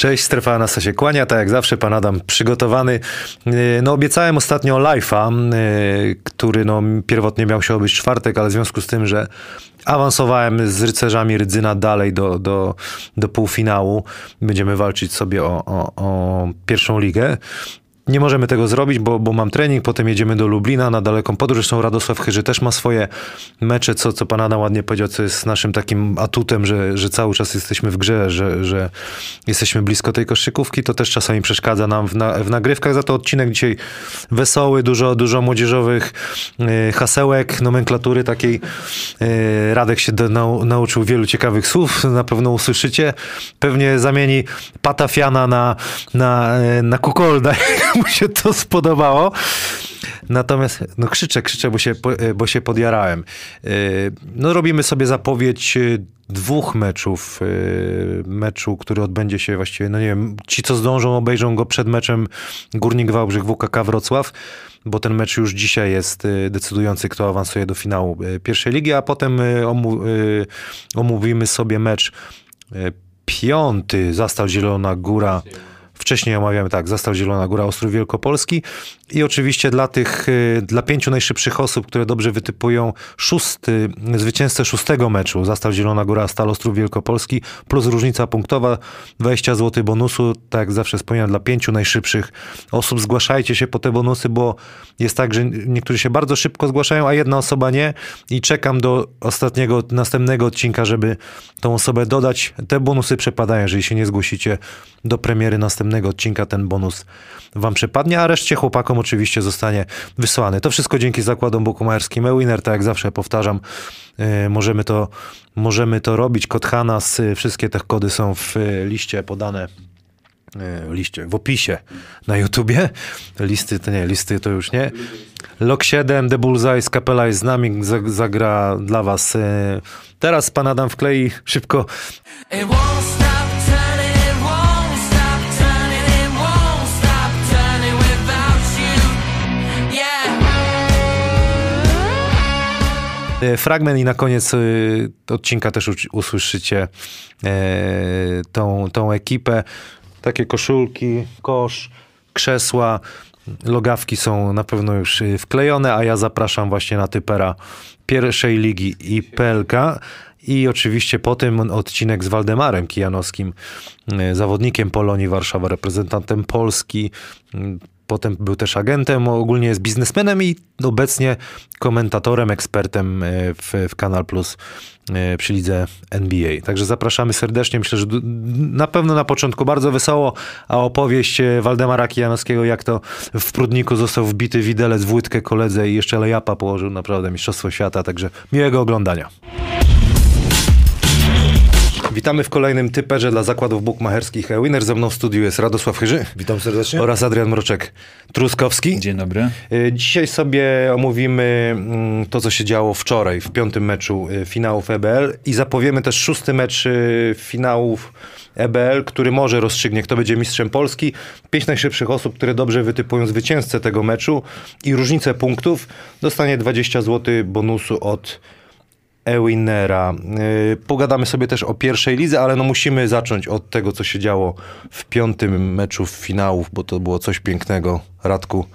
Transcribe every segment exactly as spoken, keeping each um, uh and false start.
Cześć, strefa Anasa się kłania, tak jak zawsze pan Adam przygotowany. No obiecałem ostatnio live'a, który no pierwotnie miał się odbyć w czwartek, ale w związku z tym, że awansowałem z rycerzami Rydzyna dalej do, do, do półfinału, będziemy walczyć sobie o, o, o pierwszą ligę. Nie możemy tego zrobić, bo, bo mam trening, potem jedziemy do Lublina na daleką podróż. Zresztą Radosław Chyży też ma swoje mecze, co, co pan Adam ładnie powiedział, co jest naszym takim atutem, że, że cały czas jesteśmy w grze, że, że jesteśmy blisko tej koszykówki. To też czasami przeszkadza nam w, na, w nagrywkach. Za to odcinek dzisiaj wesoły, dużo, dużo młodzieżowych yy, hasełek, nomenklatury takiej. Yy, Radek się do, nau, nauczył wielu ciekawych słów, na pewno usłyszycie. Pewnie zamieni patafiana na, na, yy, na kukolda. Mu się to spodobało. Natomiast, no krzyczę, krzyczę, bo się, bo się podjarałem. No robimy sobie zapowiedź dwóch meczów. Meczu, który odbędzie się właściwie, no nie wiem, ci co zdążą obejrzą go przed meczem Górnik Wałbrzych W K K Wrocław, bo ten mecz już dzisiaj jest decydujący, kto awansuje do finału pierwszej ligi, a potem omówimy sobie mecz piąty, Stal Zielona Góra. Wcześniej omawiamy, tak, Stal Zielona Góra, Ostrów Wielkopolski i oczywiście dla tych, dla pięciu najszybszych osób, które dobrze wytypują szósty, zwycięzcę szóstego meczu, Stal Zielona Góra, Stal Ostrów Wielkopolski, plus różnica punktowa, dwadzieścia złotych bonusu, tak jak zawsze wspomniałem, dla pięciu najszybszych osób zgłaszajcie się po te bonusy, bo jest tak, że niektórzy się bardzo szybko zgłaszają, a jedna osoba nie i czekam do ostatniego, następnego odcinka, żeby tą osobę dodać. Te bonusy przepadają, jeżeli się nie zgłosicie do premiery następnego odcinka, ten bonus wam przypadnie, a reszcie chłopakom oczywiście zostanie wysłany. To wszystko dzięki zakładom bukmacherskim E-Winner, tak jak zawsze powtarzam, yy, możemy to, możemy to robić. Kod Hanas, yy, wszystkie te kody są w yy, liście podane, yy, liście, w opisie na YouTubie. Listy, to nie, listy to już nie. Lok siedem, The Bullseye z Kapela jest z nami, zagra dla was. Yy. Teraz pan Adam wklei szybko. Fragment i na koniec odcinka też usłyszycie tą, tą ekipę. Takie koszulki, kosz, krzesła, logawki są na pewno już wklejone, a ja zapraszam właśnie na typera pierwszej ligi i P L K. I oczywiście po tym odcinek z Waldemarem Kijanowskim, zawodnikiem Polonii Warszawa, reprezentantem Polski. Potem był też agentem, ogólnie jest biznesmenem i obecnie komentatorem, ekspertem w, w Kanal Plus przy lidze N B A. Także zapraszamy serdecznie. Myślę, że na pewno na początku bardzo wesoło, a opowieść Waldemara Kijanowskiego, jak to w Prudniku został wbity widelec w łydkę koledze i jeszcze lejapa położył, naprawdę mistrzostwo świata. Także miłego oglądania. Witamy w kolejnym typerze dla zakładów bukmacherskich E-Winner. Ze mną w studiu jest Radosław Chyży. Witam serdecznie. Oraz Adrian Mroczek-Truskowski. Dzień dobry. Dzisiaj sobie omówimy to, co się działo wczoraj w piątym meczu finałów E B L i zapowiemy też szósty mecz finałów E B L, który może rozstrzygnie, kto będzie mistrzem Polski. Pięć najszybszych osób, które dobrze wytypują zwycięzcę tego meczu i różnicę punktów, dostanie dwadzieścia złotych bonusu od E-Winnera. Pogadamy sobie też o pierwszej lidze, ale no musimy zacząć od tego, co się działo w piątym meczu finałów, bo to było coś pięknego. Radku,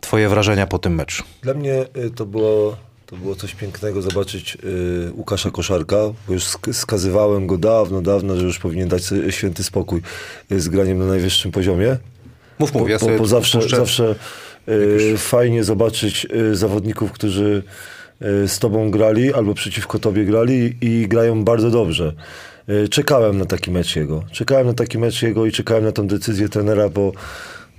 twoje wrażenia po tym meczu? Dla mnie to było, to było coś pięknego zobaczyć yy, Łukasza Koszarka, bo już skazywałem go dawno, dawno, że już powinien dać sobie święty spokój z graniem na najwyższym poziomie. Mów, mów, bo, ja sobie bo, bo zawsze, zawsze yy, fajnie zobaczyć yy, zawodników, którzy z tobą grali albo przeciwko tobie grali i grają bardzo dobrze. Czekałem na taki mecz jego. Czekałem na taki mecz jego i czekałem na tą decyzję trenera, bo,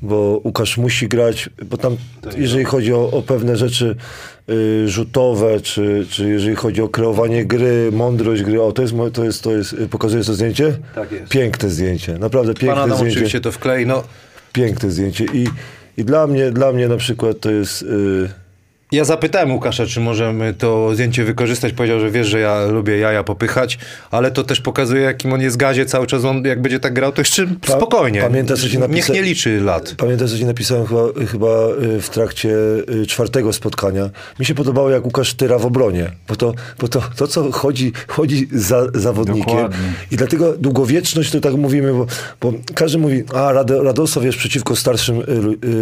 bo Łukasz musi grać, bo tam jeżeli chodzi o, o pewne rzeczy y, rzutowe, czy, czy jeżeli chodzi o kreowanie gry, mądrość gry, o to jest, to jest, to jest pokazujesz to zdjęcie? Tak jest. Piękne zdjęcie, naprawdę piękne Pana zdjęcie. Oczywiście to wklej, no. Piękne zdjęcie i, i dla mnie, dla mnie na przykład to jest... Y, Ja zapytałem Łukasza, czy możemy to zdjęcie wykorzystać. Powiedział, że wiesz, że ja lubię jaja popychać, ale to też pokazuje, jakim on jest gazie cały czas. On jak będzie tak grał, to jeszcze pa spokojnie. Pamiętasz, co ci napisa- Niech nie liczy lat. Pamiętasz, co ci napisałem chyba, chyba w trakcie czwartego spotkania. Mi się podobało, jak Łukasz tyra w obronie, bo to, bo to, to co chodzi, chodzi za zawodnikiem. Dokładnie. I dlatego długowieczność, to tak mówimy, bo, bo każdy mówi, a Radosław jest przeciwko starszym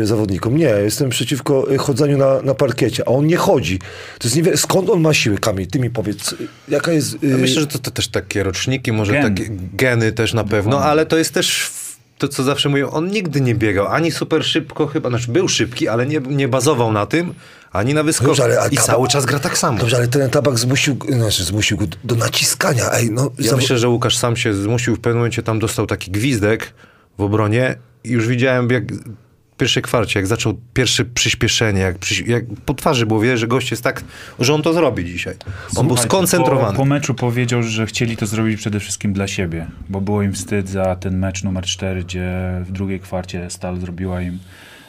zawodnikom. Nie, jestem przeciwko chodzeniu na, na parkiecie. A on nie chodzi. To jest niewiele. Skąd on ma siły, Kamil? Ty mi powiedz, jaka jest... Yy... Ja myślę, że to, to też takie roczniki, może Gen. takie geny też na pewno, ale to jest też to, co zawsze mówią, on nigdy nie biegał. Ani super szybko chyba, znaczy był szybki, ale nie, nie bazował na tym, ani na wyskoku. I cały czas gra tak samo. Dobrze, ale ten Tabak zmusił, znaczy zmusił go do naciskania. Ej, no, ja za... myślę, że Łukasz sam się zmusił. W pewnym momencie tam dostał taki gwizdek w obronie i już widziałem, jak... Pierwszy kwarcie, jak zaczął pierwsze przyspieszenie, jak, przyś- jak po twarzy było widać, że gość jest tak, że on to zrobi dzisiaj. Słuchaj, on był skoncentrowany. Po, po meczu powiedział, że chcieli to zrobić przede wszystkim dla siebie, bo było im wstyd za ten mecz numer cztery, gdzie w drugiej kwarcie Stal zrobiła im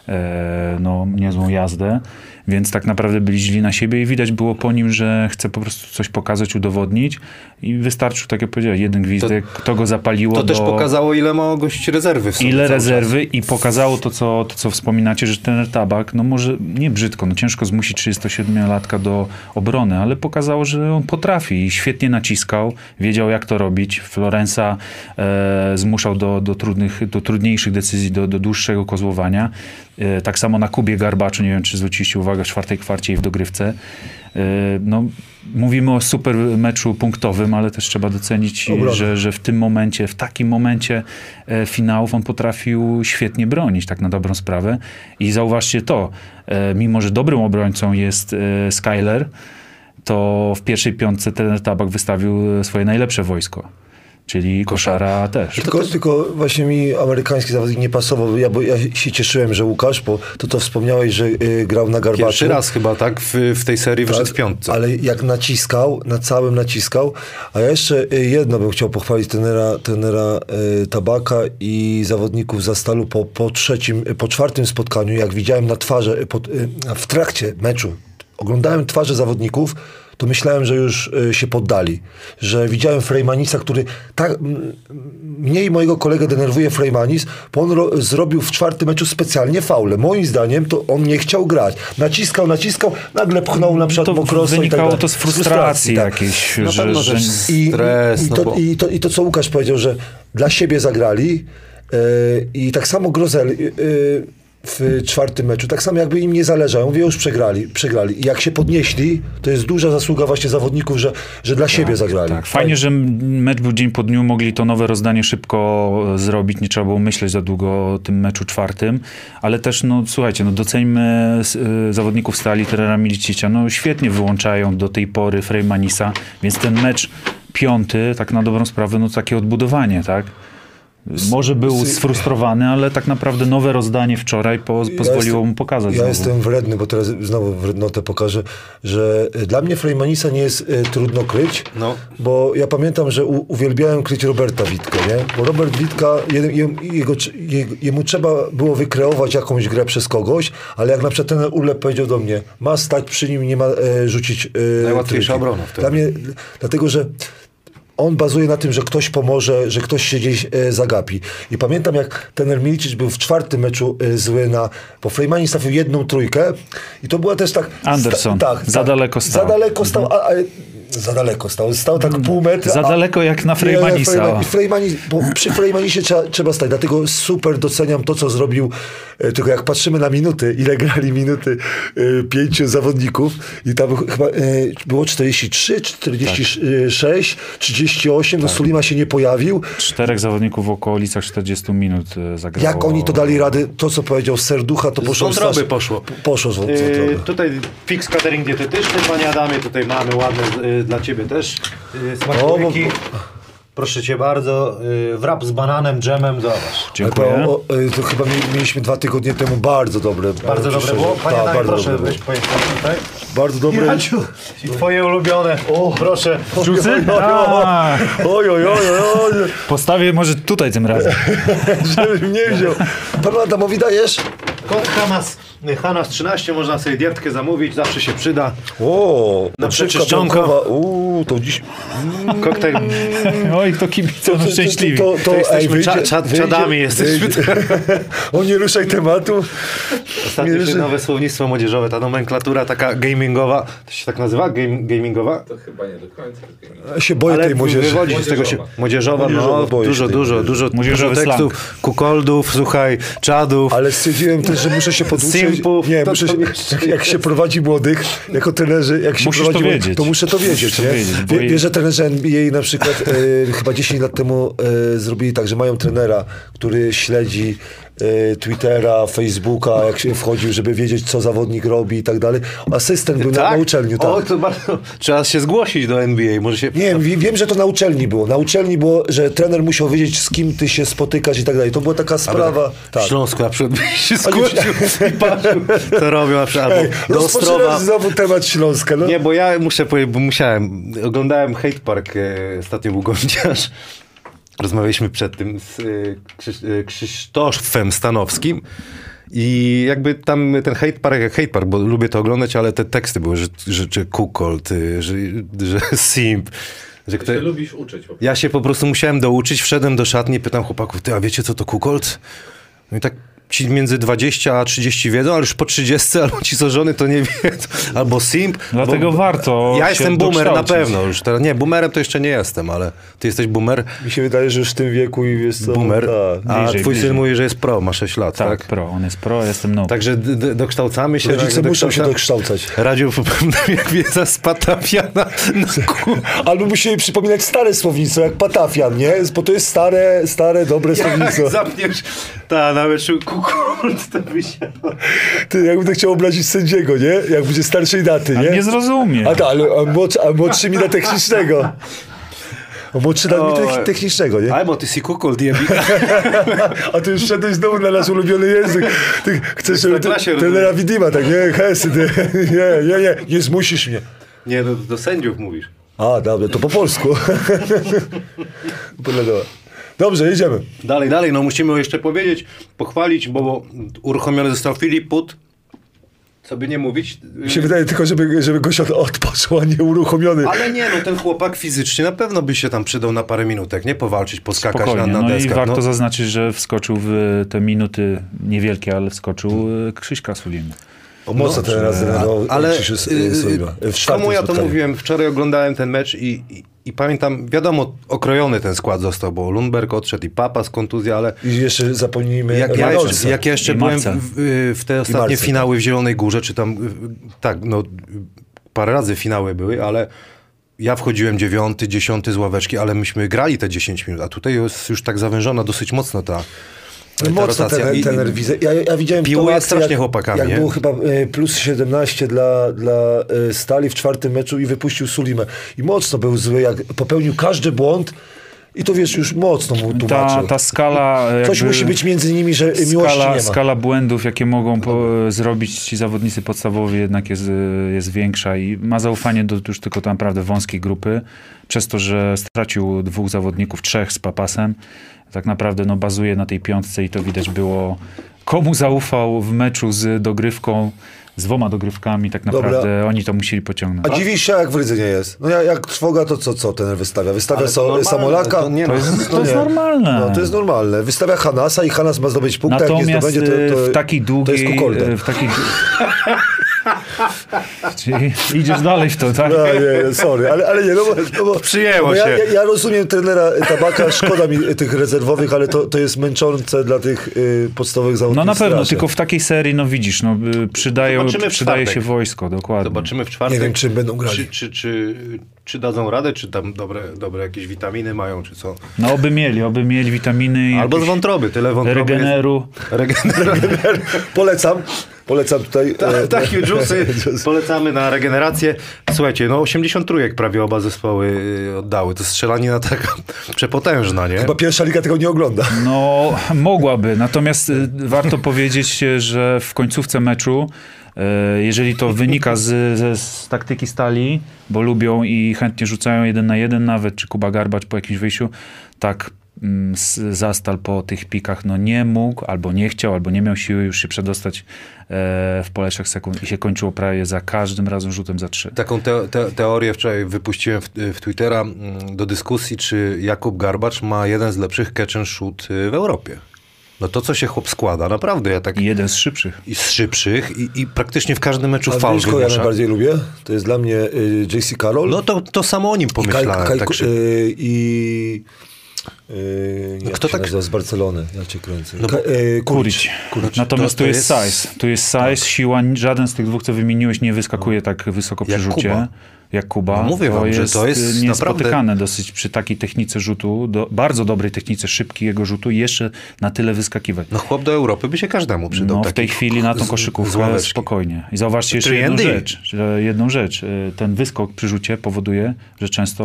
e, no, niezłą jazdę, więc tak naprawdę byli źli na siebie i widać było po nim, że chce po prostu coś pokazać, udowodnić i wystarczył, tak jak powiedziałem, jeden gwizdek, to, to go zapaliło. To do... też pokazało, ile ma gość rezerwy w sobie. Ile rezerwy czas. I pokazało to co, to, co wspominacie, że ten Tabak, no może nie brzydko, no ciężko zmusić trzydziestosiedmiolatka do obrony, ale pokazało, że on potrafi i świetnie naciskał, wiedział jak to robić. Florensa e, zmuszał do, do, trudnych, do trudniejszych decyzji, do, do dłuższego kozłowania. E, tak samo na Kubie Garbaczu, nie wiem czy zwróciliście uwagę, w czwartej kwarcie i w dogrywce. No, mówimy o super meczu punktowym, ale też trzeba docenić, że, że w tym momencie, w takim momencie e, finałów on potrafił świetnie bronić, tak na dobrą sprawę. I zauważcie to, e, mimo że dobrym obrońcą jest e, Skyler, to w pierwszej piątce trener Tabak wystawił swoje najlepsze wojsko. Czyli koszara też. Tylko, tylko właśnie mi amerykański zawodnik nie pasował. Ja, bo ja się cieszyłem, że Łukasz, bo to to wspomniałeś, że y, grał na Garbaczu. Pierwszy raz chyba, tak? W, w tej serii tak, wyszedł w piątce. Ale jak naciskał, na całym naciskał. A ja jeszcze jedno bym chciał pochwalić trenera, trenera y, Tabaka i zawodników za Stalu po, po trzecim, po czwartym spotkaniu, jak widziałem na twarzy, po, y, w trakcie meczu, oglądałem twarze zawodników, to myślałem, że już y, się poddali. Że widziałem Frejmanisa, który tak, m, mnie i mojego kolegę denerwuje Frejmanis, bo on ro, zrobił w czwartym meczu specjalnie faulę. Moim zdaniem to on nie chciał grać. Naciskał, naciskał, nagle pchnął na przykład Mokrosa i tak dalej. To z frustracji, z frustracji tak. jakiejś. Na pewno, że, że... I, stres, i, to, no bo... i, to, I to, co Łukasz powiedział, że dla siebie zagrali y, i tak samo Grozel... Y, y, w czwartym meczu, tak samo jakby im nie zależało. Mówię, już przegrali, przegrali. I jak się podnieśli, to jest duża zasługa właśnie zawodników, że, że dla tak, siebie zagrali. Tak. Fajnie, że mecz był dzień po dniu, mogli to nowe rozdanie szybko zrobić, nie trzeba było myśleć za długo o tym meczu czwartym, ale też, no słuchajcie, no doceńmy zawodników Stali, trenera Milicicia, no świetnie wyłączają do tej pory Frejmanisa, więc ten mecz piąty, tak na dobrą sprawę, no takie odbudowanie, tak? Może był sfrustrowany, ale tak naprawdę nowe rozdanie wczoraj po, pozwoliło ja jestem, mu pokazać. Ja znowu. jestem wredny, bo teraz znowu wrednotę pokażę, że dla mnie Frejmanisa nie jest y, trudno kryć, no. Bo ja pamiętam, że u, uwielbiałem kryć Roberta Witkę, nie? Bo Robert Witka, jemu jego, jego, trzeba było wykreować jakąś grę przez kogoś, ale jak na przykład ten Urlep powiedział do mnie, ma stać przy nim, nie ma e, rzucić e, najłatwiejsza obrona wtedy. Dla mnie, dlatego, że on bazuje na tym, że ktoś pomoże, że ktoś się gdzieś e, zagapi. I pamiętam, jak trener Miličić był w czwartym meczu e, zły na... Bo Frejmanis stawił jedną trójkę i to była też tak... Anderson. Sta, tak, za tak, daleko stał. Za daleko stał, a, a, za daleko stał. Stał tak pół metra. Za daleko a, jak na Frejmanisa. Frejmanis, Frejmanis, bo przy Frejmanisie trzeba, trzeba stać. Dlatego super doceniam to, co zrobił. E, tylko jak patrzymy na minuty, ile grali minuty e, pięciu zawodników i tam chyba e, było czterdzieści trzy, czterdzieści sześć, trzydzieści osiem, no tak. Sulima się nie pojawił. Czterech zawodników w okolicach czterdziestu minut zagrało. Jak oni to dali radę, to co powiedział Serducha, to poszło z wątroby. Poszło, poszło z wątroby. Yy, tutaj fix catering dietetyczny, panie Adamie, tutaj mamy ładne yy, dla ciebie też yy, smakołyki. Proszę cię bardzo, yy, wrap z bananem, dżemem, zobacz. Dziękuję. To, o, to chyba mieliśmy dwa tygodnie temu bardzo dobre. Bardzo dobre było? Panie Ta, Adamie, proszę dobre. Weź pojechać tutaj. Bardzo dobre. Jaciu, i twoje ulubione. O, proszę. Żucy? Oj, oj, oj, oj. Postawię może tutaj tym razem. Żebym nie wziął. Panu Adamowi dajesz? Kod Hamas, Hamas trzynaście, można sobie dietkę zamówić, zawsze się przyda. O, na przeczyszczonko. Uuu, to dziś... Mm. Koktajl... Oj, to kibice są szczęśliwi. To, to, to, to, to jesteśmy ej, wyjdzie, cza, cza, czadami. Jesteśmy. O, nie ruszaj tematu. Ostatnio ruszaj. Nowe słownictwo młodzieżowe, ta nomenklatura taka gamingowa. To się tak nazywa? Game, gamingowa? To chyba nie do końca. Ja się boję ale tej młodzieży. Wywodzi z tego się... Młodzieżowa, młodzieżowa no, boję dużo, dużo, dużo, dużo tekstów. Kukoldów, słuchaj, czadów. Ale stwierdziłem też, że muszę się poduczyć. Simpów. Nie, to muszę to się, jak się prowadzi młodych, jako trenerzy, jak się prowadzi to, młodych, to muszę to wiedzieć. Wiesz, że trenerzy N B A na przykład e, chyba dziesięć lat temu e, zrobili tak, że mają trenera, który śledzi Twittera, Facebooka, jak się wchodził, żeby wiedzieć, co zawodnik robi i tak dalej. Asystent był tak? na, na uczelniu. Tak. O, to bardzo... Trzeba się zgłosić do N B A. Może się... Nie, wiem, że to na uczelni było. Na uczelni było, że trener musiał wiedzieć, z kim ty się spotykasz i tak dalej. To była taka sprawa... Tak. Tak. W Śląsku, a przed się zgłosił i patrzył, co robią. Ej, do Ostrowa. Znowu temat Śląska. No. Nie, bo ja muszę powiedzieć, bo musiałem. Oglądałem Hate Park e, ostatnio był Gądziarz. Rozmawialiśmy przed tym z y, Krzysztofem Stanowskim i jakby tam ten hate park jak hate park, bo lubię to oglądać, ale te teksty były, że, że, że kukolt, że, że simp. Że kto... się lubisz uczyć. Po prostu. Ja się po prostu musiałem douczyć, wszedłem do szatni, pytam chłopaków, ty, a wiecie co to kukolt? No i tak ci między dwadzieścia a trzydzieści wiedzą, ale już po trzydziestce albo ci co żony to nie wiedzą, albo simp. Dlatego albo... warto. Ja jestem boomer na pewno już. Teraz, nie, boomerem to jeszcze nie jestem, ale ty jesteś boomer. Mi się wydaje, że już w tym wieku i jest boomer. Ta, bliżej, a twój bliżej. Syn mówi, że jest pro, ma sześć lat, tak? Tak, pro, on jest pro, ja jestem no. Także dokształcamy się. Rodzice tak, muszą się dokształcać. Radził po pewnym jak wiedza z patafiana na albo musieli przypominać stare słownictwo, jak patafian, nie? Bo to jest stare, stare, dobre słownictwo. Jak zapniesz, ta, nawet kukult, to by się... Ty, jakby to chciał obrazić sędziego, nie? Jak będzie starszej daty, nie? A nie zrozumie. A tak, ale a młodszy, a młodszy mi da technicznego. A młodszy da mi te, technicznego, nie? A, bo ty si kukult, a ty już wszedłeś znowu na nasz ulubiony język. Ty chcesz, żeby trenera Widima, tak, nie? Hesy, ty, nie, nie, nie, nie zmusisz mnie. Nie, no, do sędziów mówisz. A, dobra, to po polsku. Dobrze, jedziemy. Dalej, dalej, no musimy jeszcze powiedzieć, pochwalić, bo, bo uruchomiony został Filip Put. Co by nie mówić. Mi się wydaje tylko, żeby, żeby Gosia odpoczął, a nie uruchomiony. Ale nie, no ten chłopak fizycznie na pewno by się tam przydał na parę minutek, nie? Powalczyć, poskakać spokojnie, na, na deskach. No i warto no. zaznaczyć, że wskoczył w te minuty niewielkie, ale wskoczył Krzyśka Sulina. O mocno no, teraz no, ale komu ja to mówiłem, wczoraj oglądałem ten mecz i, i, i pamiętam, wiadomo, okrojony ten skład został, bo Lundberg odszedł i Papa z kontuzji, ale... I jeszcze zapomnijmy... Jak ja jeszcze, jak jeszcze byłem w, w te ostatnie finały w Zielonej Górze, czy tam, tak, no parę razy finały były, ale ja wchodziłem dziewiąty, dziesiąty z ławeczki, ale myśmy grali te dziesięć minut, a tutaj jest już tak zawężona dosyć mocno ta... Ta mocno ten, tener widzę. Ja, ja widziałem piło jest strasznie jak, chłopakami. Jak było chyba y, plus siedemnaście dla, dla y, Stali w czwartym meczu i wypuścił Sulimę. I mocno był zły, jak popełnił każdy błąd. I to wiesz, już mocno mu tłumaczył. Ta, ta skala... Coś musi być między nimi, że skala, miłości nie ma. Skala błędów, jakie mogą po, zrobić ci zawodnicy podstawowi, jednak jest, jest większa i ma zaufanie do już tylko tam naprawdę wąskiej grupy. Przez to, że stracił dwóch zawodników, trzech z Papasem, tak naprawdę no, bazuje na tej piątce i to widać było, komu zaufał w meczu z dogrywką, z dwoma dogrywkami, tak naprawdę dobra. Oni to musieli pociągnąć. A dziwisz się, jak w Rydzynie jest. No jak, jak trwoga, to co, co ten wystawia? Wystawia so, Samolaka? To, nie, to jest, no, to jest normalne. No, to jest normalne. Wystawia Hanasa i Hanas ma zdobyć punkt. Natomiast jak nie zdobędzie, to, to, w takiej długiej... To jest kukolda. W takiej... Czyli idziesz dalej w to, tak? No, nie, sorry, ale, ale nie, no bo... No bo przyjęło bo ja, się. Ja, ja rozumiem trenera Tabaka, szkoda mi tych rezerwowych, ale to, to jest męczące dla tych y, podstawowych zawodników. No na pewno, straszy. Tylko w takiej serii, no widzisz, no przydaje, przydaje się wojsko, dokładnie. Zobaczymy w czwartek. Nie wiem, czy będą grali. Czy, czy, czy, czy dadzą radę, czy tam dobre, dobre jakieś witaminy mają, czy co? No oby mieli, oby mieli witaminy i albo z wątroby, tyle wątroby. Regeneru. Jest... Regeneru. Regeneru. Polecam. Polecam tutaj... Ta, takie dżusy polecamy na regenerację. Słuchajcie, no osiemdziesiąt trójek prawie oba zespoły oddały. To strzelanina taka przepotężna, nie? Chyba pierwsza liga tego nie ogląda. No, mogłaby. Natomiast warto powiedzieć, że w końcówce meczu, jeżeli to wynika z, z, z taktyki Stali, bo lubią i chętnie rzucają jeden na jeden nawet, czy Kuba Garbacz po jakimś wyjściu, tak... Zastal po tych pikach no nie mógł, albo nie chciał, albo nie miał siły już się przedostać w pole trzech sekund i się kończyło prawie za każdym razem rzutem za trzy. Taką te te teorię wczoraj wypuściłem w, w Twittera do dyskusji, czy Jakub Garbacz ma jeden z lepszych catch and shoot w Europie. No to, co się chłop składa, naprawdę. Ja tak... I jeden z szybszych. I z szybszych i, i praktycznie w każdym meczu faul wymusza. Ja najbardziej lubię, to jest dla mnie y, J C Carroll. No to, to samo o nim pomyślałem. I... Kaj, kaj, tak y, i... Yy, no kto tak z Barcelony, ja cię kręcę. No, yy, Kurić. Natomiast to, to tu jest size. Tu jest size, tak. Siła, żaden z tych dwóch, co wymieniłeś, nie wyskakuje no. tak wysoko przy rzucie. Jak Kuba. Jak Kuba. No, mówię to wam, jest, że to jest niespotykane naprawdę... dosyć przy takiej technice rzutu, do, bardzo dobrej technice szybkiego rzutu jeszcze na tyle wyskakiwać. No chłop do Europy by się każdemu przydał. No, w tej chwili na tą koszykówkę spokojnie. I zauważcie jeszcze jedną rzecz, że jedną rzecz. Ten wyskok przy rzucie powoduje, że często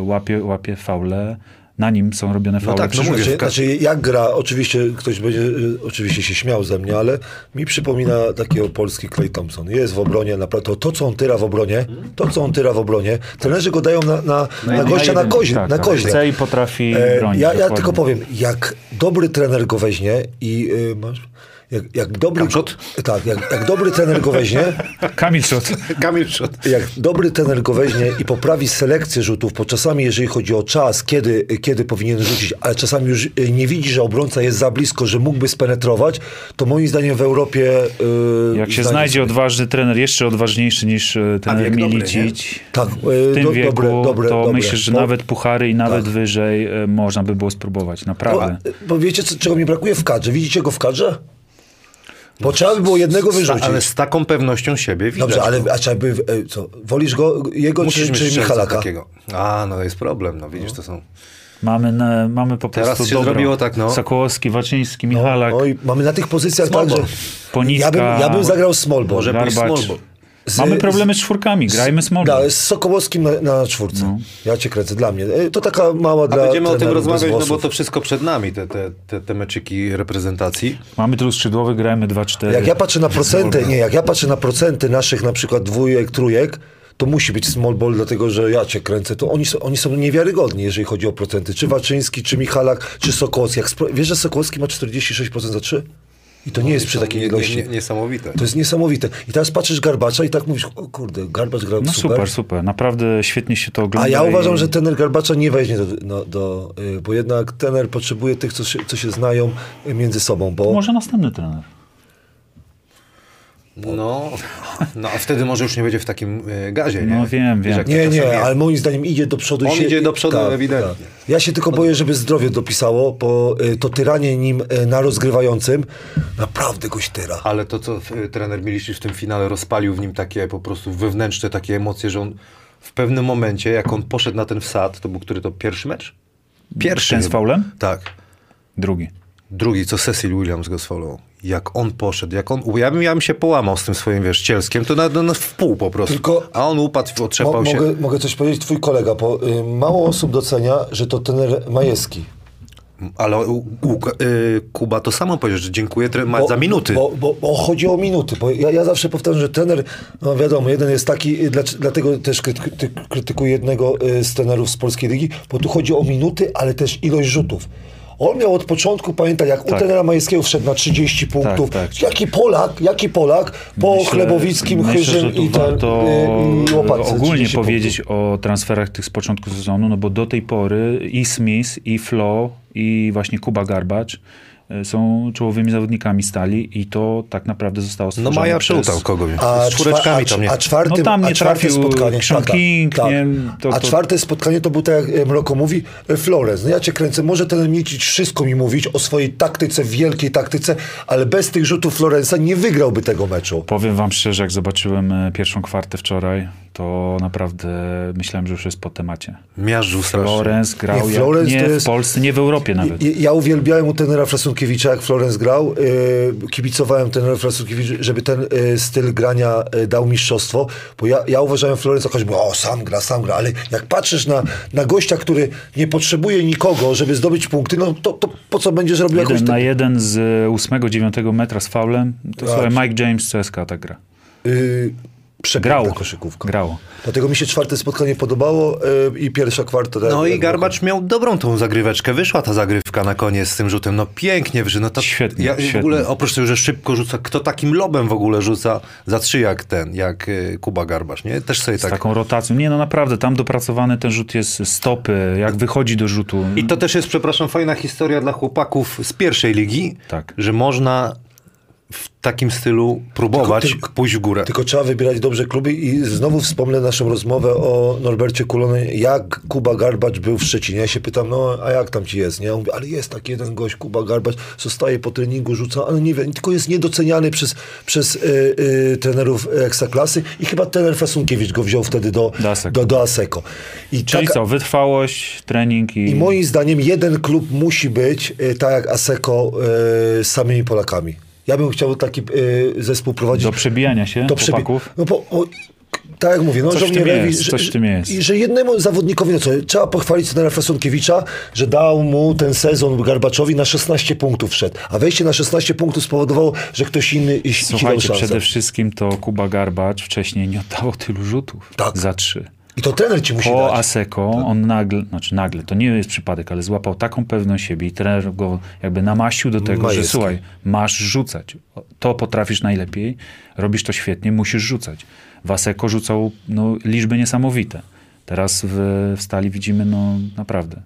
łapie, łapie faule. Na nim są robione faule. No tak, no mówię, znaczy, znaczy jak gra, oczywiście ktoś będzie oczywiście się śmiał ze mnie, ale mi przypomina takiego polski Clay Thompson. Jest w obronie, naprawdę to, to co on tyra w obronie, to co on tyra w obronie, trenerzy go dają na, na, no na gościa na, na koźle. Tak, na koźle. Chce i potrafi bronić. E, ja, ja tylko powiem, jak dobry trener go weźmie i y, masz... Jak, jak, dobry, tak, jak, jak dobry trener go weźmie Kamil Szot. Kamil Szot. Jak dobry trener go weźmie i poprawi selekcję rzutów, bo czasami jeżeli chodzi o czas, kiedy, kiedy powinien rzucić, ale czasami już nie widzi, że obrońca jest za blisko, że mógłby spenetrować, to moim zdaniem w Europie... Yy, jak się znajdzie sobie... odważny trener, jeszcze odważniejszy niż trener Miličić, tak, yy, w tym do, wieku, dobre, dobre, to dobre. Myślę, że bo... nawet puchary i nawet tak. wyżej yy, można by było spróbować, naprawdę. Bo, bo wiecie, co, czego mi brakuje w kadrze? Widzicie go w kadrze? Bo trzeba by było jednego wyrzucić. Ale z taką pewnością siebie widać. Dobrze, ale a trzeba by, co, wolisz go, jego Musisz czy, czy Michalaka? Takiego. A, no jest problem, no widzisz, no. to są... Mamy, na, mamy po prostu Teraz się zrobiło tak, no. Sokołowski, Waczyński, Michalak. No, no i mamy na tych pozycjach także... Poniska, ja, bym, ja bym zagrał small ball. Może pójść small ball. Z, Mamy problemy z czwórkami, grajmy z Morzem. Z Sokołowskim na, na czwórce. No. Ja cię kręcę, dla mnie. To taka mała A dla... A będziemy o tym rozmawiać, no bo to wszystko przed nami, te, te, te, te meczyki reprezentacji. Mamy trój skrzydłowy, grajmy dwa cztery. Jak ja patrzę na procenty, nie, jak ja patrzę na procenty naszych na przykład dwójek, trójek, to musi być small ball, dlatego że ja cię kręcę. To oni, oni są niewiarygodni, jeżeli chodzi o procenty. Czy Waczyński, czy Michalak, czy Sokołowski. Jak wiesz, że Sokołowski ma czterdzieści sześć procent za trzy? I to no nie jest przy takiej ilości. Niesamowite. To jest niesamowite. I teraz patrzysz Garbacza i tak mówisz, o kurde, Garbacz grał no super. super, super. Naprawdę świetnie się to ogląda. A ja i... uważam, że trener Garbacza nie weźmie do... No, do bo jednak trener potrzebuje tych, co się, co się znają między sobą. Bo... Może następny trener. No, no, a wtedy może już nie będzie w takim gazie, nie? No wiem, wiem. Wiesz, nie, nie, ale moim zdaniem idzie do przodu. On się, idzie do przodu, tak, ewidentnie. Tak. Ja się tylko boję, żeby zdrowie dopisało, bo to tyranie nim na rozgrywającym naprawdę goś tyra. Ale to, co trener Miličić w tym finale rozpalił w nim takie po prostu wewnętrzne takie emocje, że on w pewnym momencie, jak on poszedł na ten wsad, to był który to pierwszy mecz? Pierwszy. Ten z faulem? Tak. Drugi. Drugi, co Cecil Williams go sfaulował. Jak on poszedł, jak on... Ja bym, ja bym się połamał z tym swoim, wiesz, cielskiem, to na, na w pół po prostu. Tylko a on upadł, otrzepał mo, się. Mogę, mogę coś powiedzieć, twój kolega, bo y, mało osób docenia, że to trener Majewski. Ale u, u, y, Kuba to samo powiedział, że dziękuję bo, za minuty. Bo, bo, bo chodzi o minuty, bo ja, ja zawsze powtarzam, że trener, no wiadomo, jeden jest taki, dla, dlatego też kryty, krytykuję jednego z trenerów z polskiej ligi, bo tu chodzi o minuty, ale też ilość rzutów. On miał od początku, pamiętaj, jak tak. u trenera Majewskiego wszedł na trzydzieści punktów. Tak, tak. Jaki Polak, jaki Polak po myślę, Chlebowickim, myślę, Chyżym i ten y, Łopatce. Ogólnie powiedzieć punktów. O transferach tych z początku sezonu, no bo do tej pory i Smith, i Flo, i właśnie Kuba Garbacz są czołowymi zawodnikami Stali i to tak naprawdę zostało stworzone. No Maja przełtał kogoś. Z czwóreczkami tam nie. A czwartym, no tam nie a czwarte spotkanie. Sean King, tak, nie, to, to... A czwarte spotkanie to był, tak jak Mroko mówi, Flores. No ja cię kręcę, może ten Miličić wszystko mi mówić o swojej taktyce, wielkiej taktyce, ale bez tych rzutów Florensa nie wygrałby tego meczu. Powiem wam szczerze, jak zobaczyłem pierwszą kwartę wczoraj, to naprawdę myślałem, że już jest po temacie. Miażdżył strasznie. Florens grał nie, Florence jak, nie jest... w Polsce, nie w Europie nawet. Ja, ja uwielbiałem u tenera Frasunkiewicza, jak Florens grał. Yy, kibicowałem tenera Frasunkiewicza, żeby ten yy, styl grania yy, dał mistrzostwo. Bo ja, ja uważałem Florensa, choćby o, sam gra, sam gra. Ale jak patrzysz na, na gościa, który nie potrzebuje nikogo, żeby zdobyć punkty, no to, to po co będziesz robił jeden jakoś... Jeden na jeden z ósmego, dziewiątego metra z faulem. To tak. Mike James C S K A tak gra. Yy... Przegrało koszykówką. Grało. Dlatego mi się czwarte spotkanie podobało yy, i pierwsza kwarta. No i Garbacz miał dobrą tą zagryweczkę. Wyszła ta zagrywka na koniec z tym rzutem. No pięknie wyszedł. No to świetnie, ja, świetnie. W ogóle oprócz tego, że szybko rzuca, kto takim lobem w ogóle rzuca za trzy jak ten, jak Kuba Garbacz, nie? Też sobie z tak... taką rotacją. Nie, no naprawdę, tam dopracowany ten rzut jest stopy, jak wychodzi do rzutu. I to też jest, przepraszam, fajna historia dla chłopaków z pierwszej ligi, tak. że można... w takim stylu próbować tylko, tylko, pójść w górę. Tylko trzeba wybierać dobrze kluby i znowu wspomnę naszą rozmowę o Norbercie Kulonie, jak Kuba Garbacz był w Szczecinie. Ja się pytam, no a jak tam ci jest? Nie? On mówi, ale jest taki jeden gość, Kuba Garbacz, zostaje po treningu, rzuca, ale nie wiem, tylko jest niedoceniany przez, przez y, y, trenerów ekstraklasy i chyba trener Fasunkiewicz go wziął wtedy do, do Aseko. Do, do Aseko. I czyli taka, co, wytrwałość, trening i... I moim zdaniem jeden klub musi być y, tak jak Aseko y, z samymi Polakami. Ja bym chciał taki y, zespół prowadzić. Do przebijania się do przebi chłopaków? No bo, o, tak jak mówię, no, coś, w tym jest, że, coś w tym jest. I że jednemu zawodnikowi, no co, trzeba pochwalić trenera Fasunkiewicza, że dał mu ten sezon Garbaczowi na szesnaście punktów wszedł. A wejście na szesnaście punktów spowodowało, że ktoś inny... Słuchajcie, przede wszystkim to Kuba Garbacz wcześniej nie oddawał tylu rzutów tak. za trzy. I to trener ci musi po dać. Po Aseko tak. on nagle, znaczy nagle, to nie jest przypadek, ale złapał taką pewność siebie i trener go jakby namaścił do tego, Majewski. Że słuchaj, masz rzucać. To potrafisz najlepiej, robisz to świetnie, musisz rzucać. W Aseko rzucał no, liczby niesamowite. Teraz w, w Stali widzimy, no naprawdę.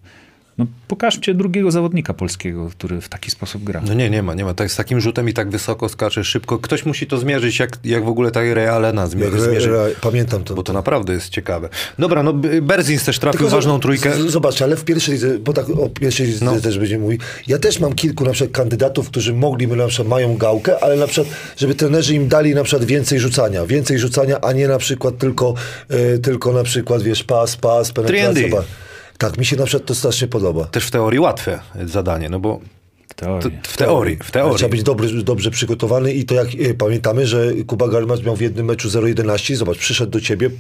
No pokażcie drugiego zawodnika polskiego, który w taki sposób gra. No nie, nie ma, nie ma. Tak, z takim rzutem i tak wysoko skacze, szybko. Ktoś musi to zmierzyć, jak, jak w ogóle ta Realena zmierzy. Pamiętam to. Bo to naprawdę jest ciekawe. Dobra, no Berzins też trafił tylko ważną trójkę. Zobacz, ale w pierwszej, bo tak o pierwszej no. też będziemy mówić. Ja też mam kilku na przykład kandydatów, którzy mogliby, na przykład mają gałkę, ale na przykład, żeby trenerzy im dali na przykład więcej rzucania. Więcej rzucania, a nie na przykład tylko, yy, tylko na przykład, wiesz, pas, pas, penetracja. Tak, mi się na przykład to strasznie podoba. Też w teorii łatwe zadanie, no bo w teorii. To, w teorii, w teorii. Trzeba być dobry, dobrze przygotowany i to jak e, pamiętamy, że Kuba Garbacz miał w jednym meczu zero jedenaście, zobacz, przyszedł do ciebie,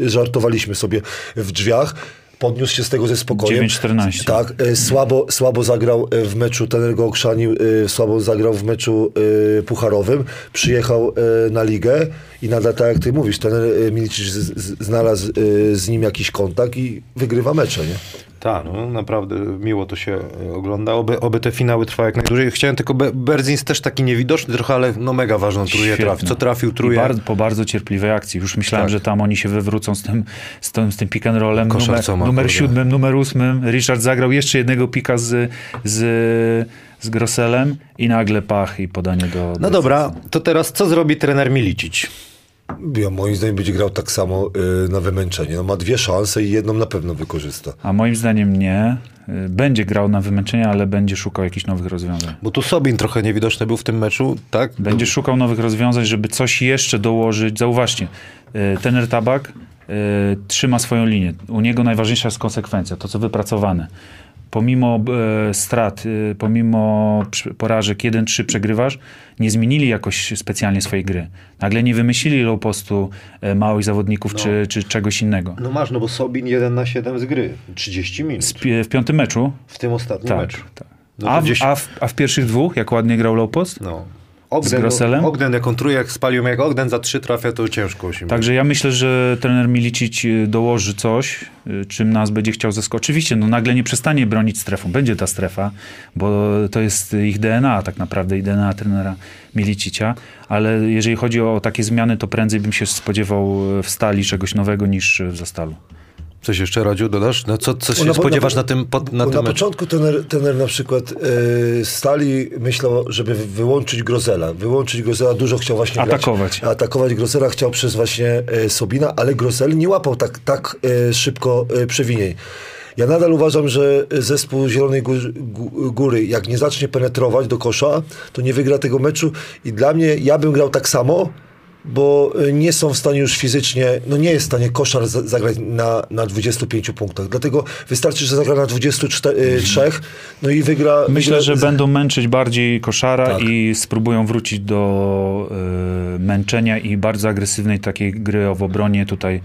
żartowaliśmy sobie w drzwiach, podniósł się z tego ze spokojem. dziewięć czternaście. Tak, e, słabo, słabo zagrał w meczu, trener go okrzanił, e, słabo zagrał w meczu e, pucharowym, przyjechał e, na ligę i nadal tak jak ty mówisz, trener Miličić znalazł e, z nim jakiś kontakt i wygrywa mecze, nie? Tak, no naprawdę miło to się ogląda. Oby, oby te finały trwały jak najdłużej. Chciałem tylko, Be Berzins też taki niewidoczny trochę, ale no mega ważną trójkę trafił. Co trafił trójkę? Bar po bardzo cierpliwej akcji. Już myślałem, tak. że tam oni się wywrócą z tym, z tym, z tym pick and rollem. Koszarcoma, numer siódmym, numer ósmym. Richard zagrał jeszcze jednego pika z... z z Grozelem i nagle pach i podanie do... No dobra, to teraz co zrobi trener Miličić? Ja moim zdaniem będzie grał tak samo y, na wymęczenie. No, ma dwie szanse i jedną na pewno wykorzysta. A moim zdaniem nie. Będzie grał na wymęczenie, ale będzie szukał jakichś nowych rozwiązań. Bo tu Sobin trochę niewidoczny był w tym meczu, tak? Będzie szukał nowych rozwiązań, żeby coś jeszcze dołożyć. Zauważcie, y, trener Tabak y, trzyma swoją linię. U niego najważniejsza jest konsekwencja, to co wypracowane. Pomimo e, strat, e, pomimo porażek jeden trzy przegrywasz, nie zmienili jakoś specjalnie swojej gry. Nagle nie wymyślili low postu e, małych zawodników no. czy, czy czegoś innego. No masz, no bo Sobin jeden na siedem z gry. trzydzieści minut. Z, w piątym meczu? W tym ostatnim tak, meczu. Tak. No a, w, a, w, a w pierwszych dwóch, jak ładnie grał low post? No. Ogden, no, Ogden jak on trójek spalił, jak Ogden za trzy trafia, to ciężko się. Także ja myślę, że trener Miličić dołoży coś, czym nas będzie chciał zaskoczyć. Oczywiście, no nagle nie przestanie bronić strefą. Będzie ta strefa, bo to jest ich D N A tak naprawdę i D N A trenera Miličicia. Ale jeżeli chodzi o takie zmiany, to prędzej bym się spodziewał w Stali czegoś nowego niż w Zastalu. Coś jeszcze, Radziu, dodasz? No co, co się na, spodziewasz na, na tym, pod, na tym na początku trener, trener na przykład yy, Stali myślał, żeby wyłączyć Grozela. Wyłączyć Grozela, dużo chciał właśnie atakować. Grać, atakować Grozela, chciał przez właśnie yy, Sobina, ale Grozel nie łapał tak, tak yy, szybko yy, przewinień. Ja nadal uważam, że zespół Zielonej Góry, góry, jak nie zacznie penetrować do kosza, to nie wygra tego meczu i dla mnie, ja bym grał tak samo, bo nie są w stanie już fizycznie, no nie jest w stanie koszar zagrać na, na dwudziestu pięciu punktach. Dlatego wystarczy, że zagra na dwudziestu trzech, no i wygra... Myślę, wygra... że będą męczyć bardziej koszara tak. i spróbują wrócić do y, męczenia i bardzo agresywnej takiej gry o w obronie. Tutaj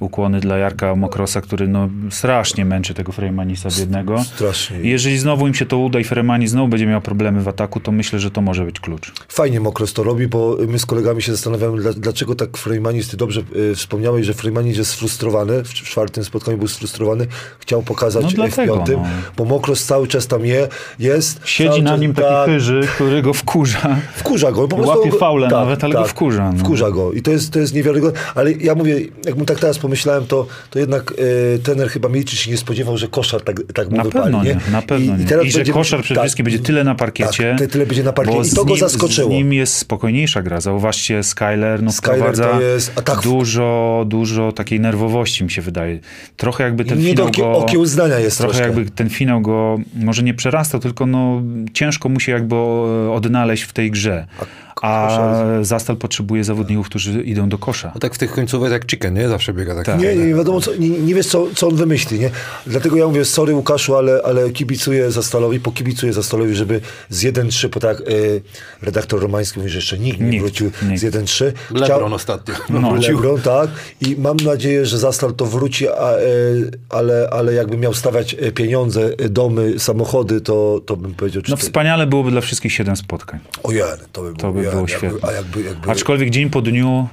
ukłony dla Jarka Mokrosa, który no strasznie męczy tego Frejmanisa biednego. Strasznie. Jeżeli znowu im się to uda i Frejmanis znowu będzie miał problemy w ataku, to myślę, że to może być klucz. Fajnie Mokros to robi, bo my z kolegami się zastanawiamy, dlaczego tak Frejmanis, ty dobrze y, wspomniałeś, że Frejmanis jest sfrustrowany, w, w czwartym spotkaniu był sfrustrowany, chciał pokazać no dlatego, w piątym, no. bo Mokros cały czas tam je, jest. Siedzi na nim taki tak, Chyży, który go wkurza. Wkurza go. Po prostu łapie faulę go, nawet, tak, ale tak, go wkurza. No. Wkurza go i to jest, to jest niewiarygodne, ale ja mówię, jakbym tak teraz pomyślałem, to, to jednak y, trener chyba Miličić się nie spodziewał, że koszar tak, tak mu na wypali. Pewno nie, nie? Na pewno I, nie. I, teraz I że będzie, koszar przede tak, wszystkim będzie tyle na parkiecie. Tak, tyle będzie na parkiecie i to nim, go zaskoczyło. Z nim jest spokojniejsza gra. Zauważcie, Skyler, no Skyler wprowadza jest, tak, dużo, dużo takiej nerwowości, mi się wydaje. Trochę jakby ten finał go... okiełznania jest trochę. Troszkę. Jakby ten finał go może nie przerastał, tylko no, ciężko mu się jakby odnaleźć w tej grze. A Zastal potrzebuje zawodników, którzy idą do kosza. A tak w tych końcowych jak Chicken, nie? Zawsze biega tak. tak. Nie, nie wiadomo, co, nie, nie wiesz, co, co on wymyśli, nie? Dlatego ja mówię, sorry Łukaszu, ale, ale kibicuję Zastalowi, pokibicuję Zastalowi, żeby z jeden trzy, bo tak y, redaktor Romański mówi, że jeszcze nikt nie nikt, wrócił nikt. z jeden trzy. Lebron ostatnio. No. Wrócił. Lebron, tak. I mam nadzieję, że Zastal to wróci, a, y, ale, ale jakby miał stawiać pieniądze, domy, samochody, to, to bym powiedział... No wspaniale byłoby dla wszystkich siedem spotkań. Ojej, to by było. To by było świetne. A jakby, jakby... Aczkolwiek dzień po dniu,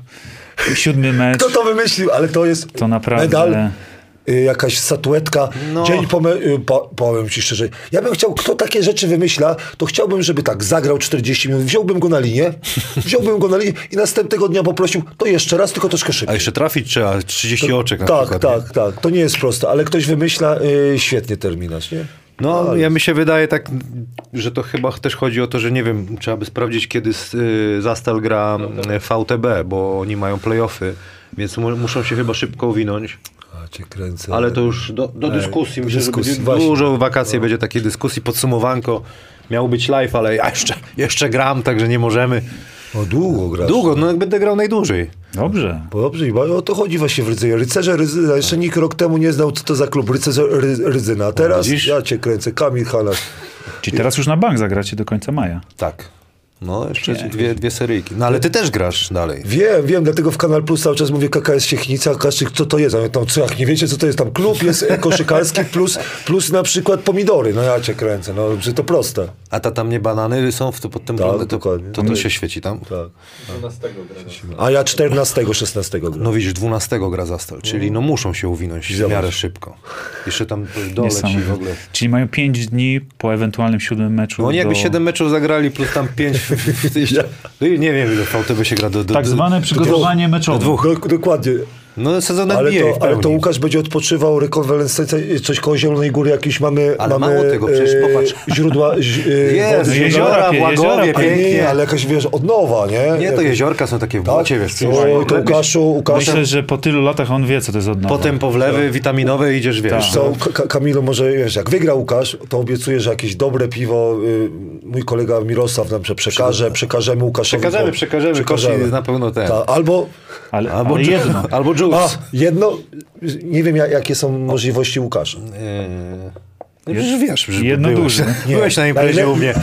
siódmy mecz... Kto to wymyślił? Ale to jest to naprawdę... medal, y, jakaś statuetka. No. Dzień po me... y, po, powiem ci szczerze, ja bym chciał, kto takie rzeczy wymyśla, to chciałbym, żeby tak zagrał czterdzieści minut, wziąłbym go na linię, wziąłbym go na linię i następnego dnia poprosił, to jeszcze raz, tylko troszkę szybciej. A jeszcze trafić trzeba, trzydzieści oczek na tak, przykład. Tak, tak, tak. To nie jest proste, ale ktoś wymyśla y, świetnie terminarz, nie? No, no, ja mi się wydaje tak, że to chyba też chodzi o to, że nie wiem, trzeba by sprawdzić, kiedy y, Zastal gra no, tak. V T B, bo oni mają play-offy, więc mu, muszą się chyba szybko uwinąć. A, cię kręcę. Ale to już do, do dyskusji. Myślę, dyskusji. Że będzie dużo wakacje no. będzie takiej dyskusji, podsumowanko. Miał być live, ale ja jeszcze, jeszcze gram, także nie możemy. No długo grasz. Długo, no jak będę grał najdłużej. Dobrze. Dobrze, i o to chodzi właśnie w Rydzynie. Rycerze Rydzyna, jeszcze nikt rok temu nie znał, co to za klub Rycerze Rydzyna. A teraz Widzisz? ja cię kręcę, Kamil Halasz. Czyli teraz już na bank zagracie do końca maja. Tak. No, jeszcze nie. dwie, dwie seryjki. No, ale ty też grasz dalej. Wiem, wiem, dlatego w Kanal Plus cały czas mówię K K S Siechnica, każdy, co to jest. Tam, co, jak nie wiecie, co to jest, tam klub jest koszykarski plus, plus na przykład pomidory. No ja cię kręcę, no, że to proste. A ta tam nie banany są w, to pod tym tak, blondy, to, to to się świeci tam? Tak. dwunastego gra. A ja czternastego, szesnastego gra. No widzisz, dwunastego gra Zastal, czyli no muszą się uwinąć w miarę szybko. Jeszcze tam doleci w ogóle. Czyli mają pięć dni po ewentualnym siódmym meczu. No oni do... jakby siedem meczów zagrali plus tam pięć nie wiem, ile V T B się gra do, do tak zwane przygotowanie do, meczowe. Do dwóch. Do, dokładnie. No sezon ale, to, ale to Łukasz będzie odpoczywał, rekonwalescencja, coś koło Zielonej Góry, jakieś mamy... Ale mamy, mało tego, przecież popatrz. Źródła... Jest, jeziora, Łagowie, pięknie. Ale jakaś, wiesz, odnowa, nie? Nie, to jeziorka są takie w błocie, tak? Wiesz. Co, o, to Łukaszu, Łukaszem... Myślę, że po tylu latach on wie, co to jest odnowa. Potem po wlewy tak. witaminowe idziesz, wiesz. Tak. Co, Ka Kamilu, może, wiesz, jak wygra Łukasz, to obiecuję, że jakieś dobre piwo y, mój kolega Mirosław nam przekaże, przekażemy Łukaszowi. Przekażemy, przekażemy, przekażemy. Koszy na pewno ten. Ta, albo... Ale, albo ale jedno. Albo A, jedno, nie wiem jakie są możliwości Łukasza. No przecież wiesz, że jedno duże. Byłeś na imprezie u mnie.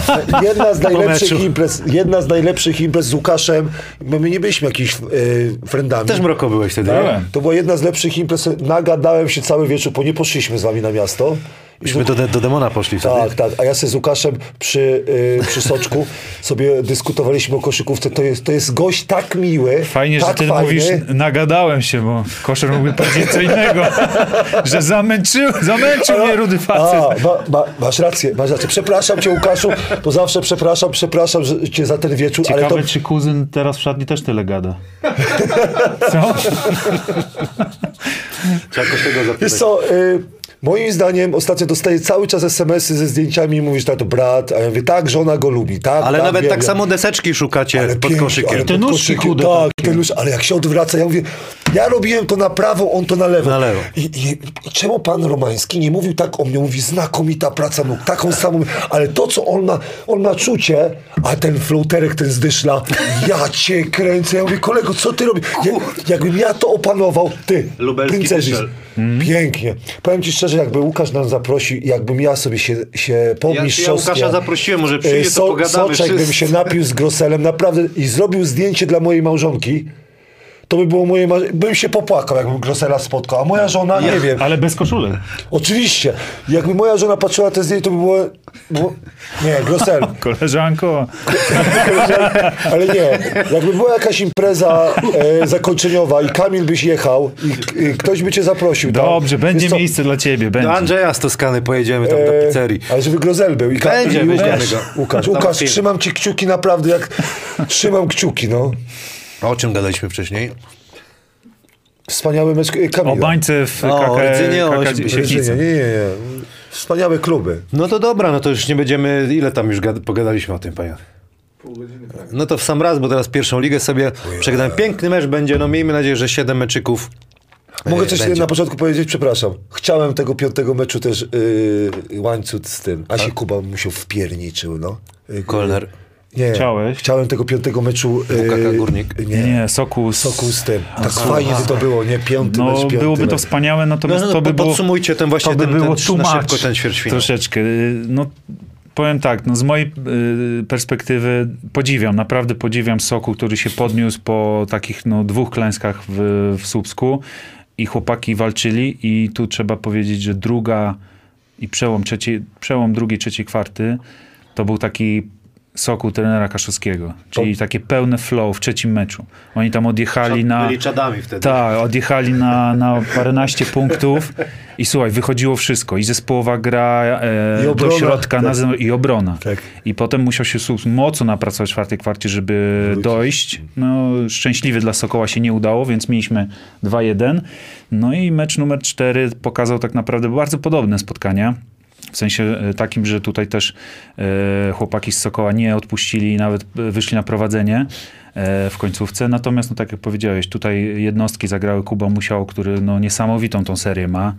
Jedna z, najlepszych imprez, jedna z najlepszych imprez z Łukaszem, bo my nie byliśmy jakimiś yy, friendami. Też Mroko byłeś wtedy. Tak. To była jedna z lepszych imprez. Nagadałem się cały wieczór, bo nie poszliśmy z wami na miasto. Myśmy do, do demona poszli wtedy. Tak, tak. A ja sobie z Łukaszem przy, yy, przy soczku sobie dyskutowaliśmy o koszykówce. To jest, to jest gość tak miły. Fajnie, tak że ty fajny. Mówisz, nagadałem się, bo koszer mógłby powiedzieć co innego. Że zamęczył, zamęczył a, mnie rudy facet. A, ma, ma, masz rację, masz rację. Przepraszam cię, Łukaszu, to zawsze przepraszam, przepraszam że cię za ten wieczór. Ciekawe, ale to... czy kuzyn teraz w szatni też tyle gada. Co? Trzeba tego zapytać. Wiesz co, yy, moim zdaniem ostatnio dostaję cały czas smsy ze zdjęciami i mówisz, tak, to brat, a ja mówię, tak, żona go lubi, tak. Ale tak, nawet wiem, tak ja... samo deseczki szukacie ale pod koszykiem. Te nóżki chude. Tak, te nóż, ale jak się odwraca, ja mówię, ja robiłem to na prawo, on to na lewo. Na lewo. I, i, i czemu pan Romański nie mówił tak o mnie? Mówi, znakomita praca nóg, taką samą, ale to, co on ma, on ma czucie, a ten floaterek, ten z dyszla, ja cię kręcę, ja mówię, kolego, co ty robisz? Ja, jakbym ja to opanował, ty, Pryncerzyc. Pięknie. Powiem ci szczerze, jakby Łukasz nam zaprosił, jakbym ja sobie się, się po ja, mistrzostwie... Ja Łukasza zaprosiłem, może przyjdzie, so, to pogadamy. Soczek wszyscy. Bym się napił z Grozelem, naprawdę, i zrobił zdjęcie dla mojej małżonki, To by było moje marzenie. Bym się popłakał, jakbym Grosela spotkał, a moja żona, nie ja, wiem. Ale bez koszuli. Oczywiście. Jakby moja żona patrzyła te zdjęcia, to by było... było... Nie, Grosel. Koleżanko. Ale nie. Jakby była jakaś impreza e, zakończeniowa i Kamil byś jechał i, i ktoś by cię zaprosił. Dobrze, tam. będzie Wiesz, miejsce dla ciebie. Będzie. Do Andrzeja z Toskany pojedziemy tam e, do pizzerii. Ale żeby Grozel był. I będzie, i Łukasz, Łukasz, Łukasz trzymam ci kciuki naprawdę, jak trzymam kciuki, no. A o czym gadaliśmy wcześniej? Wspaniały mecz Kamila. O bańce w K K Rydzynie. Nie, nie, nie. Wspaniałe kluby. No to dobra, no to już nie będziemy... Ile tam już pogadaliśmy o tym, panie? Pół godziny. Tak? No to w sam raz, bo teraz pierwszą ligę sobie przegadamy. Piękny mecz będzie, no miejmy nadzieję, że siedem meczyków. Mogę coś będzie. na początku powiedzieć? Przepraszam. Chciałem tego piątego meczu też yy, łańcuch z tym. A się Kuba musiał wpierniczył, no. Kolner. Nie, Chciałeś? chciałem tego piątego meczu... Yy, Górnik? Nie, nie Sokół z... Sokół z tym. Tak Sokół. Fajnie by to było, nie? Piąty no, mecz, piąty byłoby mecz. To wspaniałe, natomiast no, no, to by było... Podsumujcie ten właśnie to by ten, było ten, na szybko ten ćwierćfinał. Troszeczkę. No, powiem tak, no, z mojej y, perspektywy podziwiam, naprawdę podziwiam Sokół, który się podniósł po takich no, dwóch klęskach w, w Słupsku i chłopaki walczyli i tu trzeba powiedzieć, że druga i przełom, trzeci, przełom drugiej, trzeciej kwarty to był taki... Sokół trenera Kaszowskiego, czyli to... takie pełne flow w trzecim meczu. Oni tam odjechali na... Byli czadami wtedy. Tak, odjechali na, na paręnaście punktów i słuchaj, wychodziło wszystko. I zespołowa gra e, do środka tak. na, i obrona. Tak. I potem musiał się mocno napracować w czwartej kwarcie, żeby Wróci. dojść. No, szczęśliwie dla Sokoła się nie udało, więc mieliśmy dwa jeden. No i mecz numer cztery pokazał tak naprawdę bardzo podobne spotkania. W sensie takim, że tutaj też e, chłopaki z Sokoła nie odpuścili i nawet wyszli na prowadzenie e, w końcówce. Natomiast, no tak jak powiedziałeś, tutaj jednostki zagrały Kuba Musiał, który no, niesamowitą tą serię ma,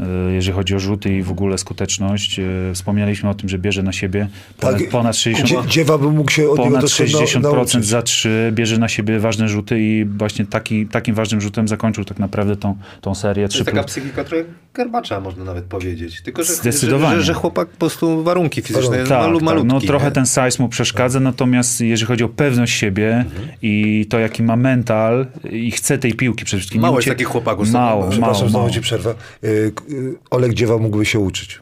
e, jeżeli chodzi o rzuty i w ogóle skuteczność. E, wspomnieliśmy o tym, że bierze na siebie ponad, tak, ponad sześćdziesiąt procent, dziewa by mógł się od ponad sześćdziesiąt procent za trzy, bierze na siebie ważne rzuty i właśnie taki, takim ważnym rzutem zakończył tak naprawdę tą, tą serię. To jest taka psychika trochę Garbacza, można nawet powiedzieć. Tylko, że, Zdecydowanie. Że, że chłopak po prostu warunki fizyczne tak, malu, malutki. Tak. No, trochę ten size mu przeszkadza, natomiast jeżeli chodzi o pewność siebie mhm. i to, jaki ma mental i chce tej piłki przede wszystkim. Mało jest ucie... takich chłopaków. Mało, mało. Przepraszam, znowu ci przerwę. Yy, yy, Olek Dziewa mógłby się uczyć.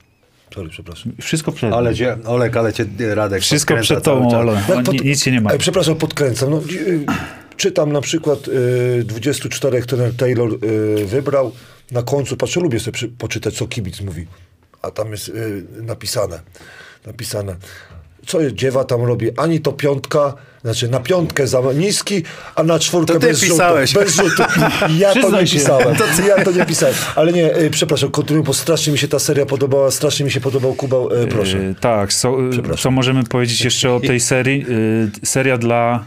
Sorry, przepraszam. Wszystko przed ale cię, Olek, ale cię Radek Wszystko przed tobą, Olek. Pod... Nic się nie ma. Przepraszam, podkręcam. No, yy, czytam na przykład yy, dwudziestu czterech, trener Taylor yy, wybrał. Na końcu, patrzę, lubię sobie przy, poczytać, co kibic mówi, a tam jest y, napisane, napisane, co Dziewa tam robi, ani to piątka, znaczy na piątkę za niski, a na czwórkę to ty bez pisałeś. Rzutu. Bez rzutu. Ja to nie pisałem, to ty... ja to nie pisałem, ale nie, y, przepraszam, kontynuuję, bo strasznie mi się ta seria podobała, strasznie mi się podobał Kuba, y, proszę. Yy, tak, so, co możemy powiedzieć jeszcze o tej serii, y, seria dla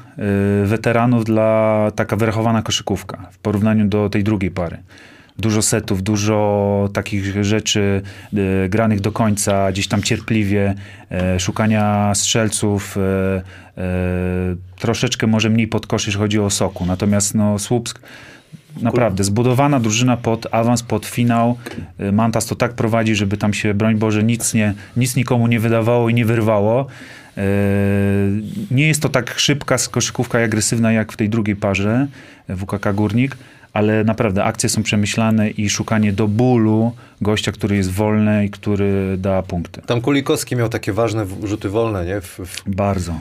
y, weteranów, dla taka wyrachowana koszykówka, w porównaniu do tej drugiej pary. Dużo setów, dużo takich rzeczy e, granych do końca, gdzieś tam cierpliwie, e, szukania strzelców, e, e, troszeczkę może mniej podkoszy, jeśli chodzi o Sokół. Natomiast no, Słupsk, naprawdę zbudowana drużyna pod awans, pod finał. E, Mantas to tak prowadzi, żeby tam się, broń Boże, nic, nie, nic nikomu nie wydawało i nie wyrwało. E, nie jest to tak szybka koszykówka i agresywna jak w tej drugiej parze W K K Górnik. Ale naprawdę akcje są przemyślane i szukanie do bólu gościa, który jest wolny i który da punkty. Tam Kulikowski miał takie ważne rzuty wolne, nie? W, w... Bardzo.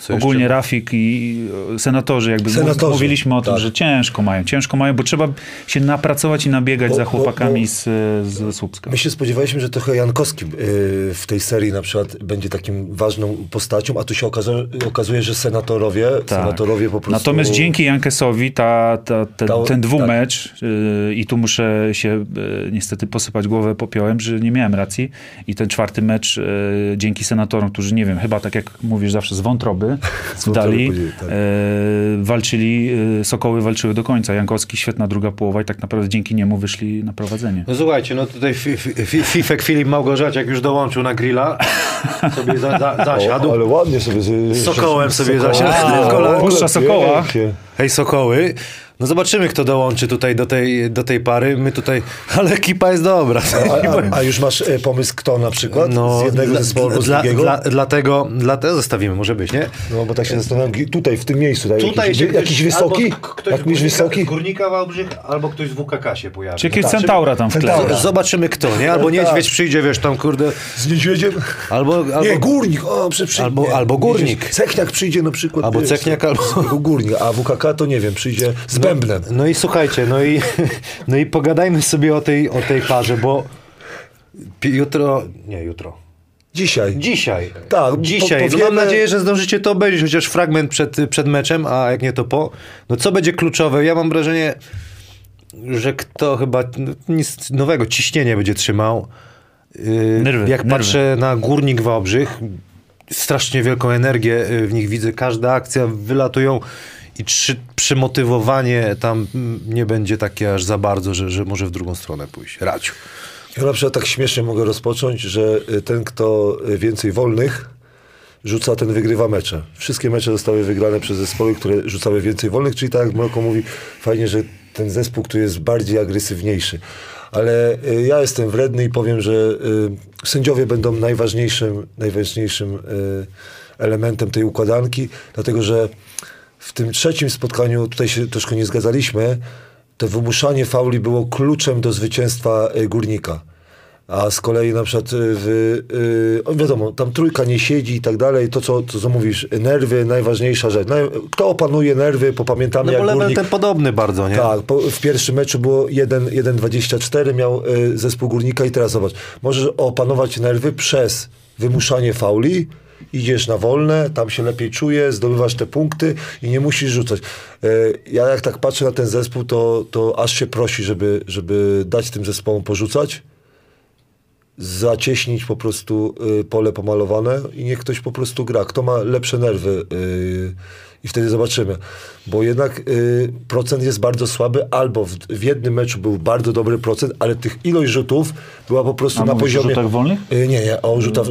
Co Ogólnie jeszcze? Rafik i senatorzy, jakby senatorzy. mówiliśmy o tym, tak. że ciężko mają, ciężko mają, bo trzeba się napracować i nabiegać bo, za chłopakami bo, bo, z, z Słupska. My się spodziewaliśmy, że trochę Jankowski yy, w tej serii na przykład będzie takim ważną postacią, a tu się okaza okazuje, że senatorowie, tak. senatorowie po prostu... Natomiast dzięki Jankesowi ta, ta, ta, ten, ten dwumecz yy, i tu muszę się yy, niestety posypać głowę popiołem, że nie miałem racji i ten czwarty mecz yy, dzięki senatorom, którzy nie wiem, chyba tak jak mówisz zawsze z wątroby, dali, tak. e, walczyli, e, Sokoły walczyły do końca. Jankowski, świetna druga połowa i tak naprawdę dzięki niemu wyszli na prowadzenie. No słuchajcie, no tutaj Fifek Filip Małgorzaciak już dołączył na grilla, sobie za, za, zasiadł. O, ale ładnie sobie... Z Sokołem sobie zasiadł. Puszcza Sokoła. Hej Sokoły. No zobaczymy, kto dołączy tutaj do tej, do tej pary. My tutaj, ale ekipa jest dobra. A, a, a już masz pomysł, kto na przykład? No, z jednego dla, zespołu, z drugiego? Dla, dlatego, dlatego zostawimy, może być, nie? No bo tak się zastanawiam, tutaj w tym miejscu. Tutaj jakiś, się, jakiś wysoki? Ktoś jakiś wysoki? Z Górnika Wałbrzych, albo ktoś z W K K się pojawi. Czy jakiś no, tak, Centaura tam wkleja. Zobaczymy kto, nie? Albo Niedźwiedź przyjdzie, wiesz, tam kurde. Z Niedźwiedziem? Albo, albo, nie, Górnik. O, przy, przy, albo, nie, albo Górnik. Cechniak przyjdzie na przykład. Albo wiesz, Cechniak, albo Górnik. A W K K to nie wiem, przyjdzie z bębnem. No, no i słuchajcie, no i, no i pogadajmy sobie o tej, o tej parze, bo jutro, nie jutro. Dzisiaj. Dzisiaj. Tak, dzisiaj. Powiemy... No mam nadzieję, że zdążycie to obejrzeć, chociaż fragment przed, przed meczem, a jak nie to po. No co będzie kluczowe? Ja mam wrażenie, że kto chyba nic nowego, ciśnienie będzie trzymał. Yy, nerwy, jak nerwy. Patrzę na Górnik Wałbrzych, strasznie wielką energię w nich widzę. Każda akcja wylatują i trzy, przymotywowanie tam nie będzie takie aż za bardzo, że, że może w drugą stronę pójść. Radziu. Ja na przykład tak śmiesznie mogę rozpocząć, że ten, kto więcej wolnych rzuca, ten wygrywa mecze. Wszystkie mecze zostały wygrane przez zespoły, które rzucały więcej wolnych, czyli tak jak Mroko mówi, fajnie, że ten zespół, który jest bardziej agresywniejszy. Ale ja jestem wredny i powiem, że sędziowie będą najważniejszym, najważniejszym elementem tej układanki, dlatego że w tym trzecim spotkaniu, tutaj się troszkę nie zgadzaliśmy, to wymuszanie fauli było kluczem do zwycięstwa Górnika. A z kolei na przykład, w, yy, wiadomo, tam trójka nie siedzi i tak dalej. To, co, co mówisz, nerwy, najważniejsza rzecz. No, kto opanuje nerwy, popamiętamy no, jak Górnik. No bo ten podobny bardzo, nie? Tak, po, w pierwszym meczu było jeden dwadzieścia cztery, miał y, zespół Górnika i teraz zobacz. Możesz opanować nerwy przez wymuszanie fauli, idziesz na wolne, tam się lepiej czujesz, zdobywasz te punkty i nie musisz rzucać. Ja jak tak patrzę na ten zespół, to, to aż się prosi, żeby, żeby dać tym zespołom porzucać, zacieśnić po prostu pole pomalowane i niech ktoś po prostu gra. Kto ma lepsze nerwy i wtedy zobaczymy. Bo jednak procent jest bardzo słaby, albo w, w jednym meczu był bardzo dobry procent, ale tych ilość rzutów była po prostu A na poziomie... o rzutach wolnych? Nie, nie, o rzutach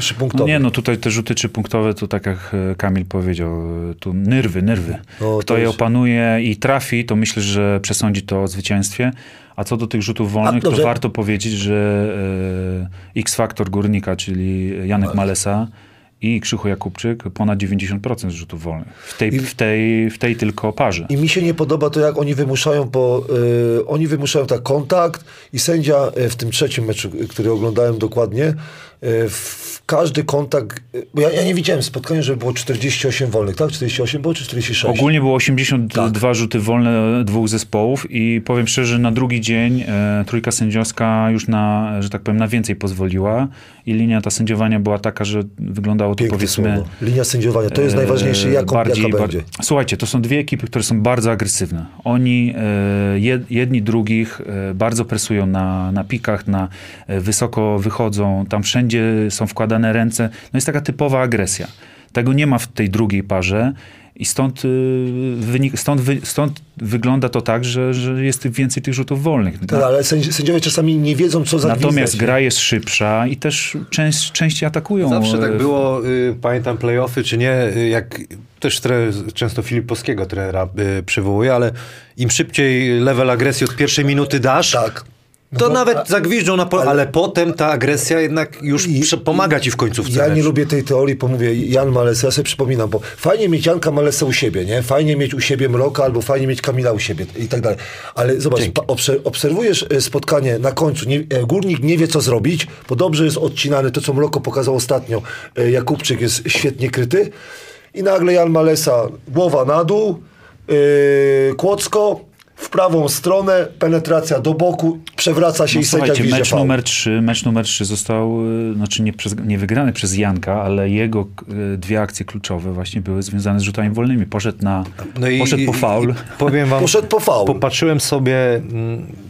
trzypunktowych. No nie, no tutaj te rzuty trzypunktowe, to tak jak Kamil powiedział, tu nerwy, nerwy. No, kto je opanuje i trafi, to myślę, że przesądzi to o zwycięstwie. A co do tych rzutów wolnych, A, to warto powiedzieć, że y, X-faktor Górnika, czyli Janek Malesa i Krzysztof Jakubczyk, ponad dziewięćdziesiąt procent rzutów wolnych. W tej, I, w, tej, w tej tylko parze. I mi się nie podoba to, jak oni wymuszają po, y, oni wymuszają tak kontakt i sędzia w tym trzecim meczu, który oglądałem dokładnie, y, w każdy kontakt, bo ja, ja nie widziałem spotkania, żeby było czterdzieści osiem wolnych, tak? czterdzieści osiem było, czy czterdzieści sześć? Ogólnie było osiemdziesiąt dwa tak. Rzuty wolne dwóch zespołów i powiem szczerze, na drugi dzień y, trójka sędziowska już na, że tak powiem, na więcej pozwoliła i linia ta sędziowania była taka, że wyglądało Piękne powiedzmy... Słowo. Linia sędziowania, to jest najważniejsze, jaką, bardziej, jaka będzie. Bar... Słuchajcie, to są dwie ekipy, które są bardzo agresywne. Oni jed, jedni drugich bardzo presują na, na pikach, na wysoko wychodzą, tam wszędzie są wkładane ręce. No jest taka typowa agresja. Tego nie ma w tej drugiej parze i stąd, wynik, stąd, wy, stąd wygląda to tak, że, że jest więcej tych rzutów wolnych. Tak, no, ale sędziowie czasami nie wiedzą, co zagwizdać. Natomiast gra jest szybsza i też część, częściej atakują. Zawsze tak było, y, pamiętam play-offy czy nie, jak też tre, często Filipowskiego trenera y, przywołuje, ale im szybciej level agresji od pierwszej minuty dasz, tak. To no, nawet zagwiżdżą na pole, ale, ale potem ta agresja jednak już i, pomaga ci w końcówce. Ja nie lubię tej teorii, bo mówię Jan Malesa, ja sobie przypominam, bo fajnie mieć Janka Malesa u siebie, nie? Fajnie mieć u siebie Mroka, albo fajnie mieć Kamila u siebie i tak dalej. Ale zobacz, obser obserwujesz spotkanie na końcu, nie, Górnik nie wie co zrobić, bo dobrze jest odcinany, to co Mroko pokazał ostatnio, Jakubczyk jest świetnie kryty i nagle Jan Malesa, głowa na dół, yy, kłocko, w prawą stronę, penetracja do boku, przewraca się no, i sędzia widzi mecz numer trzy, mecz numer trzy został, znaczy nie, przez, nie wygrany przez Janka, ale jego dwie akcje kluczowe właśnie były związane z rzutami wolnymi. Poszedł na, no i, poszedł po faul. Powiem wam, poszedł po faul. Popatrzyłem sobie, m,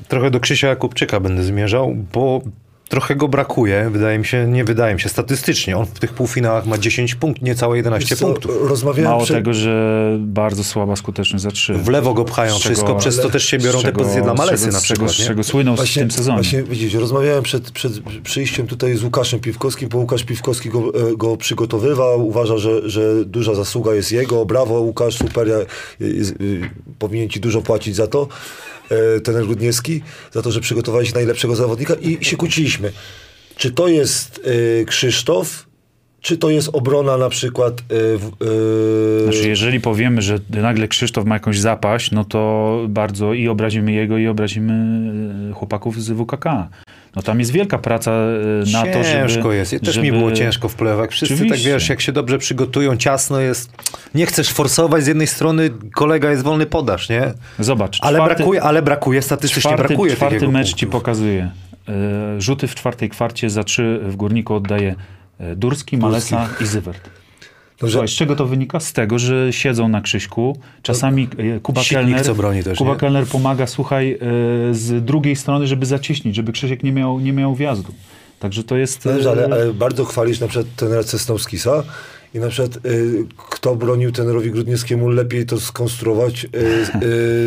trochę do Krzysia Jakubczyka będę zmierzał, bo Trochę go brakuje, wydaje mi się, nie wydaje mi się, statystycznie. On w tych półfinałach ma dziesięć punktów, niecałe jedenaście co, punktów. Mało przy... tego, że bardzo słaba skuteczność za trzy. W lewo go pchają czego, wszystko, przez to też się biorą czego, te pozycje dla Malesy na przykład. Z czego słyną właśnie, w tym sezonie. Właśnie, widzicie, rozmawiałem przed, przed przyjściem tutaj z Łukaszem Piwkowskim, bo Łukasz Piwkowski go, go przygotowywał, uważa, że, że duża zasługa jest jego. Brawo Łukasz, super, ja, jest, powinien ci dużo płacić za to. Trener Grudniewski, za to, że przygotowaliście najlepszego zawodnika i się kłóciliśmy. Czy to jest y, Krzysztof, czy to jest obrona na przykład... Y, y... Znaczy, jeżeli powiemy, że nagle Krzysztof ma jakąś zapaść, no to bardzo i obrazimy jego, i obrazimy chłopaków z W K K. No tam jest wielka praca na ciężko to, żeby... Ciężko jest. Też żeby... mi było ciężko w play-offach. Wszyscy oczywiście. Tak wiesz, jak się dobrze przygotują, ciasno jest. Nie chcesz forsować, z jednej strony kolega jest wolny podaż, nie? Zobacz. Ale, czwarty, brakuje, ale brakuje, statystycznie czwarty, brakuje czwarty mecz punktów. Ci pokazuje. Rzuty w czwartej kwarcie za trzy w Górniku oddaje Durski, Malesa i Zywert. Słuchaj, z czego to wynika? Z tego, że siedzą na Krzyśku. Czasami Kuba Kelner, też, Kuba Kelner pomaga, słuchaj, z drugiej strony, żeby zacieśnić, żeby Krzysiek nie miał, nie miał wjazdu. Także to jest... Ale, ale, ale bardzo chwalisz na przykład trenera Cesnowskisa i na przykład y, kto bronił trenerowi Grudniewskiemu, lepiej to skonstruować y,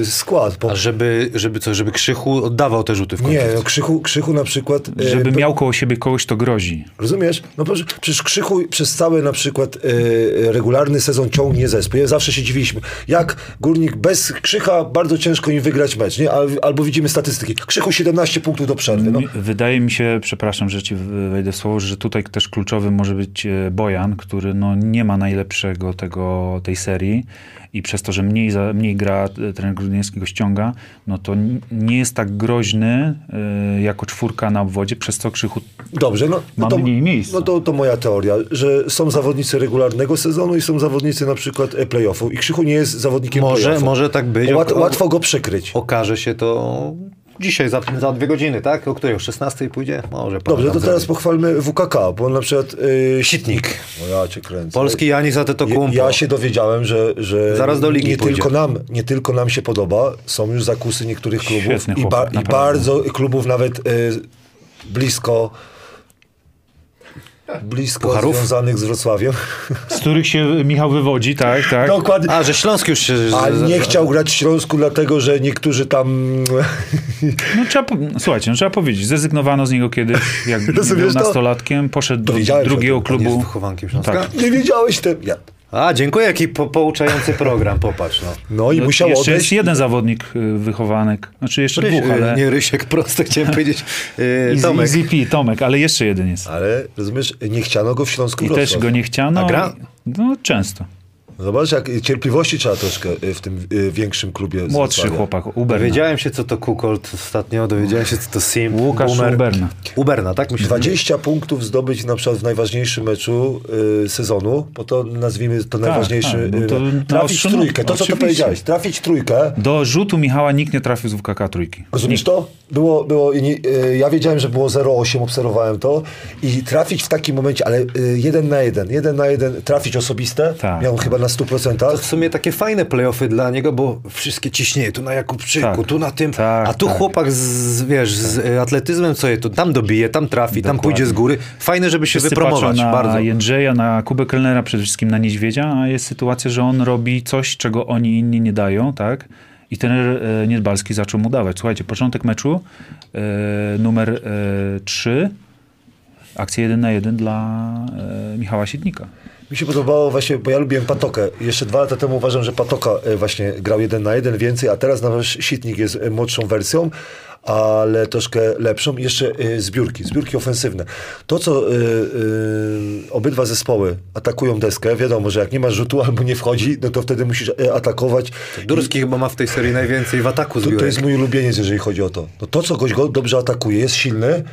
y, skład. Bo... A żeby, żeby co, żeby Krzychu oddawał te rzuty w końcu? Nie, no, Krzychu, Krzychu na przykład... Y, żeby miał koło siebie kogoś, to grozi. Rozumiesz? No przecież Krzychu przez cały na przykład y, regularny sezon ciągnie zespół. Ja zawsze się dziwiliśmy, jak Górnik bez Krzycha bardzo ciężko im wygrać mecz, nie? Al, albo widzimy statystyki. Krzychu siedemnaście punktów do przerwy. No. Wydaje mi się, przepraszam, że ci wejdę w słowo, że tutaj też kluczowym może być Bojan, który no nie ma najlepszego tego, tej serii i przez to, że mniej, za, mniej gra, trener Grudniewski go ściąga, no to nie jest tak groźny y, jako czwórka na obwodzie, przez co Krzychu dobrze, no, ma to, mniej miejsca. No to, to moja teoria, że są zawodnicy regularnego sezonu i są zawodnicy na przykład play-offu i Krzychu nie jest zawodnikiem play-offu. Może tak być. Łat, łatwo go przykryć. Okaże się to... Dzisiaj, za, za dwie godziny, tak? O której? O szesnastej pójdzie? Może. Dobrze, to teraz pochwalmy W K K, bo na przykład... Yy, Sietnik. O ja cię kręcę. Polski Janis Antetokounmpo. Ja, ja się dowiedziałem, że, że zaraz do ligi nie, tylko nam, nie tylko nam się podoba, są już zakusy niektórych klubów. Świetny chłopak, i, ba i bardzo klubów nawet yy, blisko... blisko Pucharów? Związanych z Wrocławiem. Z których się Michał wywodzi, tak, tak. Dokładnie. A, że Śląsk już się... A nie chciał grać w Śląsku, dlatego, że niektórzy tam... No, trzeba, słuchajcie, no, trzeba powiedzieć, zrezygnowano z niego kiedyś, jak był nastolatkiem, poszedł do drugiego klubu. Jest wychowankiem Śląska? Tak. Nie wiedziałeś ten... Ja. A, dziękuję, jaki po, pouczający program, popatrz. No, no i no, musiał jeszcze odejść. Jeszcze jest jeden zawodnik y, wychowanek, znaczy jeszcze Ryś, dwóch, ale... Nie, Rysiek, prosto chciałem powiedzieć. Y, Tomek. Easy, easy P, Tomek, ale jeszcze jeden jest. Ale, rozumiesz, nie chciano go w Śląsku. I Wrocław. Też go nie chciano. A gra? No, często. Zobacz, jak cierpliwości trzeba troszkę w tym y, większym klubie. Młodszy Zresztą. Chłopak, Uberna. Dowiedziałem się, co to Kukolt ostatnio, dowiedziałem się, co to Sim. Łukasz Umer... Uberna. Uberna, tak? Myślę, dwadzieścia punktów zdobyć na przykład w najważniejszym meczu y, sezonu, bo to nazwijmy to tak, najważniejszy... Tak, to y, trafić no, trójkę, to oczywiście. Co ty powiedziałeś, trafić trójkę. Do rzutu Michała nikt nie trafił z W K K trójki. Rozumiesz to? Było, było, nie, y, ja wiedziałem, że było zero osiem, obserwowałem to i trafić w takim momencie, ale y, jeden na jeden, jeden na jeden, trafić osobiste, tak. Miał chyba na sto procent. To w sumie takie fajne play-offy dla niego, bo wszystkie ciśnieje tu na Jakubczyku, tak, tu na tym, tak, a tu tak. Chłopak z, wiesz, tak. Z atletyzmem, co je tu, tam dobije, tam trafi, dokładnie. Tam pójdzie z góry. Fajne, żeby się wszyscy wypromować. Na bardzo. Jędrzeja, na Kubę Kelnera, przede wszystkim na Niedźwiedzia, a jest sytuacja, że on robi coś, czego oni inni nie dają, tak? I trener e, Niedbalski zaczął mu dawać. Słuchajcie, początek meczu, e, numer e, trzy, akcja jeden na jeden dla e, Michała Sietnika. Mi się podobało właśnie, bo ja lubiłem Patokę. Jeszcze dwa lata temu uważam, że Patoka właśnie grał jeden na jeden więcej, a teraz nawet Sietnik jest młodszą wersją, ale troszkę lepszą. Jeszcze zbiórki, zbiórki ofensywne. To, co y, y, obydwa zespoły atakują deskę, wiadomo, że jak nie masz rzutu albo nie wchodzi, no to wtedy musisz atakować. Durski I, chyba ma w tej serii najwięcej w ataku zbiórek. To, to jest mój ulubieniec, jeżeli chodzi o to. No to, co goś go dobrze atakuje, jest silny.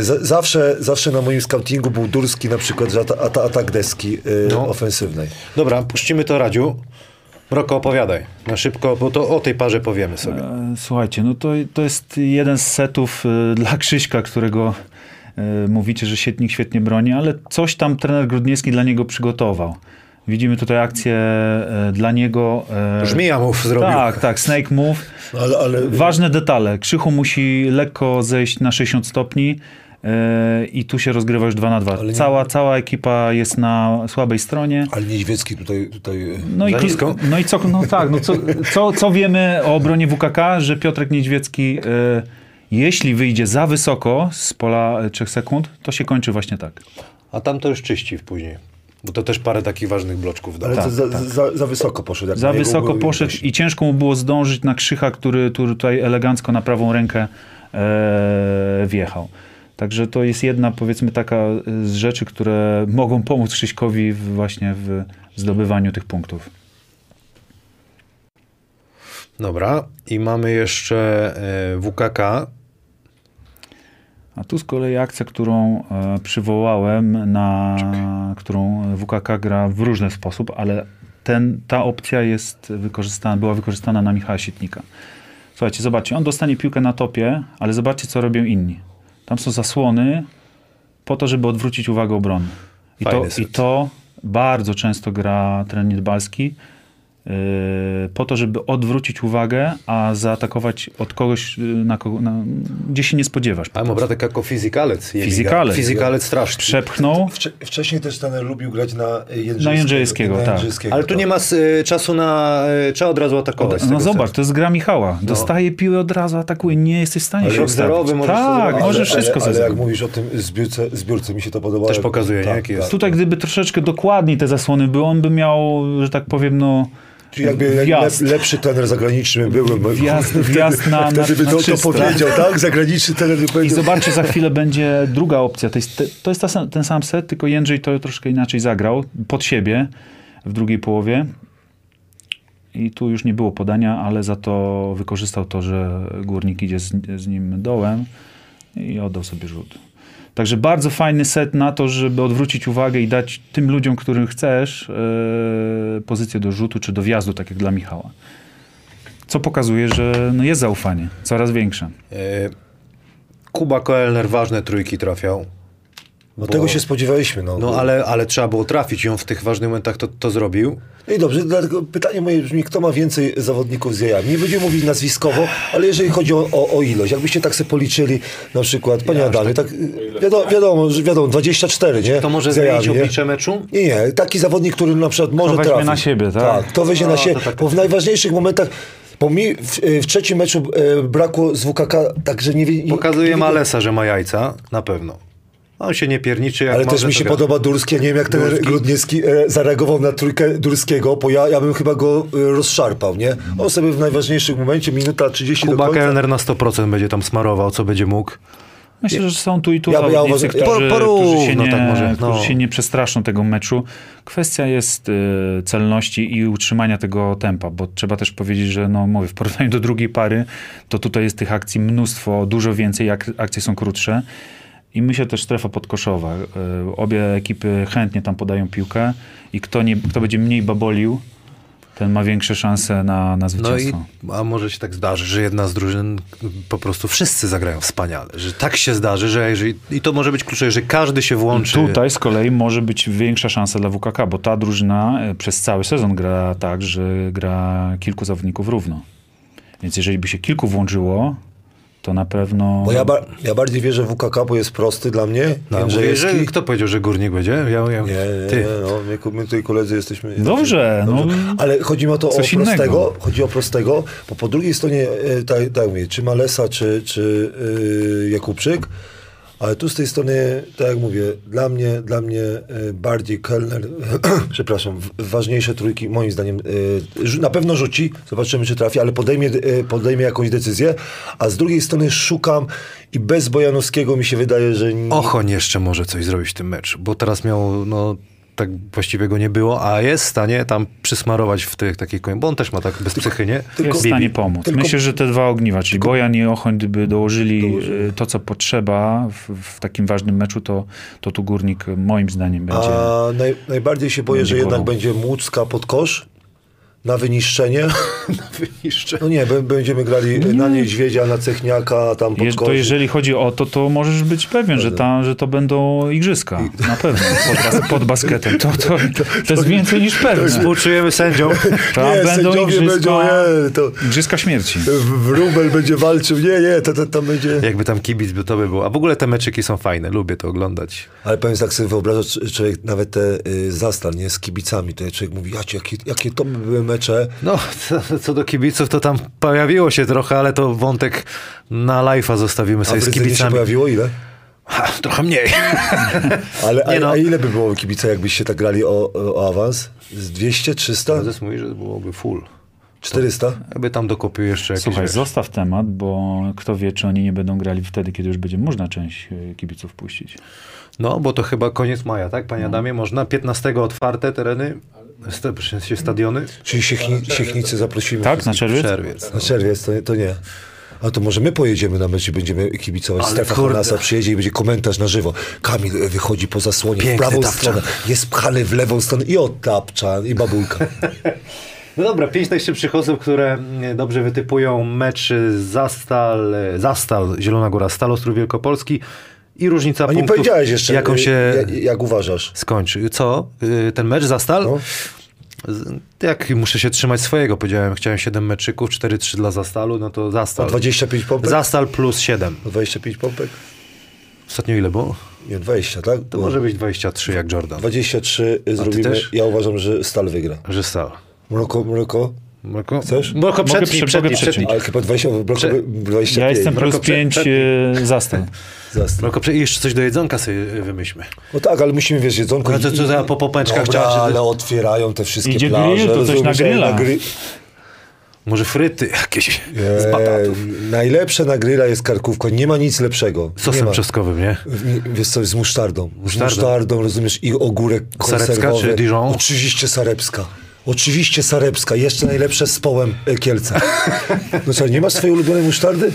Z zawsze, zawsze na moim scoutingu był Durski, na przykład, że ata ata atak deski yy, no. ofensywnej. Dobra, puścimy to Radziu. Roko, opowiadaj. Na szybko, bo to o tej parze powiemy sobie. E, słuchajcie, no to, to jest jeden z setów y, dla Krzyśka, którego y, mówicie, że Sietnik świetnie broni, ale coś tam trener Grudniewski dla niego przygotował. Widzimy tutaj akcję e, dla niego. E, Żmija move zrobił. Tak, tak, snake move. Ale, ale... Ważne detale. Krzychu musi lekko zejść na sześćdziesiąt stopni. i tu się rozgrywa już dwa na dwa. Nie... Cała, cała ekipa jest na słabej stronie. Ale Niedźwiecki tutaj, tutaj no, i, no i co, no tak, no co, co, co wiemy o obronie W K K? Że Piotrek Niedźwiecki, e, jeśli wyjdzie za wysoko z pola trzech sekund, to się kończy właśnie tak. A tam to już czyści w później. Bo to też parę takich ważnych bloczków dało. Ale tak, za, tak. Za, za wysoko poszedł. Jak za wysoko poszedł i ciężko mu było zdążyć na Krzycha, który, który tutaj elegancko na prawą rękę e, wjechał. Także to jest jedna, powiedzmy, taka z rzeczy, które mogą pomóc Krzyśkowi właśnie w zdobywaniu tych punktów. Dobra. I mamy jeszcze W K K. A tu z kolei akcja, którą przywołałem, na Czekaj. którą W K K gra w różny sposób, ale ten, ta opcja jest wykorzystana, była wykorzystana na Michała Sietnika. Słuchajcie, zobaczcie, on dostanie piłkę na topie, ale zobaczcie, co robią inni. Tam są zasłony po to, żeby odwrócić uwagę obrony. I to, i to bardzo często gra trener Balski, yy, po to, żeby odwrócić uwagę, a zaatakować od kogoś, na kogo, na, gdzie się nie spodziewasz. Ale obra tak jako fizykalec. Fizykalec. Fizykalec straszny. Przepchnął. Wcze, wcześniej też ten lubił grać na Jędrzejskiego. Na Jędrzejskiego, tak. Ale tu nie ma y, czasu na... Y, trzeba od razu atakować. Od, no zobacz, celu. To jest gra Michała. Dostaje no. piłę, od razu atakuje. Nie jesteś w stanie ale się ustawić. Możesz tak, możesz ale, wszystko ale, ale jak mówisz o tym zbiórce, zbiórce mi się to podobało. Też pokazuje, tak, jak jest. Tutaj gdyby troszeczkę dokładniej te zasłony były, on by miał, że tak powiem, no... Jakby wjazd. lepszy trener zagraniczny byłem. Wjazd, wjazd na, wtedy by na, na to, to powiedział, tak? Zagraniczny trener by powiedział. I zobaczcie, za chwilę będzie druga opcja. To jest, te, to jest ta, ten sam set, tylko Jędrzej to troszkę inaczej zagrał, pod siebie w drugiej połowie. I tu już nie było podania, ale za to wykorzystał to, że Górnik idzie z, z nim dołem i oddał sobie rzut. Także bardzo fajny set na to, żeby odwrócić uwagę i dać tym ludziom, którym chcesz, yy, pozycję do rzutu czy do wjazdu, tak jak dla Michała. Co pokazuje, że no jest zaufanie, coraz większe. Yy, Kuba Kelner ważne trójki trafiał. No bo... tego się spodziewaliśmy. No, no bo... ale, ale trzeba było trafić ją w tych ważnych momentach, to, to zrobił. No i dobrze, dlatego pytanie moje brzmi, kto ma więcej zawodników z jajami? Nie będziemy mówić nazwiskowo, ale jeżeli chodzi o, o, o ilość, jakbyście tak sobie policzyli, na przykład, panie ja, Adamie, tak, wiadomo, wiadomo, wiadomo, dwadzieścia cztery, nie? To może zmienić oblicze meczu? Nie, nie, taki zawodnik, który na przykład może trafić. To weźmie na siebie, tak? Tak, to weźmie no, na siebie, tak, bo w najważniejszych momentach... Bo mi w, w trzecim meczu e, brakło z W K K, także nie wiem... Pokazuje nie, Malesa, że ma jajca, na pewno. On się nie pierniczy jak ale też mi się to podoba Durski. Ja nie wiem, jak ten Grudniewski e, zareagował na trójkę Durskiego, bo ja, ja bym chyba go e, rozszarpał, nie? On sobie w najważniejszym momencie, minuta trzydzieści Kuba do końca. Kuba Kelner na sto procent będzie tam smarował, co będzie mógł. Myślę, że są tu i tu ja, zawodnicy, ja którzy, którzy, się nie, no tak może, no. którzy się nie przestraszą tego meczu. Kwestia jest y, celności i utrzymania tego tempa, bo trzeba też powiedzieć, że no mówię, w porównaniu do drugiej pary, to tutaj jest tych akcji mnóstwo, dużo więcej, jak akcje są krótsze. I myślę też strefa podkoszowa. Obie ekipy chętnie tam podają piłkę i kto, nie, kto będzie mniej babolił, ten ma większe szanse na, na zwycięstwo. No i, a może się tak zdarzy, że jedna z drużyn po prostu wszyscy zagrają wspaniale. Że tak się zdarzy, że jeżeli, i to może być kluczowe, że każdy się włączy. I tutaj z kolei może być większa szansa dla W K K, bo ta drużyna przez cały sezon gra tak, że gra kilku zawodników równo. Więc jeżeli by się kilku włączyło, to na pewno... Bo ja, ba ja bardziej wierzę w W K K, bo jest prosty dla mnie. No, jeżeli... Kto powiedział, że Górnik będzie? Ja, ja... Nie, nie, Ty. nie no, my tutaj koledzy jesteśmy... Dobrze, dobrze. No, ale chodzi o to o prostego, innego. chodzi o prostego, bo po drugiej stronie, e, tak, tak mówię, czy Malesa, czy, czy e, Jakubczyk, ale tu z tej strony, tak jak mówię, dla mnie, dla mnie e, bardziej Kelner, przepraszam, ważniejsze trójki, moim zdaniem, e, na pewno rzuci, zobaczymy, czy trafi, ale podejmie, e, podejmie jakąś decyzję, a z drugiej strony szukam i bez Bojanowskiego mi się wydaje, że... Nie... Ochoń jeszcze może coś zrobić w tym meczu, bo teraz miał, no... tak właściwie go nie było, a jest w stanie tam przysmarować w tych takich koń, bo on też ma tak bez psychy, nie? Tylko, jest w stanie pomóc. Tylko, Myślę, że te dwa ogniwa, czyli tylko, Bojan i Ochoń, gdyby dołożyli, dołożyli to, co potrzeba w, w takim ważnym meczu, to, to tu Górnik moim zdaniem będzie... A naj, najbardziej się boję, że jednak będzie Młódzka pod kosz. Na wyniszczenie? Na wyniszczenie. No nie, będziemy grali nie. na niedźwiedzia, na cechniaka, tam pod Je, To jeżeli chodzi o to, to możesz być pewien, że, ta, że to będą igrzyska. I... Na pewno. Pod, pod basketem. To, to, to, to jest więcej niż pewne. Współczujemy sędziom. Nie, będą igrzyska, będą, nie, to... igrzyska śmierci. Wróbel będzie walczył. Nie, nie, to, to tam będzie... Jakby tam kibic by to by było. A w ogóle te meczyki są fajne. Lubię to oglądać. Ale powiem tak sobie wyobrażasz, człowiek nawet te y, zastal, nie? Z kibicami. To człowiek mówi, jakie, jakie to by były mecze. No, co do kibiców, to tam pojawiło się trochę, ale to wątek na live'a zostawimy sobie z kibicami. A w Rydzynie się pojawiło ile? Ha, trochę mniej. Ale a, no. a ile by było kibica, jakbyście tak grali o, o awans? Z dwieście trzysta? Prezes mówi, że byłoby full. czterysta? Jakby tam dokupił jeszcze jakieś... Słuchaj, wiesz. Zostaw temat, bo kto wie, czy oni nie będą grali wtedy, kiedy już będzie można część kibiców puścić. No, bo to chyba koniec maja, tak, panie no. Adamie? Można piętnastego otwarte tereny... stadiony? Czyli siechni, Siechnicy zaprosimy. Tak, na czerwiec? czerwiec? Na czerwiec, to nie, to nie. A to może my pojedziemy na mecz i będziemy kibicować. Stefan Hanasa przyjedzie i będzie komentarz na żywo. Kamil wychodzi po zasłonie Piękny w prawą tapczan. stronę, jest pchany w lewą stronę i od tapczan, i babulka. No dobra, pięć najszybszych osób, które dobrze wytypują mecz Zastal, Zastal, Zielona Góra, Stal, Ostrów Wielkopolski. I różnica A punktów, nie powiedziałeś jeszcze, jaką się jak, jak uważasz. Skończy. Co? Ten mecz Zastal? No. Jak muszę się trzymać swojego, powiedziałem. Chciałem siedem meczyków, cztery trzy dla Zastalu, no to Zastal. O dwadzieścia pięć pompek? Zastal plus siedem. O dwadzieścia pięć pompek? Ostatnio ile było? Nie, dwadzieścia, tak? To no. może być dwadzieścia trzy jak Jordan. dwadzieścia trzy zrobimy. Ja uważam, że Stal wygra. Że Stal. Mroko, mroko. Mroko? Chcesz? Mroko przedni, przedni, przedni. Ale chyba dwadzieścia, dwadzieścia pięć. Ja jestem plus pięć Zastal. Zastan. I jeszcze coś do jedzonka sobie wymyślmy. No tak, ale musimy, wiesz, jedzonko... No to, to, to po popęczkach chciała... ale to... otwierają te wszystkie Idzie plaże. Idzie to coś na grilla. Na gry... Może fryty jakieś eee, z batatów. Najlepsze na grilla jest karkówka. Nie ma nic lepszego. Sosem czosnkowym, nie? Wiesz co, z musztardą. musztardą. Z musztardą, rozumiesz? I ogórek konserwowy. Sarepska czy Dijon? Oczywiście sarepska. Oczywiście sarepska. Jeszcze najlepsze z połem Kielca. No co, nie masz swojej ulubionej musztardy?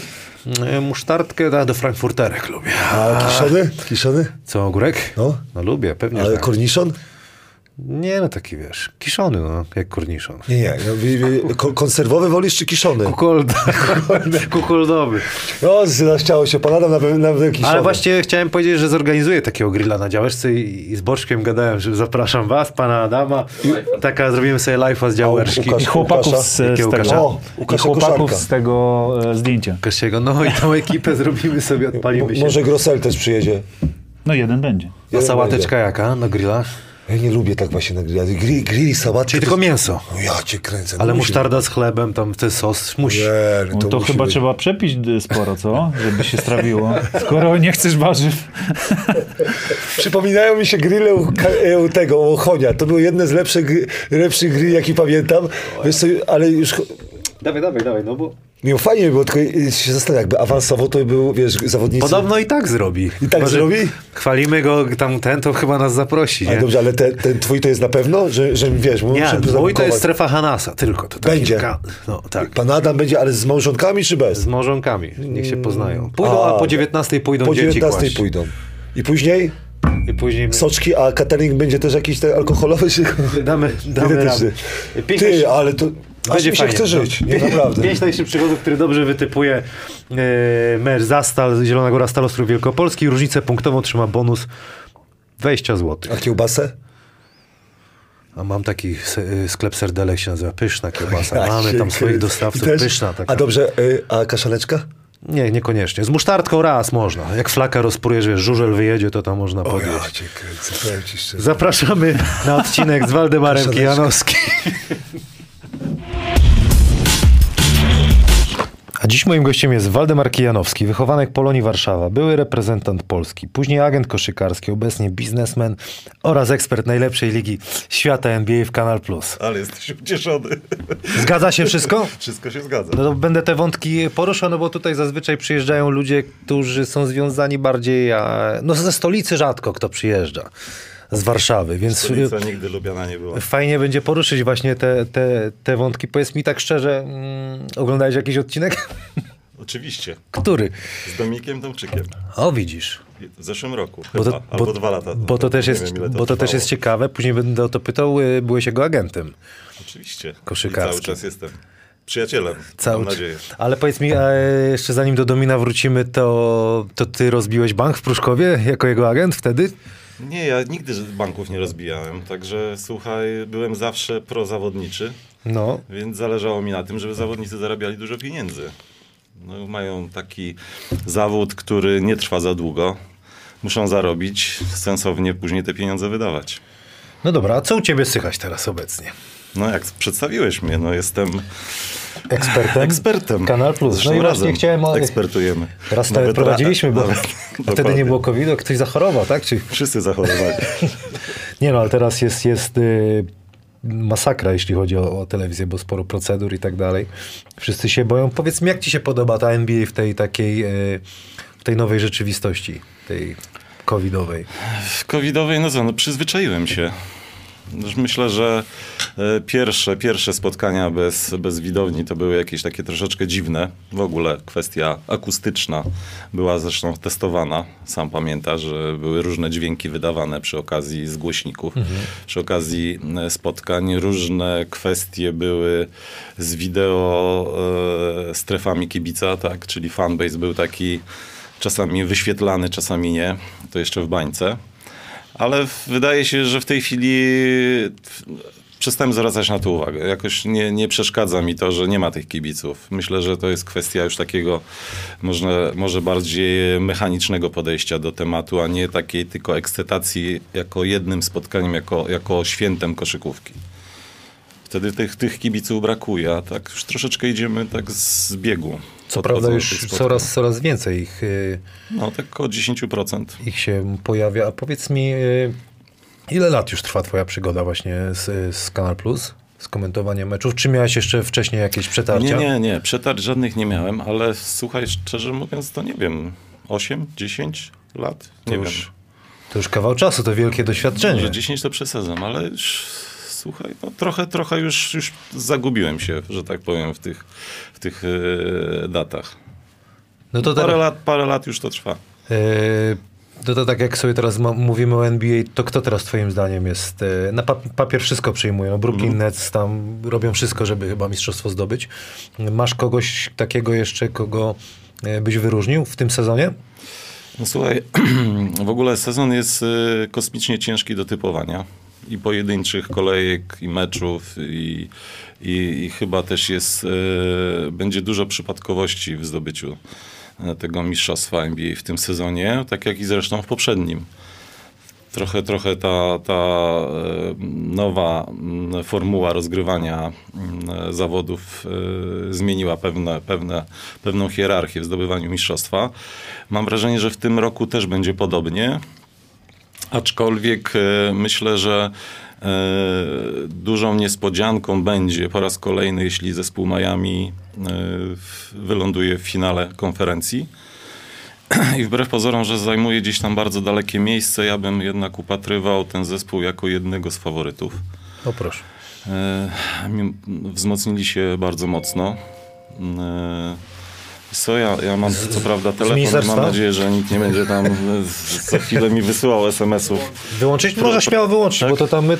Musztardkę da, do frankfurterek lubię. A kiszony? Kiszony? Co, ogórek? No. No lubię, pewnie. Ale tak. Korniszon? Nie, no taki wiesz, kiszony, no, jak korniszon. Nie, nie, no, konserwowy wolisz czy kiszony? Kukolda. Kukoldowy. No, chciało się, pan Adam na pewno kiszony. Ale właśnie chciałem powiedzieć, że zorganizuję takiego grilla na działeczce i, i z Boczkiem gadałem, że zapraszam was, pana Adama. I, taka, zrobimy sobie live'a z działeczki. I chłopaków z, z tego, o, I chłopaków z tego e, zdjęcia. Kasiego. No i tą ekipę zrobimy sobie, odpalimy się. Może Grozel też przyjedzie. No jeden będzie. A sałateczka jaka na grillach? Ja nie lubię tak właśnie na grilla. Grill, grill, sałaty. Tylko jest... mięso. No ja cię kręcę. No ale musztarda być. Z chlebem, tam ten sos musi. Nie, no to no to musi chyba być. Trzeba przepić sporo, co? Żeby się strawiło. Skoro nie chcesz warzyw. Przypominają mi się grille u, u tego, u Chonia. To były jedne z lepszych, lepszych grill, jaki pamiętam. Wiesz co, ale już... Dawaj, dawaj, dawaj, no bo... No fajnie, bo tylko się zastanawiam, jakby awansował, to by był, wiesz, zawodnicy... Podobno i tak zrobi. I tak Może zrobi? Chwalimy go, tam ten, to chyba nas zaprosi, nie? Ale dobrze, ale ten, ten twój to jest na pewno, że, że wiesz... Nie, twój to jest strefa Hanasa, tylko. To będzie. Kilka, no, tak. Pan Adam będzie, ale z małżonkami czy bez? Z małżonkami, niech się poznają. Pójdą, a, a po dziewiętnastej pójdą dzieci Po dziewiętnastej dzieci pójdą. I później... I później soczki, a catering będzie też jakiś te alkoholowy? Damy, damy radę. Ty, ale to... Będzie fajnie. Chce żyć, nie, naprawdę. Pięć najszybszych osób, który dobrze wytypuje yy, mecz Zastal, Zielona Góra, Stal, Ostrów Wielkopolski. Różnicę punktową trzyma bonus dwadzieścia złotych. A kiełbasę? A mam taki sklep serdelek, się nazywa Pyszna Kiełbasa. Mamy tam swoich dostawców, też, pyszna taka. A dobrze, yy, a kaszaleczka? Nie, niekoniecznie. Z musztardką raz można. Jak flaka rozprujesz, wiesz, żużel wyjedzie, to tam można podjeść. Ja zapraszamy na odcinek z Waldemarem Kijanowskim. A dziś moim gościem jest Waldemar Kijanowski, wychowanek Polonii Warszawa, były reprezentant Polski, później agent koszykarski, obecnie biznesmen oraz ekspert najlepszej ligi świata N B A w Kanal Plus. Ale jesteś ucieszony. Zgadza się wszystko? Wszystko się zgadza. No to będę te wątki poruszał, no bo tutaj zazwyczaj przyjeżdżają ludzie, którzy są związani bardziej, a... no ze stolicy rzadko kto przyjeżdża. Z Warszawy, więc... Stolica nigdy Lubiana nie była. Fajnie będzie poruszyć właśnie te, te, te wątki. Powiedz mi tak szczerze, mm, oglądałeś jakiś odcinek? Oczywiście. Który? Z Dominikiem Tomczykiem. O, widzisz. W zeszłym roku, bo chyba, to, albo bo, dwa lata. Bo to, też jest, wiem, to bo to też jest ciekawe. Później będę o to pytał, byłeś jego agentem. Oczywiście. Koszykarski. I cały czas jestem przyjacielem, cały mam nadzieję. Ale powiedz mi, a jeszcze zanim do Domina wrócimy, to, to ty rozbiłeś bank w Pruszkowie jako jego agent wtedy? Nie, ja nigdy banków nie rozbijałem, także słuchaj, byłem zawsze prozawodniczy, no. Więc zależało mi na tym, żeby zawodnicy zarabiali dużo pieniędzy. No, mają taki zawód, który nie trwa za długo, muszą zarobić, sensownie później te pieniądze wydawać. No dobra, a co u ciebie słychać teraz obecnie? No jak przedstawiłeś mnie, no jestem ekspertem, ekspertem. Kanal Plus. Zresztą no i razem chciałem o... ekspertujemy. Raz nawet prowadziliśmy, bo nawet, wtedy nie było kowida, ktoś zachorował, tak? Czy... Wszyscy zachorowali. Nie no, ale teraz jest, jest yy, masakra, jeśli chodzi o, o telewizję, bo sporo procedur i tak dalej. Wszyscy się boją. Powiedz mi, jak ci się podoba ta N B A w tej takiej, yy, w tej nowej rzeczywistości, tej covidowej? W covidowej, no co, no przyzwyczaiłem się. Myślę, że pierwsze, pierwsze spotkania bez, bez widowni to były jakieś takie troszeczkę dziwne. W ogóle kwestia akustyczna była zresztą testowana. Sam pamiętasz, że były różne dźwięki wydawane przy okazji z głośników, mhm. przy okazji spotkań. Różne kwestie były z wideo e, strefami kibica, tak? Czyli fanbase był taki czasami wyświetlany, czasami nie. To jeszcze w bańce. Ale wydaje się, że w tej chwili przestałem zwracać na to uwagę. Jakoś nie, nie przeszkadza mi to, że nie ma tych kibiców. Myślę, że to jest kwestia już takiego może, może bardziej mechanicznego podejścia do tematu, a nie takiej tylko ekscytacji jako jednym spotkaniem, jako, jako świętem koszykówki. Wtedy tych, tych kibiców brakuje, a tak już troszeczkę idziemy tak z biegu. Co prawda już coraz, coraz więcej ich... No, tak około dziesięć procent. Ich się pojawia. A powiedz mi, ile lat już trwa twoja przygoda właśnie z, z Kanal Plus? Z komentowaniem meczów? Czy miałeś jeszcze wcześniej jakieś przetarcia? Nie, nie, nie. Przetarć żadnych nie miałem, ale słuchaj, szczerze mówiąc, to nie wiem. osiem, dziesięć lat? Nie to już, wiem. To już kawał czasu, to wielkie doświadczenie. Może dziesięć to przesadzam, ale już... Słuchaj, no trochę, trochę już, już zagubiłem się, że tak powiem, w tych, w tych yy, datach. No to parę, teraz, lat, parę lat już to trwa. Yy, to, to tak jak sobie teraz mówimy o N B A, to kto teraz twoim zdaniem jest? Yy, na papier wszystko przyjmują. Brooklyn mm. Nets tam robią wszystko, żeby chyba mistrzostwo zdobyć. Masz kogoś takiego jeszcze, kogo yy, byś wyróżnił w tym sezonie? No słuchaj, w ogóle sezon jest yy, kosmicznie ciężki do typowania. I pojedynczych kolejek, i meczów, i, i, i chyba też jest, y, będzie dużo przypadkowości w zdobyciu tego mistrzostwa N B A w tym sezonie, tak jak i zresztą w poprzednim. Trochę, trochę ta, ta nowa formuła rozgrywania zawodów zmieniła pewne, pewne, pewną hierarchię w zdobywaniu mistrzostwa. Mam wrażenie, że w tym roku też będzie podobnie. Aczkolwiek y, myślę, że y, dużą niespodzianką będzie po raz kolejny, jeśli zespół Miami y, wyląduje w finale konferencji. I wbrew pozorom, że zajmuje gdzieś tam bardzo dalekie miejsce, ja bym jednak upatrywał ten zespół jako jednego z faworytów. O proszę. Y, wzmocnili się bardzo mocno. Y, Co ja, ja mam z, co prawda telefon, mam nadzieję, że nikt nie będzie tam co chwilę mi wysyłał es em esów. Wyłączyć? Pro, Może śmiało wyłączyć, tak? Bo to tam my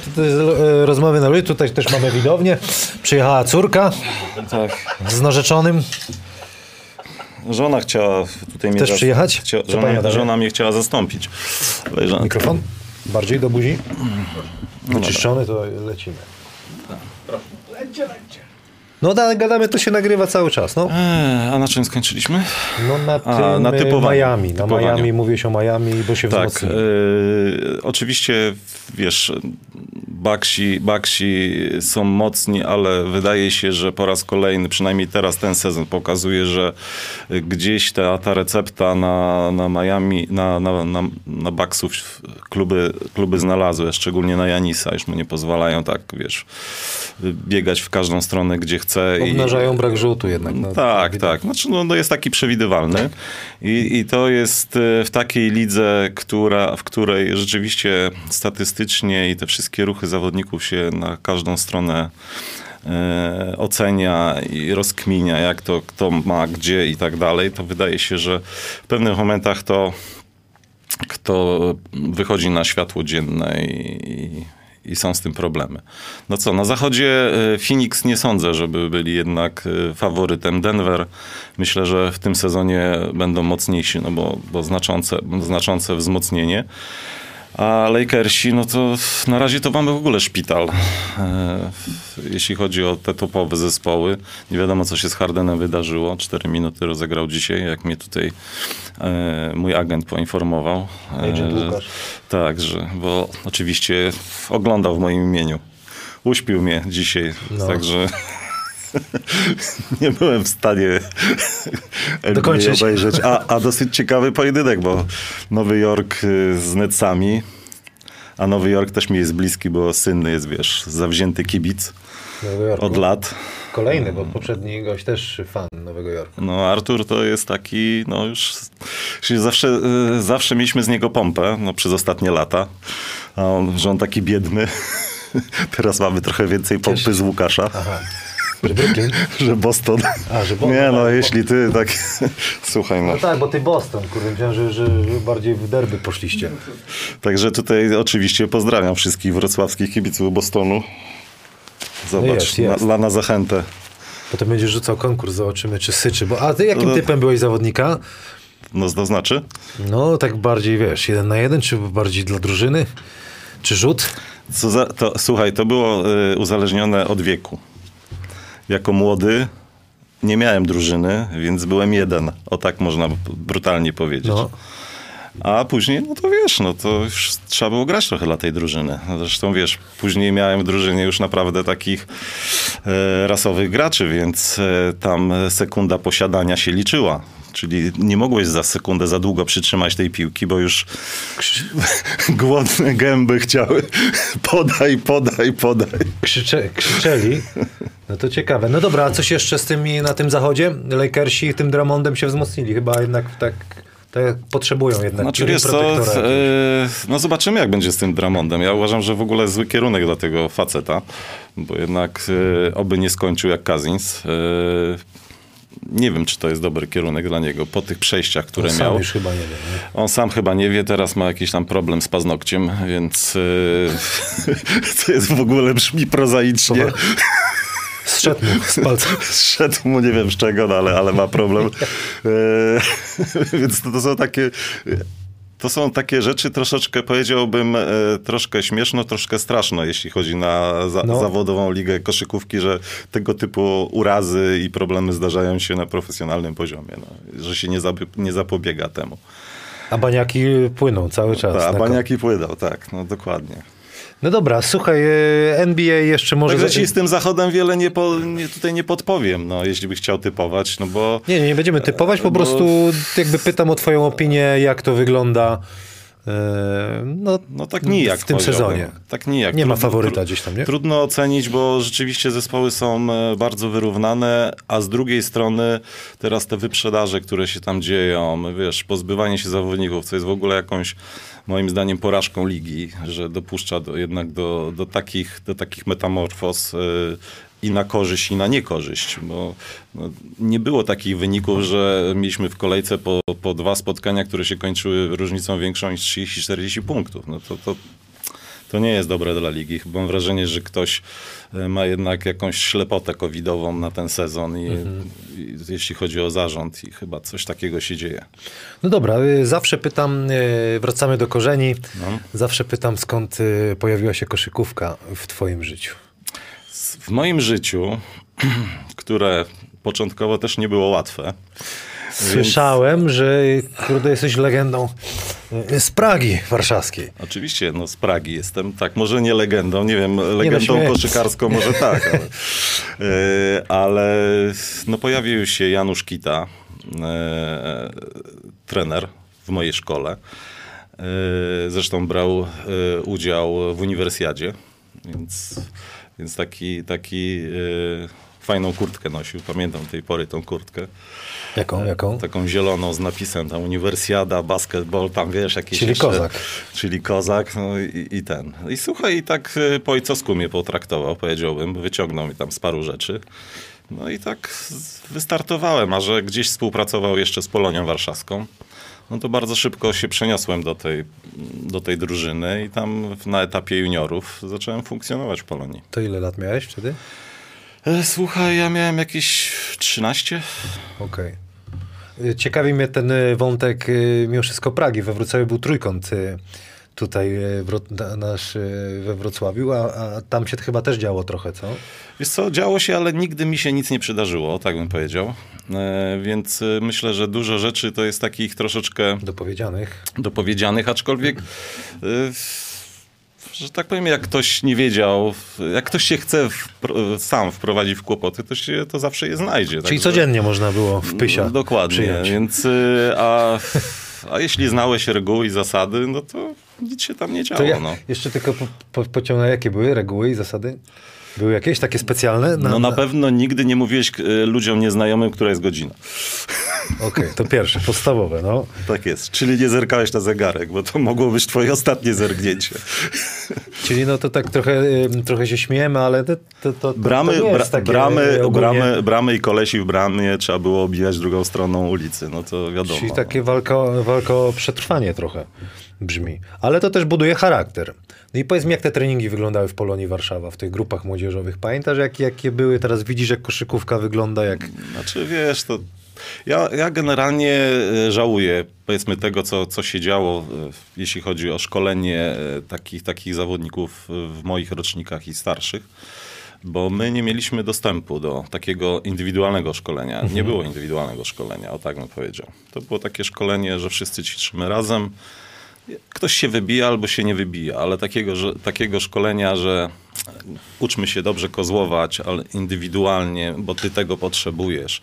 rozmowy na ulicy, tutaj też mamy widownię. Przyjechała córka tak. z narzeczonym. Żona chciała tutaj mnie... Też przyjechać? Chcia, żona, żona mnie chciała zastąpić. Leżanka. Mikrofon? Bardziej do buzi? No wyczyszczony, to lecimy. Tak. Proszę. Lecie, lecie. No gadamy, to się nagrywa cały czas, no. Eee, a na czym skończyliśmy? No na tym a, na Miami. Na Miami, mówię się o Miami, bo się tak, wzmocni. Yy, oczywiście, wiesz, Baxi, Baxi są mocni, ale wydaje się, że po raz kolejny, przynajmniej teraz ten sezon pokazuje, że gdzieś ta, ta recepta na, na Miami, na, na, na, na Baxów kluby, kluby znalazły, szczególnie na Janisa. Już mu nie pozwalają tak, wiesz, biegać w każdą stronę, gdzie chce. Obnażają i... brak rzutu jednak. No, tak, tak. Znaczy, no, no jest taki przewidywalny. I, i to jest w takiej lidze, która, w której rzeczywiście statystycznie i te wszystkie ruchy zawodników się na każdą stronę e, ocenia i rozkminia, jak to kto ma, gdzie i tak dalej. To wydaje się, że w pewnych momentach to kto wychodzi na światło dzienne i, i, i są z tym problemy. No co, na zachodzie Phoenix nie sądzę, żeby byli jednak faworytem. Denver myślę, że w tym sezonie będą mocniejsi, no bo, bo znaczące, znaczące wzmocnienie. A Lakersi, no to na razie to mamy w ogóle szpital, jeśli chodzi o te topowe zespoły. Nie wiadomo, co się z Hardenem wydarzyło. Cztery minuty rozegrał dzisiaj, jak mnie tutaj mój agent poinformował. Agent Łukasz. Tak, że, bo oczywiście oglądał w moim imieniu. Uśpił mnie dzisiaj, no. Także... nie byłem w stanie dokończyć. Obejrzeć. A, a dosyć ciekawy pojedynek, bo Nowy Jork z Netsami, a Nowy Jork też mi jest bliski, bo synny jest, wiesz, zawzięty kibic od lat. Kolejny, bo poprzedni gość też fan Nowego Jorku. No Artur to jest taki, no już, już zawsze, zawsze mieliśmy z niego pompę, no przez ostatnie lata, a on, że on taki biedny. Teraz mamy trochę więcej pompy też z Łukasza. Aha. Że Brooklyn? Że Boston. A, że Boston. Nie no, tak, jeśli ty tak... Słuchaj, no. No tak, bo ty Boston, kurde, myślałem, że, że bardziej w derby poszliście. Także tutaj oczywiście pozdrawiam wszystkich wrocławskich kibiców Bostonu. Zobacz, no jest, jest. Na, dla nas zachętę. Potem będziesz rzucał konkurs, zobaczymy czy syczy. Bo, a ty jakim no, typem byłeś zawodnika? No to znaczy? No tak bardziej, wiesz, jeden na jeden, czy bardziej dla drużyny? Czy rzut? Co za, to, słuchaj, to było y, uzależnione od wieku. Jako młody nie miałem drużyny, więc byłem jeden. O tak można brutalnie powiedzieć. No. A później, no to wiesz, no to już trzeba było grać trochę dla tej drużyny. Zresztą wiesz, później miałem w drużynie już naprawdę takich e, rasowych graczy, więc e, tam sekunda posiadania się liczyła. Czyli nie mogłeś za sekundę za długo przytrzymać tej piłki, bo już Krzy... głodne gęby chciały podaj, podaj, podaj. Krzycze... Krzyczeli. No to ciekawe. No dobra, a coś jeszcze z tymi na tym zachodzie? Lakersi tym Drummondem się wzmocnili. Chyba jednak tak, tak potrzebują jednak. Znaczy jest to, no zobaczymy jak będzie z tym Drummondem. Ja uważam, że w ogóle zły kierunek dla tego faceta, bo jednak yy, oby nie skończył jak Cousins. Yy, Nie wiem, czy to jest dobry kierunek dla niego po tych przejściach, które on miał. On sam już chyba nie wie. Nie? On sam chyba nie wie, teraz ma jakiś tam problem z paznokciem, więc yy, to jest w ogóle brzmi prozaicznie. Zszedł mu z palca. Zszedł mu, nie wiem z czego, no, ale, ale ma problem. Yy, więc to, to są takie... To są takie rzeczy troszeczkę, powiedziałbym, e, troszkę śmieszno, troszkę straszno, jeśli chodzi na za, no. zawodową ligę koszykówki, że tego typu urazy i problemy zdarzają się na profesjonalnym poziomie, no, że się nie, za, nie zapobiega temu. A baniaki płyną cały czas. Ta, a baniaki płyną, tak, no dokładnie. No dobra, słuchaj, N B A jeszcze może... Także ci z tym zachodem wiele nie po, nie, tutaj nie podpowiem, no, jeśli by chciał typować, no bo... Nie, nie, nie będziemy typować, po bo... prostu jakby pytam o twoją opinię, jak to wygląda no, no, tak nijak, w tym sezonie. Tak nijak. Nie trudno, ma faworyta gdzieś tam, nie? Trudno ocenić, bo rzeczywiście zespoły są bardzo wyrównane, a z drugiej strony teraz te wyprzedaże, które się tam dzieją, wiesz, pozbywanie się zawodników, co jest w ogóle jakąś moim zdaniem porażką ligi, że dopuszcza do, jednak do, do, takich, do takich metamorfoz yy, i na korzyść, i na niekorzyść, bo no, nie było takich wyników, że mieliśmy w kolejce po, po dwa spotkania, które się kończyły różnicą większą niż trzydzieści czterdzieści punktów. No to, to, to nie jest dobre dla ligi. Chyba mam wrażenie, że ktoś ma jednak jakąś ślepotę covidową na ten sezon, i, mhm. i, jeśli chodzi o zarząd i chyba coś takiego się dzieje. No dobra, zawsze pytam, wracamy do korzeni, no. Zawsze pytam, skąd pojawiła się koszykówka w twoim życiu? W moim życiu, które początkowo też nie było łatwe. Słyszałem, więc... że kurde, jesteś legendą z Pragi warszawskiej. Oczywiście, no z Pragi jestem. Tak, może nie legendą, nie wiem, legendą nie koszykarską może tak. Ale, yy, ale no pojawił się Janusz Kita, yy, trener w mojej szkole. Yy, zresztą brał yy, udział w uniwersjadzie, więc... Więc taki, taki yy, fajną kurtkę nosił. Pamiętam tej pory tą kurtkę. Jaką? jaką? Taką zieloną z napisem tam uniwersjada, basketball, tam wiesz jakieś... Czyli jeszcze, kozak. Czyli kozak, no i, i ten. I słuchaj, i tak po ojcowsku mnie potraktował, powiedziałbym. Wyciągnął mi tam z paru rzeczy. No i tak wystartowałem, a że gdzieś współpracował jeszcze z Polonią Warszawską, no to bardzo szybko się przeniosłem do tej, do tej drużyny i tam na etapie juniorów zacząłem funkcjonować w Polonii. To ile lat miałeś wtedy? Słuchaj, ja miałem jakieś trzynaście. Okej. Okay. Ciekawi mnie ten wątek mimo wszystko Pragi. We Wrocławiu był trójkąt tutaj nasz we Wrocławiu, a, a tam się chyba też działo trochę, co? Wiesz co, działo się, ale nigdy mi się nic nie przydarzyło, tak bym powiedział. E, więc myślę, że dużo rzeczy to jest takich troszeczkę... Dopowiedzianych. Dopowiedzianych, aczkolwiek... E, że tak powiem, jak ktoś nie wiedział, jak ktoś się chce wpro- sam wprowadzić w kłopoty, to się to zawsze je znajdzie. Czyli także codziennie można było w pysia. Dokładnie, przyjąć. Więc a, a jeśli znałeś reguły i zasady, no to nic się tam nie działo. Ja, no. Jeszcze tylko po, po, pociągnę, jakie były reguły i zasady? Były jakieś takie specjalne? Na, no na, na pewno nigdy nie mówiłeś ludziom nieznajomym, która jest godzina. Okej, okay, to pierwsze, podstawowe, no. Tak jest, czyli nie zerkałeś na zegarek, bo to mogło być twoje ostatnie zerknięcie. Czyli no to tak trochę, trochę się śmiejemy, ale to, to, to, bramy, to bra, takie, bramy, bramy, bramy i kolesi w bramie trzeba było obijać drugą stroną ulicy, no to wiadomo. Czyli takie walka, walka o przetrwanie trochę brzmi. Ale to też buduje charakter. No i powiedz mi, jak te treningi wyglądały w Polonii Warszawa, w tych grupach młodzieżowych? Pamiętasz, jak, jakie były? Teraz widzisz, jak koszykówka wygląda, jak... Znaczy, wiesz, to... Ja, ja generalnie żałuję, powiedzmy, tego, co, co się działo, jeśli chodzi o szkolenie takich, takich zawodników w moich rocznikach i starszych, bo my nie mieliśmy dostępu do takiego indywidualnego szkolenia. Mhm. Nie było indywidualnego szkolenia, o tak bym powiedział. To było takie szkolenie, że wszyscy ćwiczymy razem. Ktoś się wybija albo się nie wybija, ale takiego, że, takiego szkolenia, że uczmy się dobrze kozłować, ale indywidualnie, bo ty tego potrzebujesz.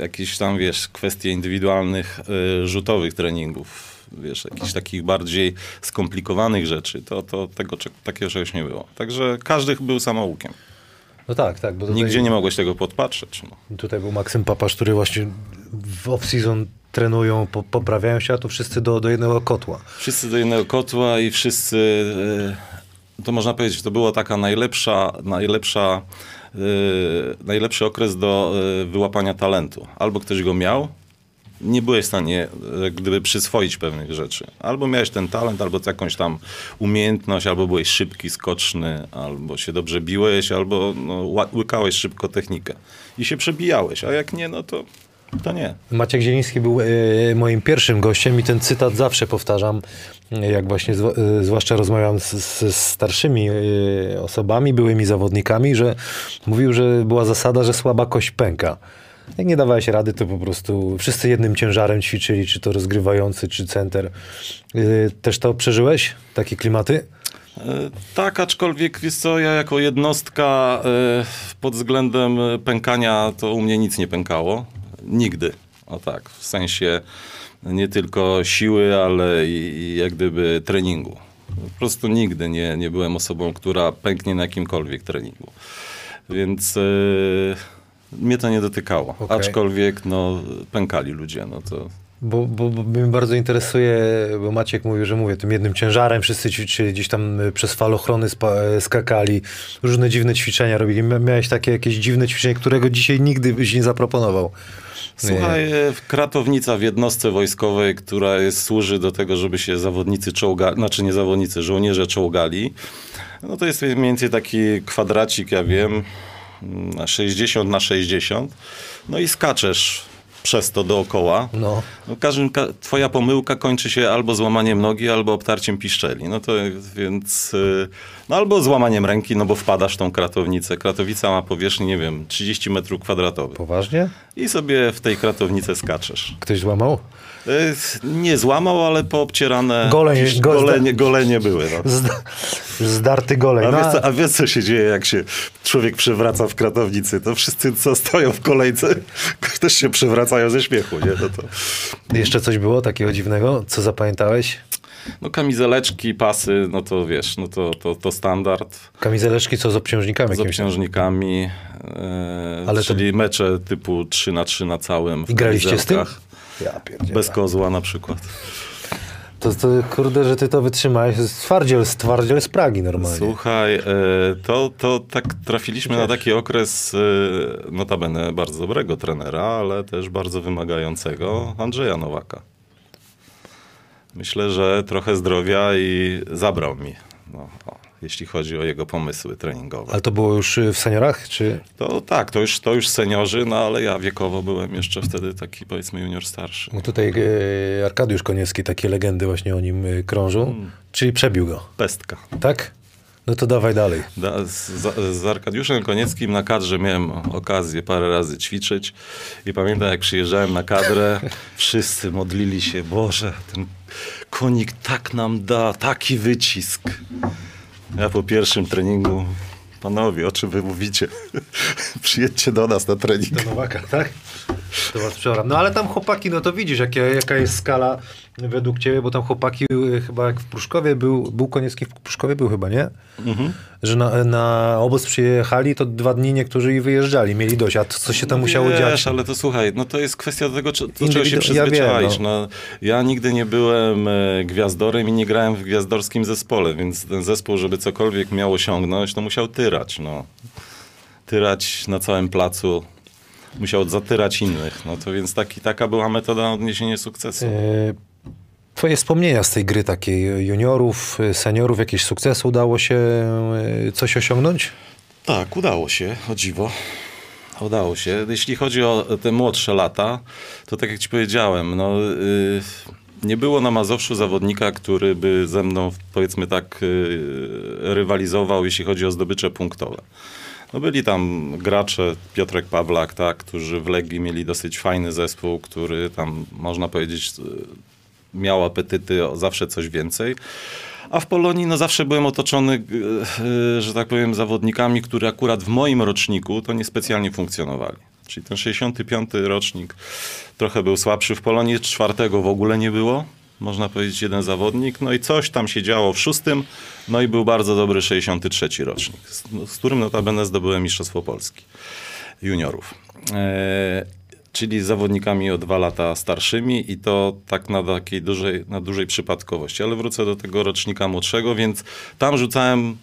Jakieś tam, wiesz, kwestie indywidualnych, y, rzutowych treningów, wiesz, jakichś takich bardziej skomplikowanych rzeczy, to, to tego, takiego czegoś nie było. Także każdy był samoukiem. No tak, tak. Bo tutaj nigdzie nie mogłeś tego podpatrzeć. No. Tutaj był Maksym Papasz, który właśnie w off-season trenują, po, poprawiają się, a tu wszyscy do, do jednego kotła. Wszyscy do jednego kotła i wszyscy, y, to można powiedzieć, to była taka najlepsza, najlepsza Yy, najlepszy okres do yy, wyłapania talentu. Albo ktoś go miał, nie byłeś w stanie yy, gdyby przyswoić pewnych rzeczy. Albo miałeś ten talent, albo jakąś tam umiejętność, albo byłeś szybki, skoczny, albo się dobrze biłeś, albo no, łykałeś szybko technikę i się przebijałeś, a jak nie, no to to nie. Maciek Zieliński był y, moim pierwszym gościem i ten cytat zawsze powtarzam, jak właśnie zw- y, zwłaszcza rozmawiam z, z starszymi y, osobami, byłymi zawodnikami, że mówił, że była zasada, że słaba kość pęka. Jak nie dawałeś rady, to po prostu wszyscy jednym ciężarem ćwiczyli, czy to rozgrywający, czy center. Y, też to przeżyłeś? Takie klimaty? Tak, aczkolwiek wiesz co, ja jako jednostka y, pod względem pękania to u mnie nic nie pękało. Nigdy. O tak, w sensie nie tylko siły, ale i, i jak gdyby treningu. Po prostu nigdy nie, nie byłem osobą, która pęknie na jakimkolwiek treningu. Więc yy, mnie to nie dotykało. Okay. Aczkolwiek no, pękali ludzie. No to... Bo, bo, bo mnie bardzo interesuje, bo Maciek mówił, że mówię tym jednym ciężarem, wszyscy ćwiczyli gdzieś tam przez falochrony spa- skakali, różne dziwne ćwiczenia robili. Miałeś takie jakieś dziwne ćwiczenie, którego dzisiaj nigdy byś nie zaproponował. Słuchaj, kratownica w jednostce wojskowej, która jest, służy do tego, żeby się zawodnicy czołgali, znaczy nie zawodnicy, żołnierze czołgali. No to jest mniej więcej taki kwadracik, ja wiem, na sześćdziesiąt na sześćdziesiąt. No i skaczesz przez to dookoła. No. No, każdy, ka- twoja pomyłka kończy się albo złamaniem nogi, albo obtarciem piszczeli. No to więc... Yy, no albo złamaniem ręki, no bo wpadasz w tą kratownicę. Kratowica ma powierzchnię, nie wiem, trzydzieści metrów kwadratowych. Poważnie? I sobie w tej kratownicy skaczesz. Ktoś złamał? Yy, nie złamał, ale poobcierane... Goleń, go, golenie, golenie były. No. Zda- zdarty goleń. A, no. wiesz co, a wiesz, co się dzieje, jak się człowiek przewraca w kratownicy? To wszyscy, co stoją w kolejce, też się przewraca ze śmiechu, nie? No to... Jeszcze coś było takiego dziwnego? Co zapamiętałeś? No kamizeleczki, pasy, no to wiesz, no to, to, to standard. Kamizeleczki co z obciążnikami? Z obciążnikami, yy, ale czyli to... mecze typu trzy na trzy na całym. I graliście z tym? Ja pierdzielę. Bez kozła na przykład. To, to kurde, że ty to wytrzymałeś. Twardziel, twardziel z Pragi normalnie. Słuchaj, to, to tak trafiliśmy Wiesz. na taki okres notabene bardzo dobrego trenera, ale też bardzo wymagającego, Andrzeja Nowaka. Myślę, że trochę zdrowia i zabrał mi. No, jeśli chodzi o jego pomysły treningowe. Ale to było już w seniorach? Czy? To tak, to już, to już seniorzy, no ale ja wiekowo byłem jeszcze wtedy taki, powiedzmy, junior starszy. No tutaj e, Arkadiusz Koniewski, takie legendy właśnie o nim krążą, hmm. czyli przebił go. Pestka. Tak? No to dawaj dalej. Da, z, z Arkadiuszem Konieckim na kadrze miałem okazję parę razy ćwiczyć i pamiętam, jak przyjeżdżałem na kadrę, wszyscy modlili się, Boże, ten Konik tak nam da, taki wycisk. Ja po pierwszym treningu, panowie, o czym wy mówicie? Przyjedźcie do nas na trening. Do Nowaka, tak? To was przeoram. No ale tam chłopaki, no to widzisz, jaka, jaka jest skala według ciebie, bo tam chłopaki chyba jak w Pruszkowie był, był Koniecki w Pruszkowie był chyba, nie? Mhm. Że na, na obóz przyjechali, to dwa dni niektórzy i wyjeżdżali, mieli dość, a to, co się tam musiało Wiesz, dziać. ale to słuchaj, no to jest kwestia tego, do Indywidu... czego się przyzwyczaisz. Ja, no. No, ja nigdy nie byłem gwiazdorem i nie grałem w gwiazdorskim zespole, więc ten zespół, żeby cokolwiek miał osiągnąć, to musiał tyrać, no. Tyrać na całym placu. Musiał zatyrać innych, no to więc taki, taka była metoda na odniesienie sukcesu. Twoje wspomnienia z tej gry takiej juniorów, seniorów, jakieś sukcesy, udało się coś osiągnąć? Tak, udało się, o dziwo. Udało się. Jeśli chodzi o te młodsze lata, to tak jak ci powiedziałem, no, yy, nie było na Mazowszu zawodnika, który by ze mną, powiedzmy tak, yy, rywalizował, jeśli chodzi o zdobycze punktowe. No byli tam gracze, Piotrek Pawlak, tak, którzy w Legii mieli dosyć fajny zespół, który tam, można powiedzieć, miał apetyty zawsze coś więcej. A w Polonii no, zawsze byłem otoczony, że tak powiem, zawodnikami, którzy akurat w moim roczniku to niespecjalnie funkcjonowali. Czyli ten sześćdziesiąty piąty rocznik trochę był słabszy w Polonii, czwartego w ogóle nie było. Można powiedzieć jeden zawodnik, no i coś tam się działo w szóstym, no i był bardzo dobry sześćdziesiąty trzeci rocznik, z, z którym notabene zdobyłem Mistrzostwo Polski juniorów. E, czyli z zawodnikami o dwa lata starszymi i to tak na takiej dużej, na dużej przypadkowości, ale wrócę do tego rocznika młodszego, więc tam rzucałem,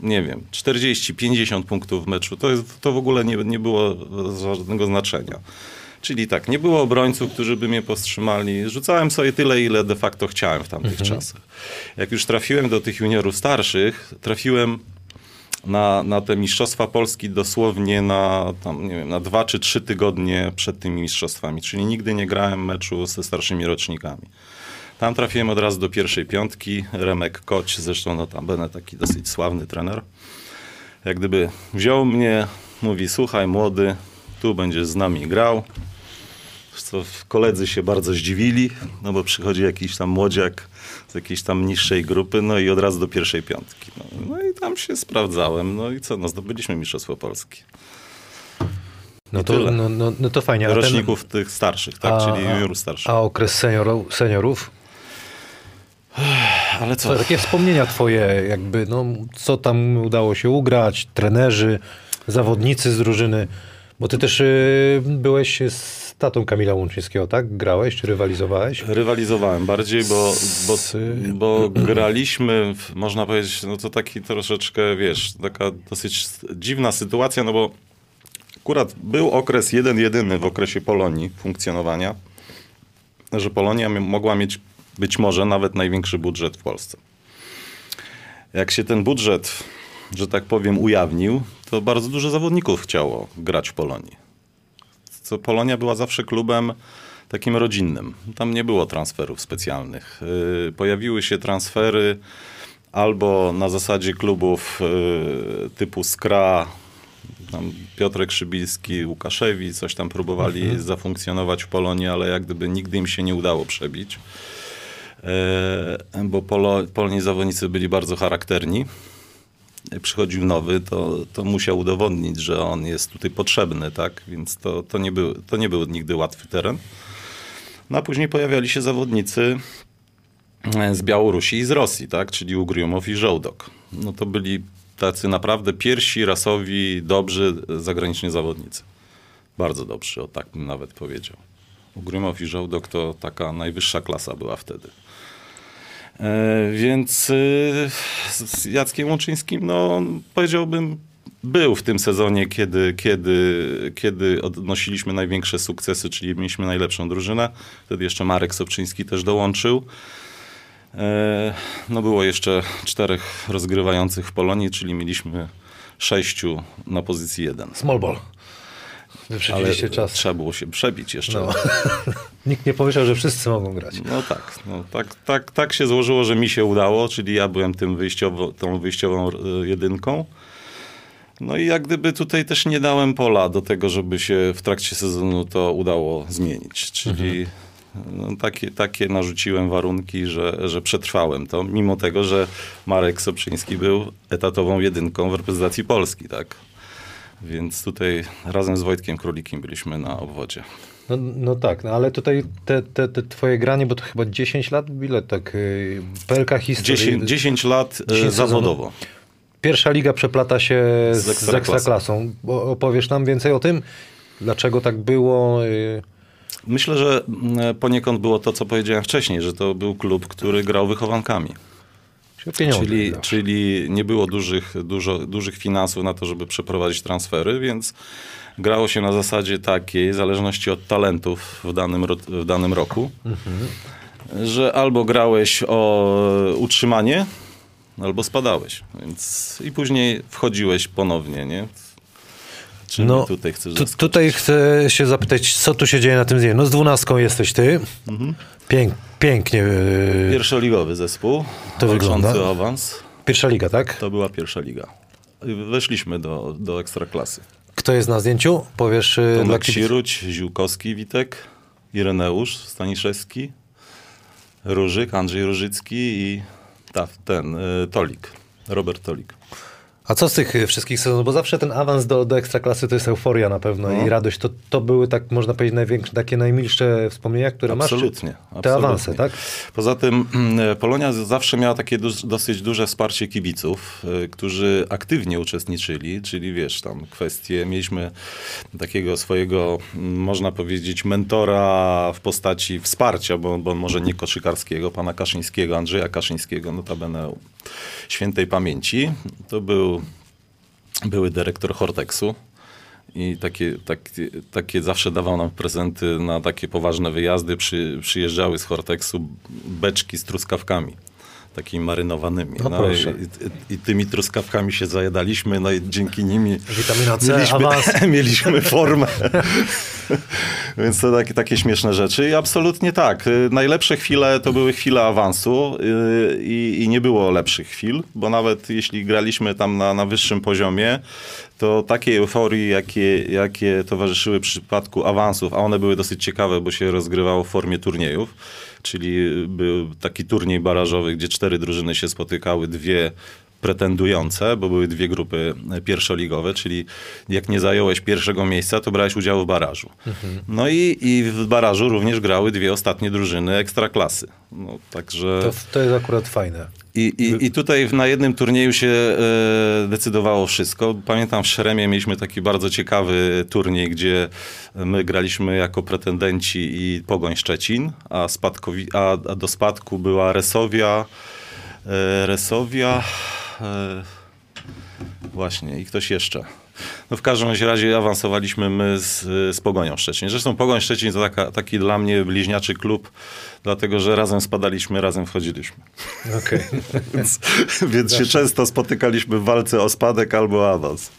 nie wiem, czterdzieści pięćdziesiąt punktów w meczu, to, jest, to w ogóle nie, nie było żadnego znaczenia. Czyli tak, nie było obrońców, którzy by mnie powstrzymali. Rzucałem sobie tyle, ile de facto chciałem w tamtych mhm. czasach. Jak już trafiłem do tych juniorów starszych, trafiłem na, na te Mistrzostwa Polski dosłownie na, tam, nie wiem, na dwa czy trzy tygodnie przed tymi mistrzostwami. Czyli nigdy nie grałem meczu ze starszymi rocznikami. Tam trafiłem od razu do pierwszej piątki. Remek Koć, zresztą notabene taki dosyć sławny trener. Jak gdyby wziął mnie, mówi, słuchaj młody, tu będziesz z nami grał. Co koledzy się bardzo zdziwili, no bo przychodzi jakiś tam młodziak z jakiejś tam niższej grupy, no i od razu do pierwszej piątki. No, no i tam się sprawdzałem, no i co, no zdobyliśmy Mistrzostwo Polski. No to, no, no, no to fajnie. Roczników ten... tych starszych, tak, a, czyli juniorów starszych. A okres seniorów? seniorów? Ale co? To takie wspomnienia twoje, jakby, no co tam udało się ugrać, trenerzy, zawodnicy z drużyny. Bo ty też y, byłeś z tatą Kamila Łączyńskiego, tak? Grałeś czy rywalizowałeś? Rywalizowałem bardziej, bo, bo, bo graliśmy, w, można powiedzieć, no to taki troszeczkę, wiesz, taka dosyć dziwna sytuacja, no bo akurat był okres jeden jedyny w okresie Polonii funkcjonowania, że Polonia mogła mieć być może nawet największy budżet w Polsce. Jak się ten budżet, że tak powiem, ujawnił, to bardzo dużo zawodników chciało grać w Polonii. Co Polonia była zawsze klubem takim rodzinnym. Tam nie było transferów specjalnych. Yy, pojawiły się transfery albo na zasadzie klubów yy, typu Skra, tam Piotrek Szybilski, Łukaszewi, coś tam próbowali mhm. zafunkcjonować w Polonii, ale jak gdyby nigdy im się nie udało przebić. Yy, bo polo, polni zawodnicy byli bardzo charakterni. Przychodził nowy, to, to musiał udowodnić, że on jest tutaj potrzebny, tak? Więc to, to, nie był, to nie był nigdy łatwy teren. No a później pojawiali się zawodnicy z Białorusi i z Rosji, tak? Czyli Ugrimow i Żołdok. No to byli tacy naprawdę pierwsi, rasowi, dobrzy zagraniczni zawodnicy. Bardzo dobrzy, o tak bym nawet powiedział. Ugrimow i Żołdok to taka najwyższa klasa była wtedy. Więc z Jackiem Łuczyńskim, no powiedziałbym, był w tym sezonie, kiedy, kiedy, kiedy odnosiliśmy największe sukcesy, czyli mieliśmy najlepszą drużynę. Wtedy jeszcze Marek Sobczyński też dołączył. No było jeszcze czterech rozgrywających w Polonii, czyli mieliśmy sześciu na pozycji jeden. Small ball. Wyprzedziliście czas. Trzeba było się przebić jeszcze. No. Nikt nie pomyślał, że wszyscy mogą grać. No tak, no tak, tak, tak się złożyło, że mi się udało, czyli ja byłem tym wyjściowo, tą wyjściową jedynką. No i jak gdyby tutaj też nie dałem pola do tego, żeby się w trakcie sezonu to udało zmienić. Czyli mhm. no, takie, takie narzuciłem warunki, że, że przetrwałem to, mimo tego, że Marek Sobczyński był etatową jedynką w reprezentacji Polski, tak? Więc tutaj razem z Wojtkiem Królikiem byliśmy na obwodzie. No, no tak, no ale tutaj te, te, te twoje granie, bo to chyba dziesięć lat, ile tak, yy, P L K historii. dziesięć, dziesięć lat dziesięć zawodowo. Pierwsza liga przeplata się z, z, ekstra z ekstraklasą. Klasą. Opowiesz nam więcej o tym? Dlaczego tak było? Yy... Myślę, że poniekąd było to, co powiedziałem wcześniej, że to był klub, który grał wychowankami. Czyli, czyli nie było dużych, dużo, dużych finansów na to, żeby przeprowadzić transfery, więc grało się na zasadzie takiej, w zależności od talentów w danym, w danym roku, mhm. że albo grałeś o utrzymanie, albo spadałeś. Więc i później wchodziłeś ponownie, nie? Czy no, tutaj chcesz tu, tutaj chcę się zapytać, co tu się dzieje na tym zdjęciu. No z dwunastką jesteś ty. Mhm. Pięk, pięknie. Pierwszoligowy zespół. To wygląda. Awans. Pierwsza liga, tak? To była pierwsza liga. Weszliśmy do, do Ekstraklasy. Kto jest na zdjęciu? Powiesz... Tomek Siruć, Ziółkowski Witek, Ireneusz Staniszewski, Różyk, Andrzej Różycki i ta, ten, Tolik, Robert Tolik. A co z tych wszystkich sezonów? Bo zawsze ten awans do, do Ekstraklasy to jest euforia na pewno no. i radość. To, to były, tak można powiedzieć, największe, takie najmilsze wspomnienia, które absolutnie, masz? Czy, absolutnie. Te awanse, tak? Poza tym Polonia zawsze miała takie du dosyć duże wsparcie kibiców, y, którzy aktywnie uczestniczyli, czyli wiesz, tam kwestie, mieliśmy takiego swojego, można powiedzieć, mentora w postaci wsparcia, bo, bo może nie koszykarskiego, pana Kaszyńskiego, Andrzeja Kaszyńskiego, notabene świętej pamięci. To był były dyrektor Horteksu i takie, takie, takie zawsze dawał nam prezenty na takie poważne wyjazdy. Przy, przyjeżdżały z Horteksu beczki z truskawkami, takimi marynowanymi. No no, i, i, I tymi truskawkami się zajadaliśmy, no i dzięki nimi C, mieliśmy, mieliśmy formę. Więc to takie, takie śmieszne rzeczy. I absolutnie tak. Najlepsze chwile to były chwile awansu i, i nie było lepszych chwil, bo nawet jeśli graliśmy tam na, na wyższym poziomie, to takiej euforii, jakie, jakie towarzyszyły w przypadku awansów, a one były dosyć ciekawe, bo się rozgrywało w formie turniejów, czyli był taki turniej barażowy, gdzie cztery drużyny się spotykały, dwie pretendujące, bo były dwie grupy pierwszoligowe, czyli jak nie zająłeś pierwszego miejsca, to brałeś udział w barażu. Mhm. No i, i w barażu również grały dwie ostatnie drużyny Ekstraklasy. No, także... to, to jest akurat fajne. I, i, I tutaj na jednym turnieju się e, decydowało wszystko. Pamiętam, w Szeremie mieliśmy taki bardzo ciekawy turniej, gdzie my graliśmy jako pretendenci i Pogoń Szczecin, a, spadkowi, a, a do spadku była Resowia, e, Resowia, e, właśnie i ktoś jeszcze. No w każdym razie awansowaliśmy my z, z Pogonią Szczecin. Zresztą Pogoń Szczecin to taka, taki dla mnie bliźniaczy klub, dlatego że razem spadaliśmy, razem wchodziliśmy. Okay. więc więc się często spotykaliśmy w walce o spadek albo awans.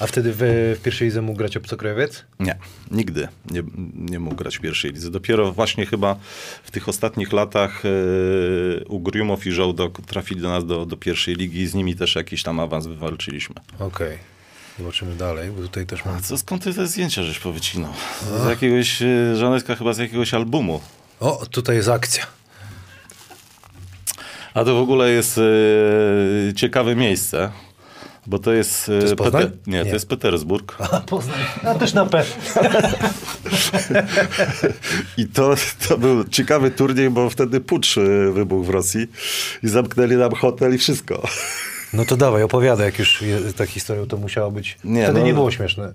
A wtedy w, w pierwszej lidze mógł grać obcokrajowiec? Nie, nigdy nie, nie mógł grać w pierwszej lidze. Dopiero właśnie chyba w tych ostatnich latach yy, Ugrimow i Żołdok trafili do nas do, do pierwszej ligi i z nimi też jakiś tam awans wywalczyliśmy. Okej. Okay. Zobaczymy dalej, bo tutaj też mam... A co, skąd ty te zdjęcia żeś powycinał? Z jakiegoś, Żaneska chyba z jakiegoś albumu. O, tutaj jest akcja. A to w ogóle jest y, ciekawe miejsce, bo to jest... Y, to jest Poznań? Peter... Nie, nie, to jest Petersburg. A, Poznań. A też na P. I to, to był ciekawy turniej, bo wtedy pucz wybuchł w Rosji i zamknęli nam hotel i wszystko. No to dawaj, opowiadaj, jak już ta historia to musiała być. Nie, wtedy no, nie było śmieszne.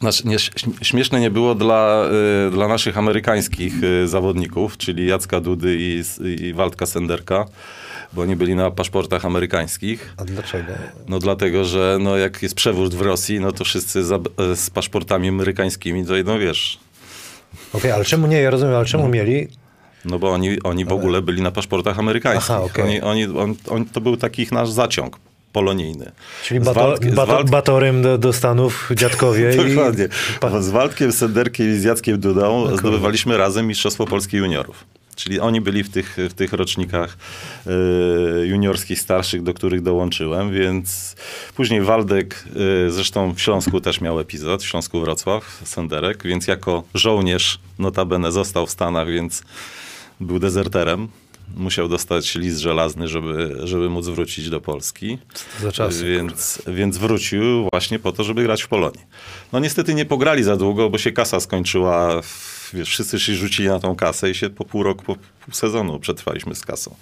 Znaczy, nie, śmieszne nie było dla, y, dla naszych amerykańskich y, zawodników, czyli Jacka Dudy i, i Waldka Senderka, bo oni byli na paszportach amerykańskich. A dlaczego? No dlatego, że no, jak jest przewrót w Rosji, no to wszyscy za, y, z paszportami amerykańskimi, to jedno wiesz. Okej, okay, ale czemu nie? Ja rozumiem, ale czemu no. mieli? No bo oni, oni w ogóle byli na paszportach amerykańskich. Aha, okay. oni, oni, on, on, to był taki nasz zaciąg polonijny. Czyli bato, Waldk, bato, Waldk... batorym do, do Stanów dziadkowie. Dokładnie. I... Z Waldkiem Senderkiem i z Jackiem Dudą okay. zdobywaliśmy razem Mistrzostwo Polski Juniorów. Czyli oni byli w tych, w tych rocznikach y, juniorskich, starszych, do których dołączyłem, więc później Waldek, y, zresztą w Śląsku też miał epizod, w Śląsku Wrocław, Senderek, więc jako żołnierz notabene został w Stanach, więc był dezerterem. Musiał dostać list żelazny, żeby, żeby móc wrócić do Polski. Za czasy, więc, więc wrócił właśnie po to, żeby grać w Polonii. No niestety nie pograli za długo, bo się kasa skończyła. Wiesz, wszyscy się rzucili na tą kasę i się po pół roku, po pół sezonu przetrwaliśmy z kasą.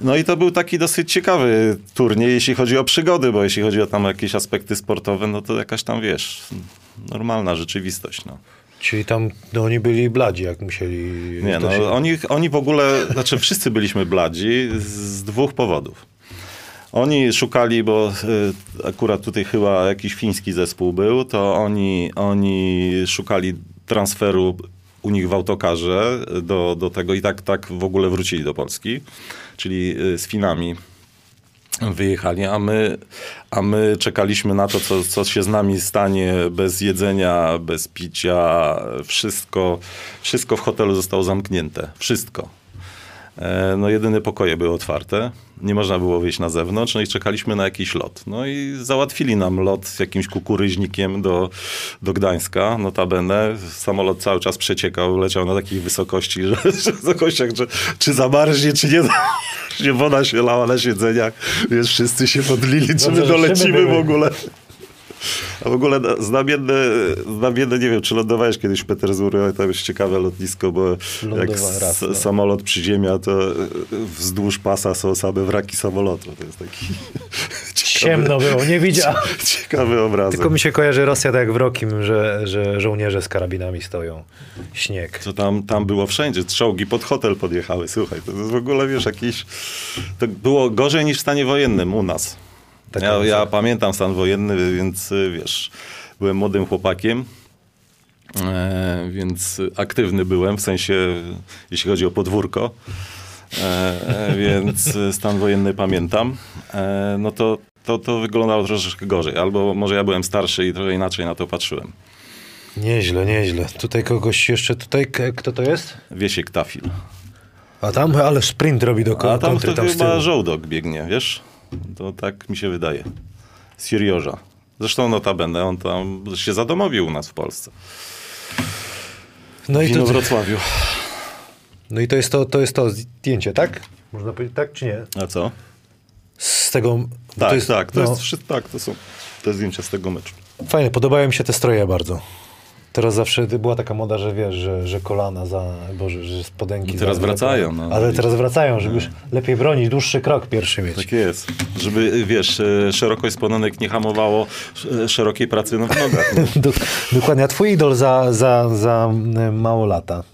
No i to był taki dosyć ciekawy turniej, jeśli chodzi o przygody, bo jeśli chodzi o tam jakieś aspekty sportowe, no to jakaś tam, wiesz, normalna rzeczywistość, no. Czyli tam no, oni byli bladzi, jak musieli... Nie, no, się... oni, oni w ogóle, znaczy wszyscy byliśmy bladzi z dwóch powodów. Oni szukali, bo y, akurat tutaj chyba jakiś fiński zespół był, to oni, oni szukali transferu u nich w autokarze do, do tego i tak, tak w ogóle wrócili do Polski, czyli y, z Finami wyjechali, a my, a my czekaliśmy na to, co, co się z nami stanie bez jedzenia, bez picia. Wszystko, wszystko w hotelu zostało zamknięte. Wszystko. No jedyne pokoje były otwarte. Nie można było wyjść na zewnątrz. No i czekaliśmy na jakiś lot. No i załatwili nam lot z jakimś kukuryźnikiem do, do Gdańska. Notabene samolot cały czas przeciekał. Leciał na takich wysokości, że, że, wysokościach, że czy zamarznie, czy nie zamarznie. Woda się lała na siedzeniach. Wiesz, wszyscy się podlili, no, czy my dolecimy w ogóle. A w ogóle znamienne, znamienne, nie wiem, czy lądowałeś kiedyś w Petersburgu, ale tam jest ciekawe lotnisko, bo Lądowa, jak raz, no. samolot przyziemia, to wzdłuż pasa są same wraki samolotu. To jest taki... Ciemno było, nie widziałem. Ciekawy obrazek. Tylko mi się kojarzy Rosja tak jak w Rokim, że, że żołnierze z karabinami stoją. Śnieg. To tam, tam było wszędzie. Czołgi pod hotel podjechały, słuchaj. To jest w ogóle, wiesz, jakiś... To było gorzej niż w stanie wojennym u nas. Ja, ja pamiętam stan wojenny, więc wiesz, byłem młodym chłopakiem, e, więc aktywny byłem, w sensie, jeśli chodzi o podwórko, e, więc stan wojenny pamiętam, e, no to, to, to wyglądało troszeczkę gorzej, albo może ja byłem starszy i trochę inaczej na to patrzyłem. Nieźle, nieźle. Tutaj kogoś jeszcze, tutaj kto to jest? Wiesiek Tafil. A tam, ale sprint robi do końca. A tam, kontry, to tam chyba Żołdok biegnie, wiesz? To tak mi się wydaje. Z Sirioża. Zresztą notabene, on tam się zadomowił u nas w Polsce. No i to... Wrocławiu. No i to jest to, to jest to zdjęcie, tak? Można powiedzieć tak, czy nie? A co? Z tego... Tak, to jest, tak, to no... jest, tak. To są te zdjęcia z tego meczu. Fajne, podobały mi się te stroje bardzo. Teraz zawsze była taka moda, że wiesz, że, że kolana za, boże, że spodenki... No teraz za, wracają. No, ale i... teraz wracają, żeby no. lepiej bronić, dłuższy krok pierwszy mieć. Tak jest. Żeby, wiesz, szerokość spodenek nie hamowało szerokiej pracy na nogach. Dokładnie. A twój idol za, za, za mało lata,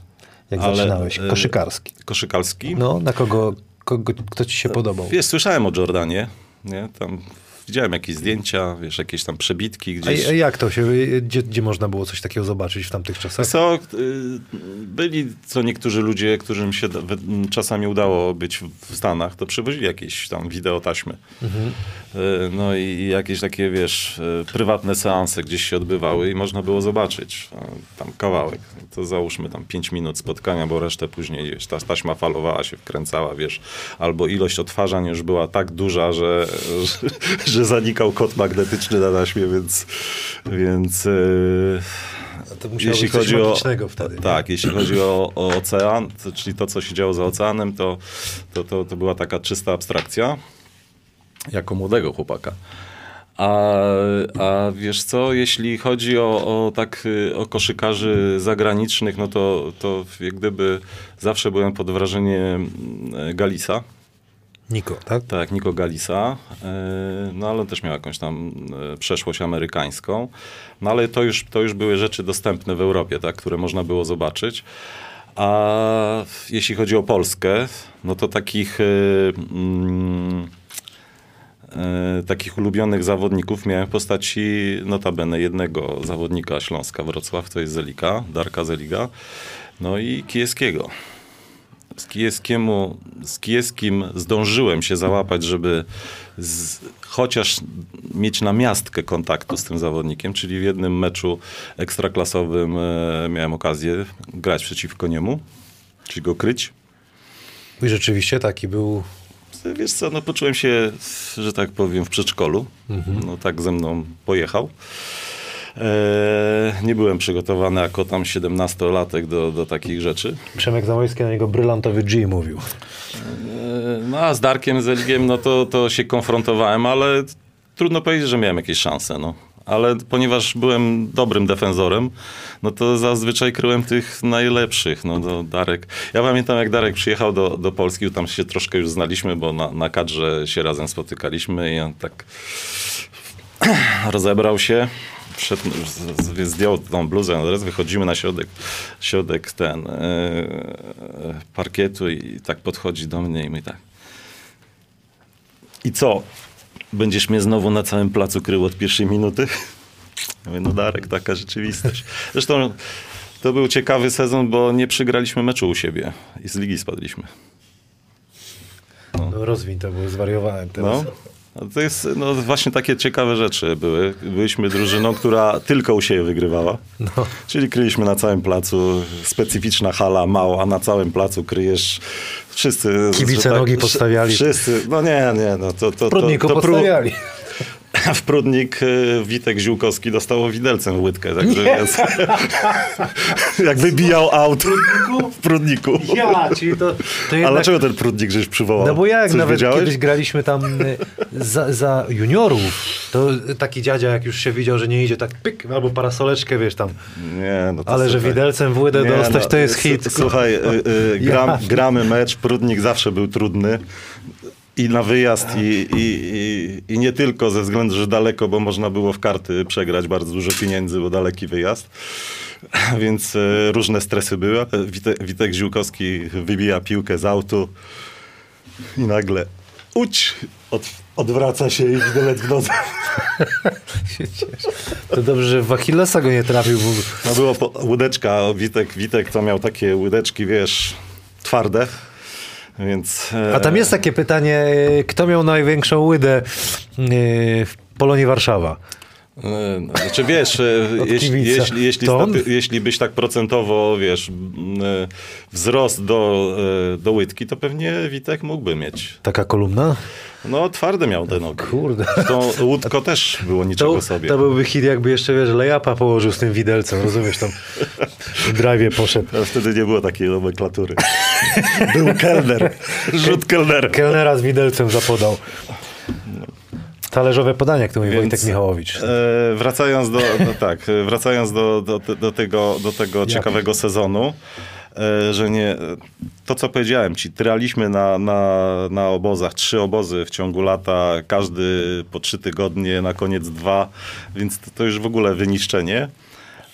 jak ale, zaczynałeś, koszykarski. Koszykarski? No, na kogo, kogo, kto ci się to, podobał? Wiesz, słyszałem o Jordanie, nie, tam... Widziałem jakieś zdjęcia, wiesz, jakieś tam przebitki gdzieś. A, a jak to się, gdzie, gdzie można było coś takiego zobaczyć w tamtych czasach? Co, byli co niektórzy ludzie, którym się czasami udało być w Stanach, to przywozili jakieś tam wideotaśmy. Mhm. No i jakieś takie, wiesz, prywatne seanse gdzieś się odbywały i można było zobaczyć tam kawałek. To załóżmy tam pięć minut spotkania, bo resztę później, wiesz, ta taśma falowała się, wkręcała, wiesz, albo ilość odtwarzań już była tak duża, że... że że zanikał kod magnetyczny na taśmie, więc... więc yy, A to musiało jeśli być coś o, wtedy. Tak, nie? Jeśli chodzi o, o ocean, to, czyli to, co się działo za oceanem, to, to, to, to była taka czysta abstrakcja jako młodego chłopaka. A, a wiesz co, jeśli chodzi o, o, tak, o koszykarzy zagranicznych, no to, to jak gdyby zawsze byłem pod wrażeniem Galisa. Niko, tak? Tak, Niko Galisa. No ale on też miał jakąś tam przeszłość amerykańską. No ale to już, to już były rzeczy dostępne w Europie, tak, które można było zobaczyć. A jeśli chodzi o Polskę, no to takich, mm, y, takich ulubionych zawodników miałem w postaci notabene jednego zawodnika Śląska Wrocław, to jest Zelika, Darka Zeliga, no i Kijewskiego. Z, Kijewskiemu, z Kijewskim zdążyłem się załapać, żeby z, chociaż mieć namiastkę kontaktu z tym zawodnikiem, czyli w jednym meczu ekstraklasowym e, miałem okazję grać przeciwko niemu, czyli go kryć. I rzeczywiście taki był... Wiesz co, no poczułem się, że tak powiem, w przedszkolu. Mhm. No tak ze mną pojechał. Eee, nie byłem przygotowany jako tam siedemnastolatek do, do takich rzeczy. Przemek Zamoyski na niego brylantowy G mówił. Eee, no a z Darkiem Zeligiem no to, to się konfrontowałem, ale trudno powiedzieć, że miałem jakieś szanse. No. Ale ponieważ byłem dobrym defensorem, no to zazwyczaj kryłem tych najlepszych. No, do Darek. Ja pamiętam, jak Darek przyjechał do, do Polski, tam się troszkę już znaliśmy, bo na, na kadrze się razem spotykaliśmy i on tak rozebrał się. Wszedł, zdjął tą bluzę, no teraz wychodzimy na środek, środek ten yy, parkietu i tak podchodzi do mnie i mówi tak. I co? Będziesz mnie znowu na całym placu krył od pierwszej minuty? Ja mówię, no Darek, taka rzeczywistość. Zresztą to był ciekawy sezon, bo nie przegraliśmy meczu u siebie i z ligi spadliśmy. No, no rozwiń to, było zwariowane teraz. No. To jest, no właśnie takie ciekawe rzeczy były. Byliśmy drużyną, która tylko u siebie wygrywała. No. Czyli kryliśmy na całym placu. Specyficzna hala, mała, a na całym placu kryjesz. Wszyscy... Kibice tak, nogi podstawiali. Wszyscy, no nie, nie. No to, to, w Prudniku to, to, to podstawiali. Pró- w Prudnik Witek Ziółkowski dostało widelcem łydkę. Także więc, jak wybijał auto. W Prudniku? Ja, czyli to, to jednak... A dlaczego ten Prudnik żeś przywołał? No bo ja jak Coś nawet wiedziałeś? Kiedyś graliśmy tam za, za juniorów, to taki dziadzia jak już się widział, że nie idzie, tak pyk, albo parasoleczkę, wiesz tam. Nie, no to ale słuchaj, że widelcem w łydę dostać, no, to jest hit. Słuchaj, y, y, gram, ja. gramy mecz, Prudnik zawsze był trudny. I na wyjazd, i, i, i, i nie tylko ze względu, że daleko, bo można było w karty przegrać bardzo dużo pieniędzy, bo daleki wyjazd. Więc e, różne stresy były. Witek, Witek Ziółkowski wybija piłkę z autu i nagle uć, od, odwraca się i widelec w nodze. To dobrze, że w Achillesa go nie trafił. Bo... No było po, łódeczka, Witek, Witek to miał takie łódeczki, wiesz, twarde. Więc, e... A tam jest takie pytanie, kto miał największą łydę w Polonii Warszawa? No, znaczy wiesz, jeśli, jeśli, jeśli, staty, jeśli byś tak procentowo, wiesz, wzrost do, do łydki, to pewnie Witek mógłby mieć. Taka kolumna? No twarde miał te nogi. Kurde. To łódko też było niczego to, sobie. To byłby hit, jakby jeszcze, wiesz, lay-upa położył z tym widelcem, rozumiesz, tam w drive'ie poszedł. A wtedy nie było takiej nomenklatury. Był kelner. Rzut kelnera. Kelnera z widelcem zapodał. Talerzowe podanie, jak to mówi Wojtek Michałowicz. E, wracając do, do, tak, wracając do, do, do tego, do tego ciekawego sezonu, e, że nie, to co powiedziałem ci, traliśmy na, na, na obozach, trzy obozy w ciągu lata, każdy po trzy tygodnie, na koniec dwa, więc to, to już w ogóle wyniszczenie,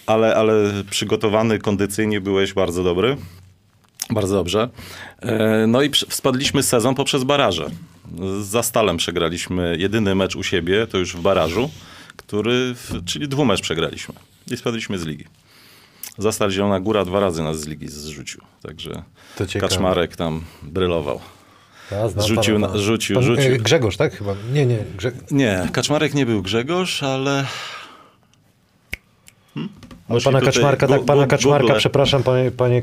ale, ale przygotowany kondycyjnie byłeś bardzo dobry, bardzo dobrze. E, no i spadliśmy sezon poprzez baraże. Za Stalem przegraliśmy jedyny mecz u siebie, to już w barażu, który, w, czyli dwumecz przegraliśmy i spadliśmy z ligi. Za Stal Zielona Góra dwa razy nas z ligi zrzucił, także Kaczmarek tam brylował. Ja znam, rzucił, pana, pana. rzucił, Pan, rzucił. E, Grzegorz, tak chyba? Nie, nie. Grze... Nie, Kaczmarek nie był Grzegorz, ale... Hmm? No pana Kaczmarka, tak, pana Kaczmarka, przepraszam, panie, panie,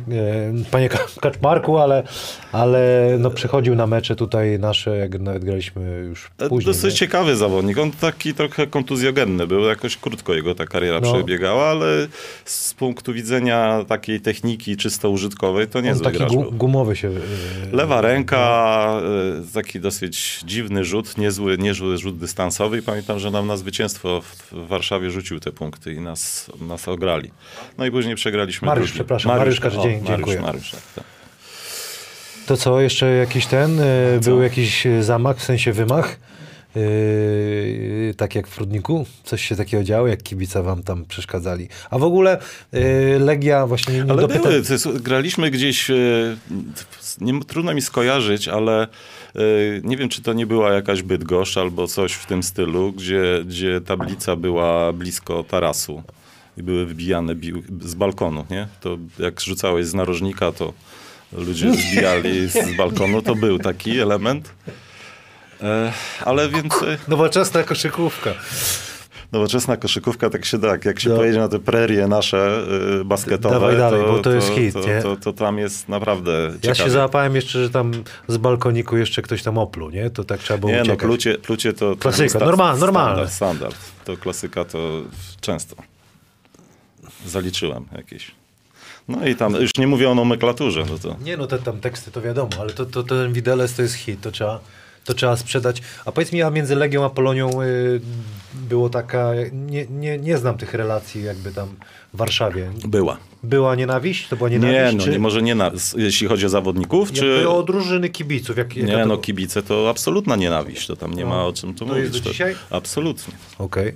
panie Kaczmarku, ale, ale no przychodził na mecze tutaj nasze, jak nawet graliśmy już później. Dosyć nie? ciekawy zawodnik, on taki trochę kontuzjogenny był, jakoś krótko jego ta kariera no. przebiegała, ale z punktu widzenia takiej techniki czysto użytkowej to niezły gracz był. Taki gumowy się... Lewa ręka, taki dosyć dziwny rzut, niezły, niezły rzut dystansowy i pamiętam, że nam na zwycięstwo w Warszawie rzucił te punkty i nas, nas ograł. No i później przegraliśmy. Mariusz, drugi. przepraszam. Mariusz, Mariusz, o, dziękuję. Mariusz, Mariusz, tak, tak. To co, jeszcze jakiś ten, co? Był jakiś zamach, w sensie wymach? Yy, tak jak w Prudniku? Coś się takiego działo, jak kibice wam tam przeszkadzali. A w ogóle yy, Legia właśnie... Nie ale dopyta... były, jest, graliśmy gdzieś, yy, nie, trudno mi skojarzyć, ale yy, nie wiem, czy to nie była jakaś Bydgoszcz albo coś w tym stylu, gdzie, gdzie tablica była blisko tarasu i były wbijane bi z balkonu, nie? To jak rzucałeś z narożnika, to ludzie zbijali z balkonu, to był taki element. Ale więc... Nowoczesna koszykówka. Nowoczesna koszykówka, tak się da. Jak się no. pojedzie na te prerie nasze y, basketowe, dawaj dalej, to, bo to, jest to, hit, to, nie? To, to, to tam jest naprawdę ciekawe. Ja się załapałem jeszcze, że tam z balkoniku jeszcze ktoś tam opluł, nie? To tak trzeba było nie, uciekać. No, plucie, plucie to... Klasyka, normalne. Standard, standard. To klasyka to często. Zaliczyłem jakieś. No i tam, już nie mówię o nomenklaturze. No to. Nie, no te tam teksty to wiadomo, ale to, to, ten widelec to jest hit, to trzeba... To trzeba sprzedać. A powiedz mi, a między Legią a Polonią y, było taka... Nie, nie, nie znam tych relacji jakby tam w Warszawie. Była. Była nienawiść? To była nienawiść? Nie, no czy... nie, może nienawiść, jeśli chodzi o zawodników, jak czy... o drużyny kibiców. Jak, jak nie, to... no kibice to absolutna nienawiść. To tam nie no. ma o czym tu to mówić. Jest do dzisiaj? To... Absolutnie. Okej. Okay.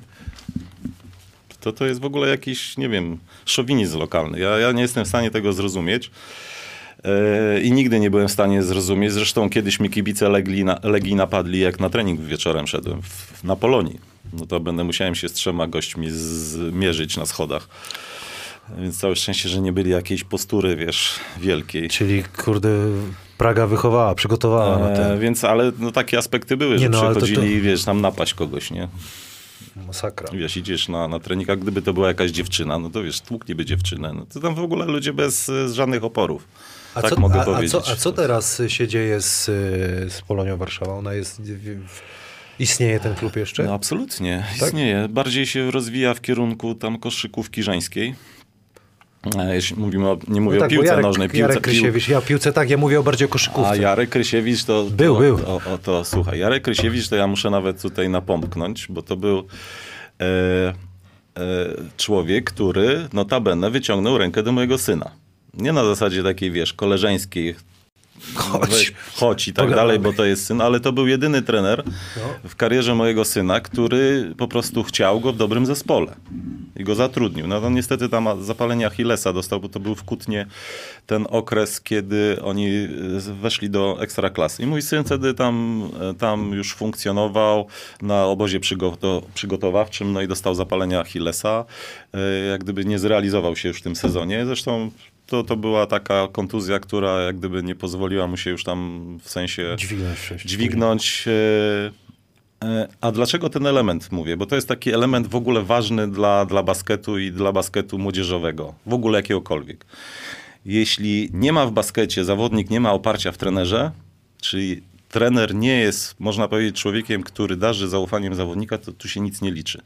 To, to jest w ogóle jakiś, nie wiem, szowinizm lokalny. Ja, ja nie jestem w stanie tego zrozumieć. I nigdy nie byłem w stanie zrozumieć. Zresztą kiedyś mi kibice Legii, na, Legii napadli, jak na trening wieczorem szedłem w, na Polonii. No to będę musiałem się z trzema gośćmi zmierzyć na schodach. Więc całe szczęście, że nie byli jakiejś postury, wiesz, wielkiej. Czyli, kurde, Praga wychowała, przygotowała e, na ten. Więc, ale no, takie aspekty były, nie że no, przychodzili, to, to... wiesz, tam napaść kogoś, nie? Masakra. Wiesz, idziesz na, na trening, a gdyby to była jakaś dziewczyna, no to wiesz, tłukliby dziewczynę. No to tam w ogóle ludzie bez z żadnych oporów. A tak co, mogę a, powiedzieć. A co, a co teraz się dzieje z, z Polonią Warszawa? Ona jest... Istnieje ten klub jeszcze? No absolutnie, tak? Istnieje. Bardziej się rozwija w kierunku tam koszykówki żeńskiej. Jeśli mówimy o, nie mówię no tak, o piłce Jarek, nożnej. Piłce, Jarek Krysiewicz, ja piłce tak, ja mówię o bardziej o koszykówce. A Jarek Krysiewicz to... Był, to, był. O, o, to, słuchaj, Jarek Krysiewicz to ja muszę nawet tutaj napomknąć, bo to był e, e, człowiek, który notabene wyciągnął rękę do mojego syna. Nie na zasadzie takiej, wiesz, koleżeńskiej, chodź, chodź i tak Pogadamy. dalej, bo to jest syn, ale to był jedyny trener no. w karierze mojego syna, który po prostu chciał go w dobrym zespole i go zatrudnił. No to niestety tam zapalenie Achillesa dostał, bo to był w Kutnie ten okres, kiedy oni weszli do ekstraklasy. I mój syn wtedy tam, tam już funkcjonował na obozie przygotowawczym, no i dostał zapalenie Achillesa. Jak gdyby nie zrealizował się już w tym sezonie. Zresztą To, to była taka kontuzja, która jak gdyby nie pozwoliła mu się już tam w sensie dźwignąć. dźwignąć. A dlaczego ten element mówię? Bo to jest taki element w ogóle ważny dla, dla basketu i dla basketu młodzieżowego. W ogóle jakiegokolwiek. Jeśli nie ma w baskecie, zawodnik nie ma oparcia w trenerze, czyli trener nie jest, można powiedzieć, człowiekiem, który darzy zaufaniem zawodnika, to tu się nic nie liczy.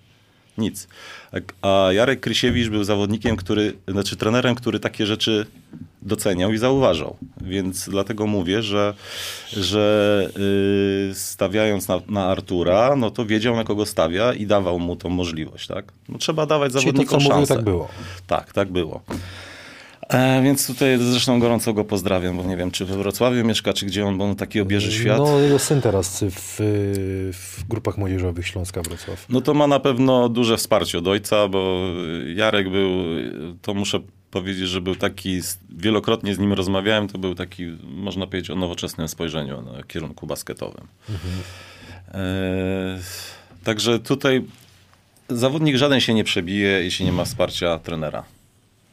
Nic. A Jarek Krysiewicz był zawodnikiem, który, znaczy trenerem, który takie rzeczy doceniał i zauważał. Więc dlatego mówię, że, że yy, stawiając na, na Artura, no to wiedział, na kogo stawia i dawał mu tą możliwość, tak? No, trzeba dawać Czyli zawodnikom to, co szansę. Mówił, tak było. Tak, tak było. E, więc tutaj zresztą gorąco go pozdrawiam, bo nie wiem, czy we Wrocławiu mieszka, czy gdzie on, bo on taki obieży świat. No, jego syn teraz w, w grupach młodzieżowych Śląska Wrocław. No to ma na pewno duże wsparcie od ojca, bo Jarek był, to muszę powiedzieć, że był taki, wielokrotnie z nim rozmawiałem, to był taki, można powiedzieć, o nowoczesnym spojrzeniu na kierunku basketowym. Mhm. E, także tutaj zawodnik żaden się nie przebije, jeśli nie ma wsparcia trenera.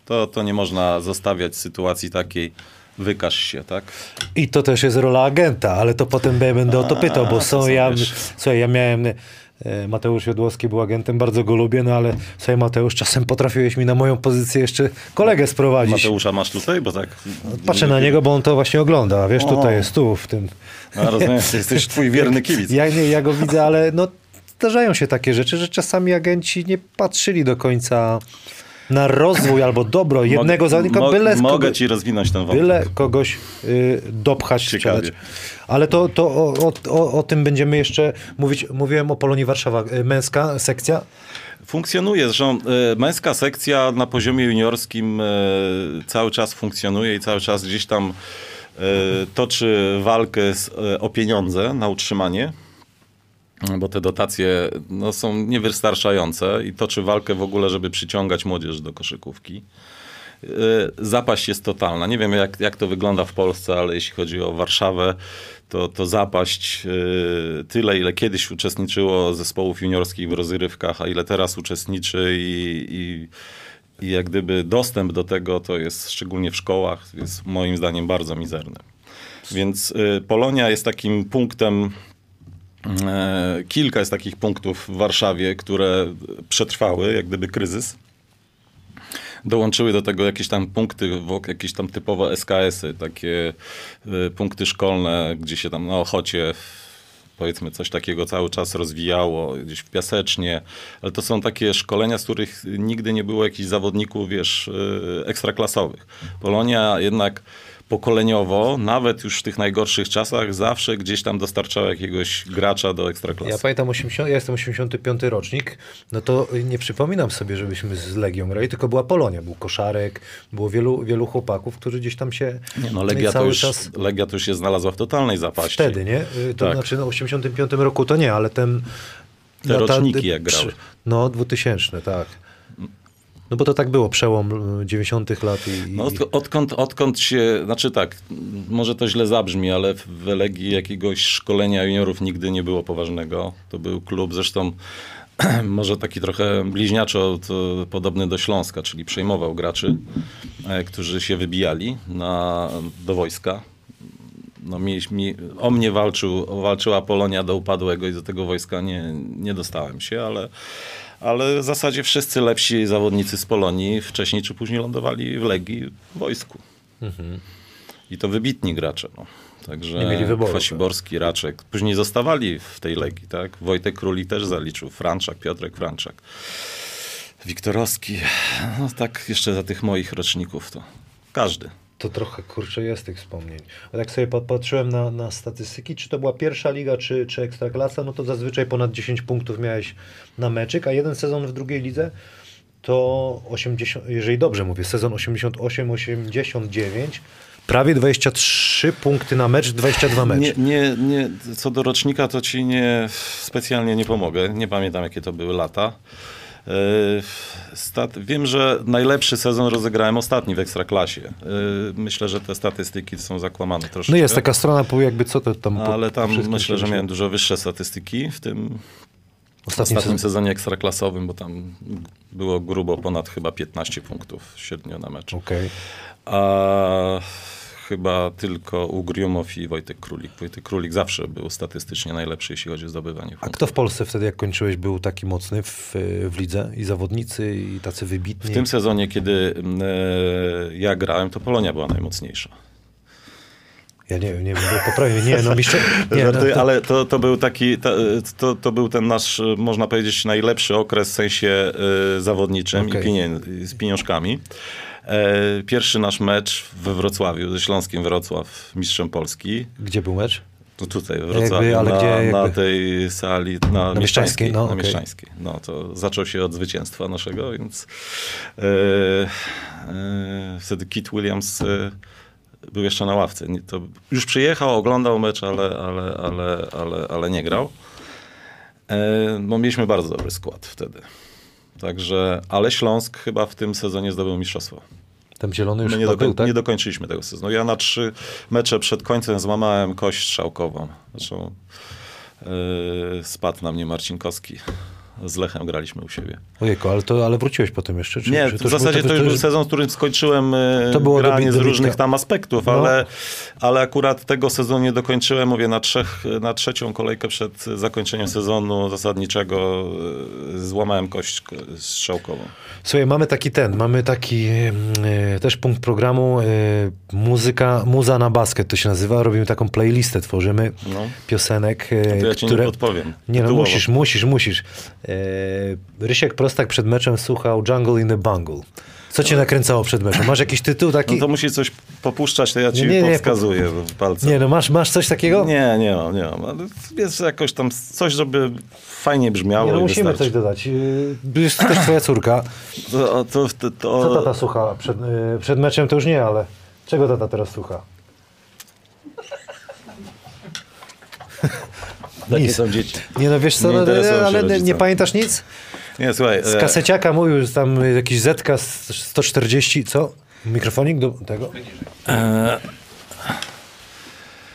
To, to nie można zostawiać sytuacji takiej, wykaż się, tak? I to też jest rola agenta, ale to potem będę o to pytał, bo są ja, słuchaj, ja miałem, Mateusz Jodłowski był agentem, bardzo go lubię, no ale słuchaj Mateusz, czasem potrafiłeś mi na moją pozycję jeszcze kolegę sprowadzić. Mateusza masz tutaj, bo tak... Patrzę na niego, bo on to właśnie ogląda, wiesz, o. tutaj jest, tu, w tym... A, rozumiem, ty jesteś twój wierny kibic. Ja, nie, ja go widzę, ale no zdarzają się takie rzeczy, że czasami agenci nie patrzyli do końca... na rozwój albo dobro jednego mog, zawodnika, mog, byle, mogę kogo, ci rozwinąć ten wątek. Byle kogoś y, dopchać, sprzedać. Ale to, to o, o, o, o tym będziemy jeszcze mówić. Mówiłem o Polonii Warszawa. Męska sekcja? Funkcjonuje. Zresztą y, męska sekcja na poziomie juniorskim y, cały czas funkcjonuje i cały czas gdzieś tam toczy walkę z, o pieniądze na utrzymanie, bo te dotacje no, są niewystarczające i toczy walkę w ogóle, żeby przyciągać młodzież do koszykówki. Zapaść jest totalna. Nie wiem, jak, jak to wygląda w Polsce, ale jeśli chodzi o Warszawę, to, to zapaść tyle, ile kiedyś uczestniczyło zespołów juniorskich w rozgrywkach, a ile teraz uczestniczy i, i I jak gdyby dostęp do tego, to jest szczególnie w szkołach, jest moim zdaniem bardzo mizerny. Więc y, Polonia jest takim punktem, y, kilka jest takich punktów w Warszawie, które przetrwały jak gdyby kryzys. Dołączyły do tego jakieś tam punkty, jakieś tam typowo S K S-y, takie y, punkty szkolne, gdzie się tam na Ochocie powiedzmy coś takiego cały czas rozwijało, gdzieś w Piasecznie, ale to są takie szkolenia, z których nigdy nie było jakichś zawodników, wiesz, ekstraklasowych. Polonia jednak pokoleniowo, nawet już w tych najgorszych czasach, zawsze gdzieś tam dostarczała jakiegoś gracza do ekstraklasy. Ja pamiętam, osiemdziesiąty, ja jestem osiemdziesiąty piąty rocznik, no to nie przypominam sobie, żebyśmy z Legią grali, tylko była Polonia, był Koszarek, było wielu, wielu chłopaków, którzy gdzieś tam się nie, no Legia cały to już, czas... Legia to już się znalazła w totalnej zapaści. Wtedy, nie? To tak. Znaczy, no, w osiemdziesiątym piątym roku to nie, ale ten... Te no, roczniki ta, jak grały. No, dwutysięczne, tak. No bo to tak było, przełom dziewięćdziesiątych lat i... i... No, odkąd, odkąd się, znaczy tak, może to źle zabrzmi, ale w Legii jakiegoś szkolenia juniorów nigdy nie było poważnego. To był klub, zresztą może taki trochę bliźniaczo to podobny do Śląska, czyli przejmował graczy, którzy się wybijali na, do wojska. No, mi, mi, o mnie walczył, walczyła Polonia do upadłego i do tego wojska nie, nie dostałem się, ale... Ale w zasadzie wszyscy lepsi zawodnicy z Polonii wcześniej czy później lądowali w Legii w wojsku. Mhm. I to wybitni gracze. No. Także nie mieli wyboru. Kwasiborski, Raczek. Później zostawali w tej Legii. Tak? Wojtek Króli też zaliczył. Franczak, Piotrek Franczak. Wiktorowski. No tak jeszcze za tych moich roczników to każdy. To trochę, kurczę, jest tych wspomnień. A tak sobie patrzyłem na, na statystyki, czy to była pierwsza liga, czy, czy ekstraklasa, no to zazwyczaj ponad dziesięć punktów miałeś na meczyk, a jeden sezon w drugiej lidze to osiemdziesiąt, jeżeli dobrze mówię, sezon osiemdziesiąt osiem osiemdziesiąt dziewięć, prawie dwadzieścia trzy punkty na mecz, dwadzieścia dwa mecze. Nie, nie, nie, co do rocznika to ci nie, specjalnie nie pomogę, nie pamiętam jakie to były lata. Stat- Wiem, że najlepszy sezon rozegrałem ostatni w Ekstraklasie. Myślę, że te statystyki są zakłamane troszeczkę. No jest taka strona, jakby co to tam... Po, ale tam myślę, że miałem dużo wyższe statystyki w tym ostatnim, ostatnim sezonie ekstraklasowym, bo tam było grubo ponad chyba piętnaście punktów średnio na mecz. Okay. A chyba tylko Ugrimow i Wojtek Królik. Wojtek Królik zawsze był statystycznie najlepszy, jeśli chodzi o zdobywanie punktów. A kto w Polsce wtedy, jak kończyłeś, był taki mocny w, w lidze? I zawodnicy, i tacy wybitni? W tym sezonie, kiedy e, ja grałem, to Polonia była najmocniejsza. Ja nie wiem, nie wiem, poprawię, nie, no mistrz... nie, no, to... Ale to, to był taki, to, to był ten nasz, można powiedzieć, najlepszy okres w sensie y, zawodniczym okay. i pienię- z pieniążkami. E, pierwszy nasz mecz we Wrocławiu, ze Śląskiem Wrocław, mistrzem Polski. Gdzie był mecz? No tutaj, we Wrocławiu, jakby, ale na, gdzie, na tej sali, na, na Mieszczańskiej. No, na okay. Mieszczańskiej. No to zaczął się od zwycięstwa naszego, więc e, e, wtedy Kit Williams... E, Był jeszcze na ławce. To już przyjechał, oglądał mecz, ale, ale, ale, ale, ale nie grał. No, mieliśmy bardzo dobry skład wtedy. Także, ale Śląsk chyba w tym sezonie zdobył mistrzostwo. Tam zielony już nie, dokoń, był, tak? Nie dokończyliśmy tego sezonu. Ja na trzy mecze przed końcem złamałem kość strzałkową. Zresztą yy, spadł na mnie Marcinkowski. Z Lechem graliśmy u siebie. Ojejku, ale, to, ale wróciłeś potem jeszcze? Czy, nie, czy to w zasadzie był, to, to już był sezon, w którym skończyłem to było granie dobi- z różnych tam aspektów, no. ale, ale akurat tego sezonu nie dokończyłem, mówię, na, trzech, na trzecią kolejkę przed zakończeniem sezonu zasadniczego złamałem kość strzałkową. Słuchaj, mamy taki ten, mamy taki e, też punkt programu e, muzyka, muza na basket to się nazywa, robimy taką playlistę, tworzymy no. piosenek, e, to ja które... ja nie podpowiem. Nie, no, musisz, musisz, musisz. Rysiek Prostak przed meczem słuchał Jungle in the Bungle. Co cię nakręcało przed meczem? Masz jakiś tytuł taki? No to musi coś popuszczać, to ja ci nie, nie, podskazuję nie, po... palcem. Nie, no masz, masz coś takiego? Nie, nie mam, nie mam. Jest jakoś tam coś, żeby fajnie brzmiało. Nie, no i musimy wystarczy. Coś dodać. Jest też twoja córka. To, to, to, to... Co tata słucha przed, przed meczem? To już nie, ale czego tata teraz słucha? Takie nic. Są dzieci. Nie no wiesz co, nie ale, ale nie pamiętasz nic? Nie, słuchaj. Z kaseciaka mówił, że tam jakiś Zetka sto czterdzieści, co? Mikrofonik do tego? Eee.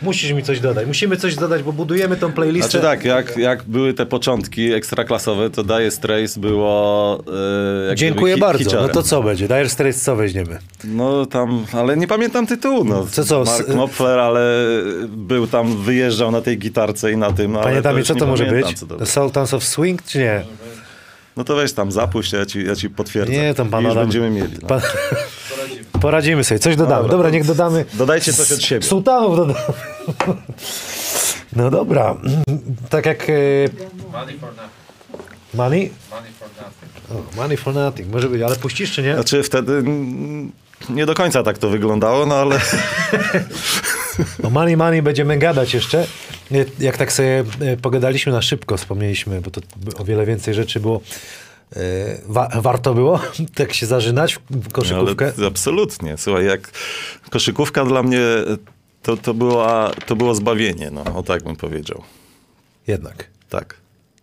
Musisz mi coś dodać. Musimy coś dodać, bo budujemy tą playlistę. Znaczy tak, jak, jak były te początki ekstraklasowe, to Dire Straits było... Yy, Dziękuję bardzo. Hiciorem. No to co będzie? Dire Straits co weźmiemy? No tam, ale nie pamiętam tytułu. No. Co, co? Mark Knopfler, ale był tam, wyjeżdżał na tej gitarce i na tym. Ale pamiętam, to co to może pamiętam, być? To Sultans of Swing, czy nie? No to weź tam, zapuść, ja ci, ja ci potwierdzę. Nie, tam pan Adam, będziemy mieli. No. Pan... Poradzimy. Poradzimy sobie, coś dodamy. Dobra, dobra, niech dodamy. Dodajcie coś od siebie. Sułtanów dodamy. No dobra, tak jak... Money for nothing. Money? Money for nothing. Oh, money for nothing, może być, ale puścisz czy nie? Znaczy wtedy nie do końca tak to wyglądało, no ale... O money, money będziemy gadać jeszcze. Jak tak sobie pogadaliśmy na szybko, wspomnieliśmy, bo to o wiele więcej rzeczy było. Wa warto było tak się zarzynać w koszykówkę? Ale absolutnie. Słuchaj, jak koszykówka dla mnie to, to, była, to było zbawienie, no, o tak bym powiedział. Jednak. Tak.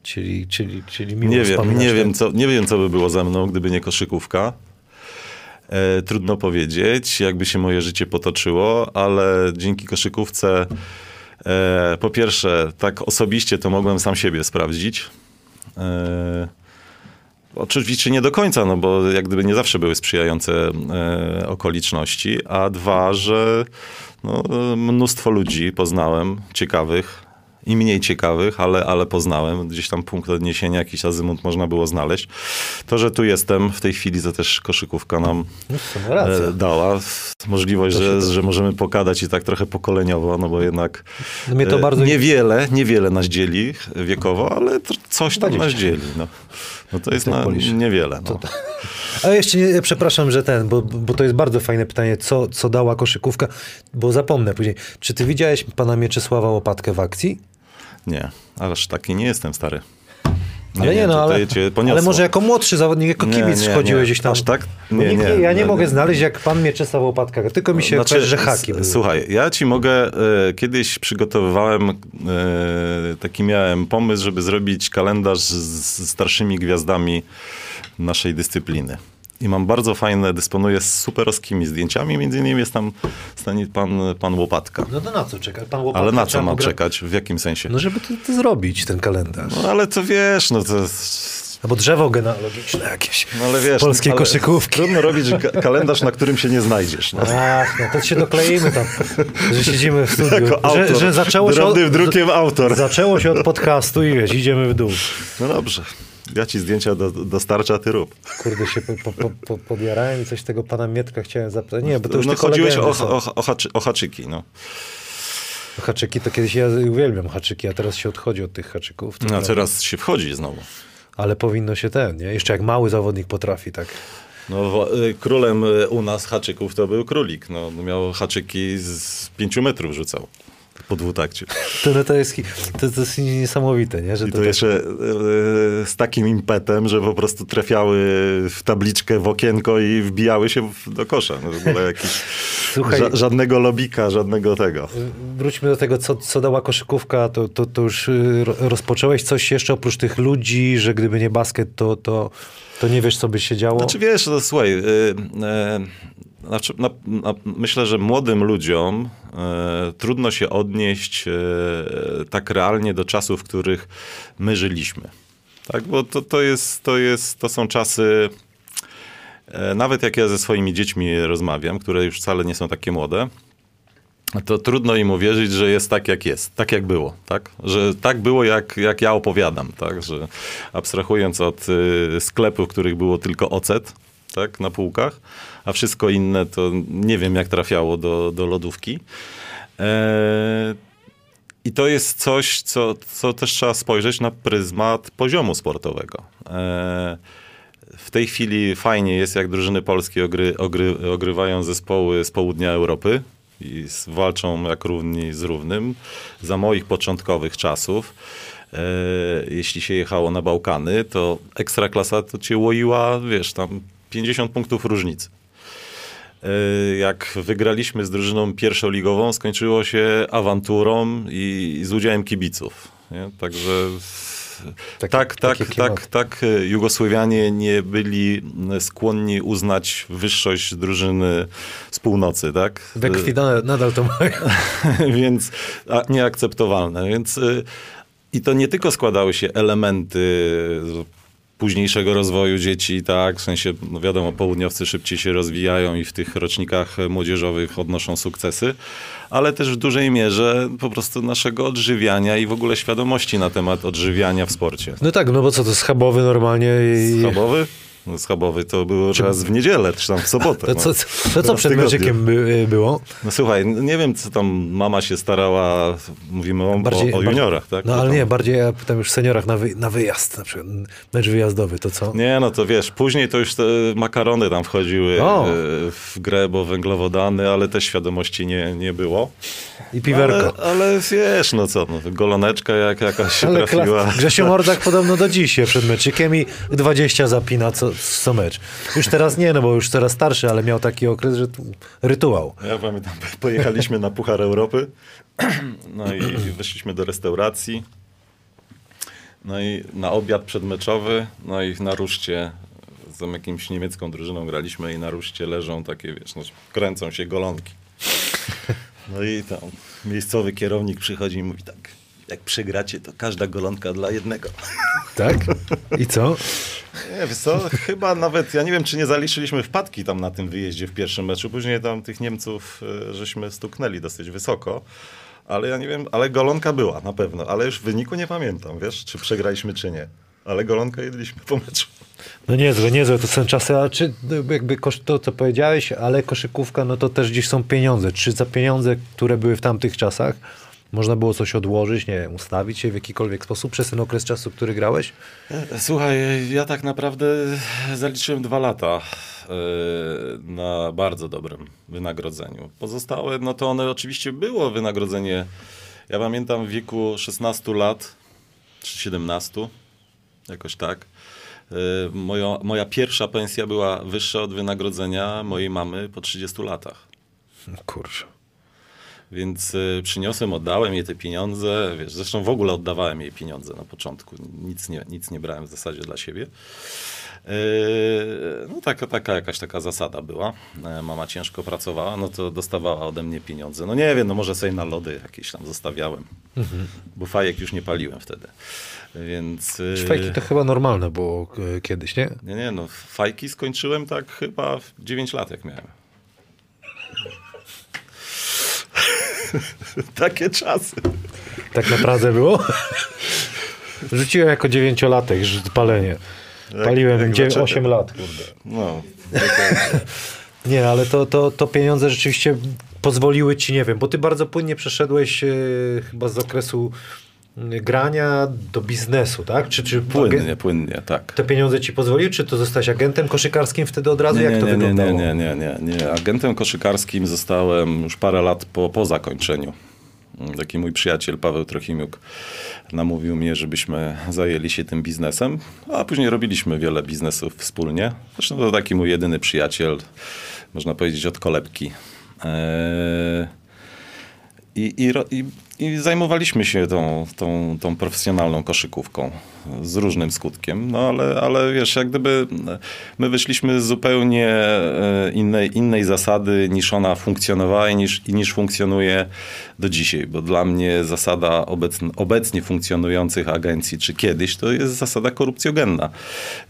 Czyli, czyli, czyli miło nie wiem, nie wiem, co, nie wiem, co by było ze mną, gdyby nie koszykówka. E, trudno powiedzieć, jakby się moje życie potoczyło, ale dzięki koszykówce e, po pierwsze, tak osobiście to mogłem sam siebie sprawdzić. E, Oczywiście nie do końca, no bo jak gdyby nie zawsze były sprzyjające e, okoliczności, a dwa, że no, mnóstwo ludzi poznałem, ciekawych i mniej ciekawych, ale, ale poznałem. Gdzieś tam punkt odniesienia, jakiś azymut można było znaleźć. To, że tu jestem w tej chwili, to też koszykówka nam e, dała możliwość, że, że możemy pogadać i tak trochę pokoleniowo, no bo jednak no mnie to bardzo... e, niewiele, niewiele nas dzieli wiekowo, ale to coś tam nas dzieli. No. No to jest na niewiele. No. To, a jeszcze, nie, przepraszam, że ten, bo, bo to jest bardzo fajne pytanie, co, co dała koszykówka, bo zapomnę później. Czy ty widziałeś pana Mieczysława Łopatkę w akcji? Nie, aż taki nie jestem stary. Nie, ale nie, nie no, ale, ale może jako młodszy zawodnik, jako kibic chodziłeś gdzieś tam. Aż tak? Nie, nie, nie, ja nie, nie mogę nie. znaleźć, jak pan Mieczysław Łopatka, tylko mi się znaczy, kojarzy, że haki były. Słuchaj, ja ci mogę, y, kiedyś przygotowywałem, y, taki miałem pomysł, żeby zrobić kalendarz z starszymi gwiazdami naszej dyscypliny. I mam bardzo fajne, dysponuję superowskimi zdjęciami, między innymi jest tam stanie pan, pan Łopatka. No to na co czekać? Pan Łopatka, ale na co mam czekać? W jakim sensie? No żeby to, to zrobić, ten kalendarz. No ale to wiesz, no to... Albo drzewo genealogiczne jakieś. No ale wiesz, polskiej koszykówki. Trudno robić kalendarz, na którym się nie znajdziesz. No. A, no to się dokleimy tam, że siedzimy w studiu. Jako autor, że, że zaczęło się od, drukiem autor. Zaczęło się od podcastu i wiesz, idziemy w dół. No dobrze. Ja ci zdjęcia do, dostarczę, a ty rób. Kurde, się po, po, po, podjarałem i coś tego pana Mietka chciałem zapytać. Nie, bo to już no, chodziłeś o, o, o, haczy, o haczyki, no. Haczyki to kiedyś ja uwielbiam haczyki, a teraz się odchodzi od tych haczyków. No, a teraz się wchodzi znowu. Ale powinno się ten, nie? Jeszcze jak mały zawodnik potrafi, tak? No, królem u nas haczyków to był Królik. No, miał haczyki z pięciu metrów rzucał. Po dwutakcie. To, to, jest, to, to jest niesamowite, nie? Że I to, to jeszcze tak... yy, z takim impetem, że po prostu trafiały w tabliczkę, w okienko i wbijały się w, do kosza. No, w ogóle jakiś, Słuchaj, ża żadnego lobika, żadnego tego. Wróćmy do tego, co, co dała koszykówka. To, to, to już rozpocząłeś coś jeszcze oprócz tych ludzi, że gdyby nie basket, to, to, to nie wiesz, co by się działo? Znaczy wiesz, no, słuchaj... Yy, yy, Znaczy, na, na, myślę, że młodym ludziom y, trudno się odnieść y, tak realnie do czasów, w których my żyliśmy. Tak? Bo to, to, jest, to, jest, to są czasy, y, nawet jak ja ze swoimi dziećmi rozmawiam, które już wcale nie są takie młode, to trudno im uwierzyć, że jest tak, jak jest. Tak, jak było. Tak? Że tak było, jak, jak ja opowiadam. Tak? Że abstrahując od y, sklepów, w których było tylko ocet, tak, na półkach, a wszystko inne to nie wiem, jak trafiało do, do lodówki. Eee, I to jest coś, co, co też trzeba spojrzeć na pryzmat poziomu sportowego. Eee, w tej chwili fajnie jest, jak drużyny polskie ogry, ogry, ogrywają zespoły z południa Europy i walczą jak równi z równym. Za moich początkowych czasów, eee, jeśli się jechało na Bałkany, to ekstraklasa to cię łoiła, wiesz, tam pięćdziesiąt punktów różnicy. Jak wygraliśmy z drużyną pierwszoligową, skończyło się awanturą i z udziałem kibiców. nie? Także taki, tak, tak, tak, tak Jugosłowianie nie byli skłonni uznać wyższość drużyny z północy, tak? We krwi nadal to mają. Więc a, nieakceptowalne. Więc, i to nie tylko składały się elementy późniejszego rozwoju dzieci, tak, w sensie, no wiadomo, południowcy szybciej się rozwijają i w tych rocznikach młodzieżowych odnoszą sukcesy, ale też w dużej mierze po prostu naszego odżywiania i w ogóle świadomości na temat odżywiania w sporcie. No tak, no bo co, to schabowy normalnie? I... Schabowy? No schabowy to było czy... raz w niedzielę, czy tam w sobotę. To co, to, to co przed meczkiem by, było? No słuchaj, nie wiem, co tam mama się starała, mówimy o, bardziej, o, o juniorach, tak? No ale tam... nie, bardziej ja pytam już seniorach na, wy, na wyjazd, na przykład mecz wyjazdowy, to co? Nie, no to wiesz, później to już te makarony tam wchodziły o. w grę, bo węglowodany, ale też świadomości nie, nie było. I piwerko. Ale, ale wiesz, no co, no, goloneczka jak, jakaś się ale trafiła. Klas... Grzesiu Mordak podobno do dziś się przed meczykiem i dwadzieścia zapina, co co mecz. Już teraz nie, no bo już coraz starszy, ale miał taki okres, że rytuał. Ja pamiętam, pojechaliśmy na Puchar Europy, no i weszliśmy do restauracji, no i na obiad przedmeczowy, no i na ruszcie z jakimś niemiecką drużyną graliśmy i na ruszcie leżą takie, wiesz, no, kręcą się golonki. No i tam miejscowy kierownik przychodzi i mówi tak: jak przegracie, to każda golonka dla jednego. Tak? I co? Nie, wiesz co, chyba nawet, ja nie wiem, czy nie zaliczyliśmy wpadki tam na tym wyjeździe w pierwszym meczu. Później tam tych Niemców żeśmy stuknęli dosyć wysoko. Ale ja nie wiem, ale golonka była na pewno. Ale już w wyniku nie pamiętam, wiesz, czy przegraliśmy, czy nie. Ale golonkę jedliśmy po meczu. No niezłe, niezłe, to są czasy, ale czy jakby koszt, to co powiedziałeś, ale koszykówka, no to też gdzieś są pieniądze. Czy za pieniądze, które były w tamtych czasach, można było coś odłożyć, nie wiem, ustawić się w jakikolwiek sposób przez ten okres czasu, który grałeś? Słuchaj, ja tak naprawdę zaliczyłem dwa lata na bardzo dobrym wynagrodzeniu. Pozostałe, no to one oczywiście było wynagrodzenie. Ja pamiętam w wieku szesnastu lat, czy siedemnastu, jakoś tak. Moja, moja pierwsza pensja była wyższa od wynagrodzenia mojej mamy po trzydziestu latach. Kurczę. Więc przyniosłem, oddałem jej te pieniądze, wiesz, zresztą w ogóle oddawałem jej pieniądze na początku, nic nie, nic nie brałem w zasadzie dla siebie. Yy, no taka, taka jakaś taka zasada była, mama ciężko pracowała, no to dostawała ode mnie pieniądze, no nie wiem, no może sobie na lody jakieś tam zostawiałem, mhm. bo fajek już nie paliłem wtedy. Więc, fajki to chyba normalne było kiedyś, nie? Nie, nie, no fajki skończyłem tak chyba w dziewięć lat jak miałem. Takie czasy. Tak naprawdę było? Rzuciłem jako dziewięciolatek palenie. Paliłem jak osiem lat. Kurde. No. Nie, ale to, to, to pieniądze rzeczywiście pozwoliły ci, nie wiem, bo ty bardzo płynnie przeszedłeś yy, chyba z okresu grania do biznesu, tak? Czy, czy płynnie, płynnie, tak. Te pieniądze ci pozwoliły, czy to zostałeś agentem koszykarskim wtedy od razu? Nie, jak nie, to nie, wyglądało? Nie, nie, nie, nie. Agentem koszykarskim zostałem już parę lat po, po zakończeniu. Taki mój przyjaciel Paweł Trochimiuk namówił mnie, żebyśmy zajęli się tym biznesem, a później robiliśmy wiele biznesów wspólnie. Zresztą to taki mój jedyny przyjaciel, można powiedzieć, od kolebki. Eee... I, i, i, I zajmowaliśmy się tą, tą, tą profesjonalną koszykówką z różnym skutkiem, no ale, ale wiesz, jak gdyby my wyszliśmy z zupełnie innej, innej zasady niż ona funkcjonowała i niż, i niż funkcjonuje do dzisiaj, bo dla mnie zasada obecn, obecnie funkcjonujących agencji czy kiedyś to jest zasada korupcjogenna,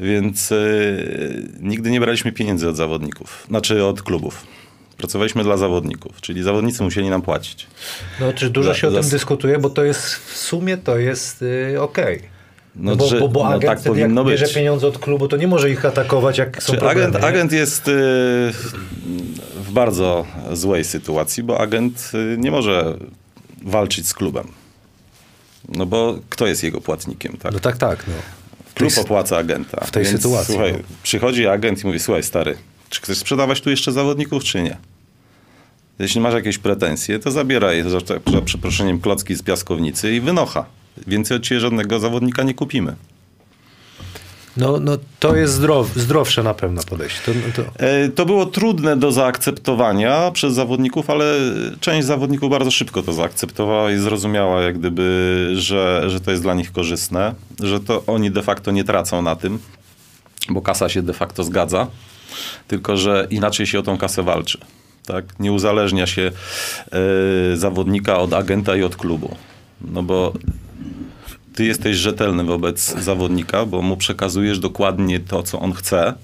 więc yy, nigdy nie braliśmy pieniędzy od zawodników, znaczy od klubów. Pracowaliśmy dla zawodników, czyli zawodnicy musieli nam płacić. No, czy dużo za, się o tym za... dyskutuje, bo to jest w sumie to jest yy, okej. Okay. No, no, bo, że, bo, bo no, agent, tak jak bierze być. pieniądze od klubu, to nie może ich atakować, jak czy są problemy. Agent, agent jest yy, w bardzo złej sytuacji, bo agent yy, nie może walczyć z klubem. No bo kto jest jego płatnikiem? Tak, no, tak, tak. No. Klub tej, opłaca agenta. W tej więc, sytuacji. Słuchaj, no. Przychodzi agent i mówi: słuchaj, stary, czy chcesz sprzedawać tu jeszcze zawodników, czy nie? Jeśli masz jakieś pretensje, to zabieraj, za, za przeproszeniem, klocki z piaskownicy i wynocha. Więcej od ciebie żadnego zawodnika nie kupimy. No, no to jest zdrow, zdrowsze na pewno podejście. To, to... to było trudne do zaakceptowania przez zawodników, ale część zawodników bardzo szybko to zaakceptowała i zrozumiała, jak gdyby, że, że to jest dla nich korzystne, że to oni de facto nie tracą na tym, bo kasa się de facto zgadza, tylko że inaczej się o tą kasę walczy. Tak? Nie uzależnia się yy, zawodnika od agenta i od klubu. No bo ty jesteś rzetelny wobec zawodnika, bo mu przekazujesz dokładnie to, co on chce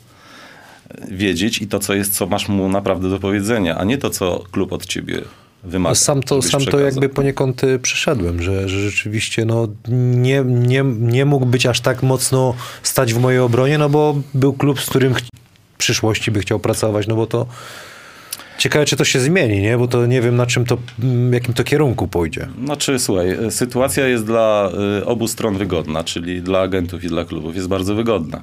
wiedzieć i to, co jest, co masz mu naprawdę do powiedzenia, a nie to, co klub od ciebie wymaga. No sam to, sam to jakby poniekąd przeszedłem, że, że rzeczywiście no, nie, nie, nie mógł być aż tak mocno stać w mojej obronie, no bo był klub, z którym w przyszłości by chciał pracować, no bo to ciekawe, czy to się zmieni, nie? Bo to nie wiem, na czym to, jakim to kierunku pójdzie. Znaczy, słuchaj, sytuacja jest dla obu stron wygodna, czyli dla agentów i dla klubów jest bardzo wygodna.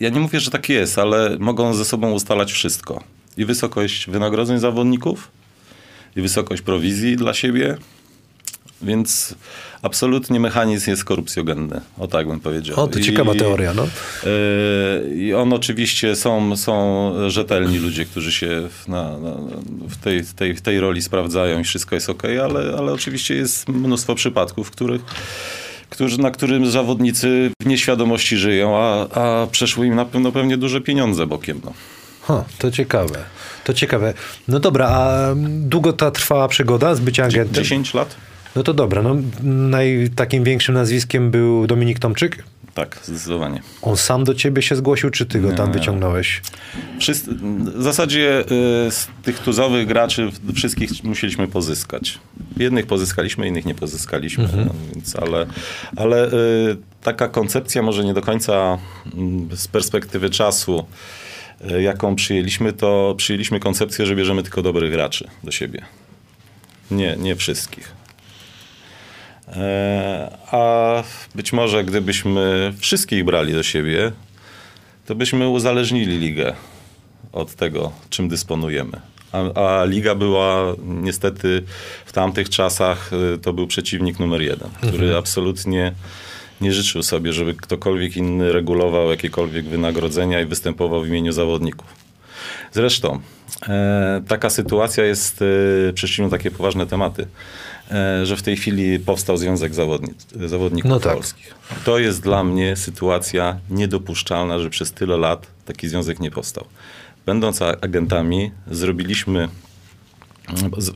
Ja nie mówię, że tak jest, ale mogą ze sobą ustalać wszystko. I wysokość wynagrodzeń zawodników, i wysokość prowizji dla siebie. Więc absolutnie mechanizm jest korupcjogenny. O tak bym powiedział. O, to ciekawa I, teoria, no. Yy, I on oczywiście, są, są rzetelni ludzie, którzy się w, na, na, w tej, tej, tej roli sprawdzają i wszystko jest okej, okay, ale, ale oczywiście jest mnóstwo przypadków, których, którzy, na którym zawodnicy w nieświadomości żyją, a, a przeszły im na pewno pewnie duże pieniądze bokiem, no. Ha, to ciekawe. To ciekawe. No dobra, a długo ta trwała przygoda z bycia agentem? dziesięć lat. No to dobra, no naj, takim większym nazwiskiem był Dominik Tomczyk? Tak, zdecydowanie. On sam do ciebie się zgłosił, czy ty go nie, tam wyciągnąłeś? Wszyscy, w zasadzie y, z tych tuzowych graczy wszystkich musieliśmy pozyskać. Jednych pozyskaliśmy, innych nie pozyskaliśmy. Mhm. No, więc, ale ale y, taka koncepcja może nie do końca y, z perspektywy czasu, y, jaką przyjęliśmy, to przyjęliśmy koncepcję, że bierzemy tylko dobrych graczy do siebie. Nie, nie wszystkich. A być może gdybyśmy wszystkich brali do siebie, to byśmy uzależnili ligę od tego, czym dysponujemy. A, a liga była niestety w tamtych czasach, to był przeciwnik numer jeden, który mhm. absolutnie nie życzył sobie, żeby ktokolwiek inny regulował jakiekolwiek wynagrodzenia i występował w imieniu zawodników. Zresztą e, taka sytuacja jest e, przyczyną takie poważne tematy, e, że w tej chwili powstał Związek Zawodni Zawodników no tak. Polskich. To jest dla mnie sytuacja niedopuszczalna, że przez tyle lat taki związek nie powstał. Będąc agentami zrobiliśmy,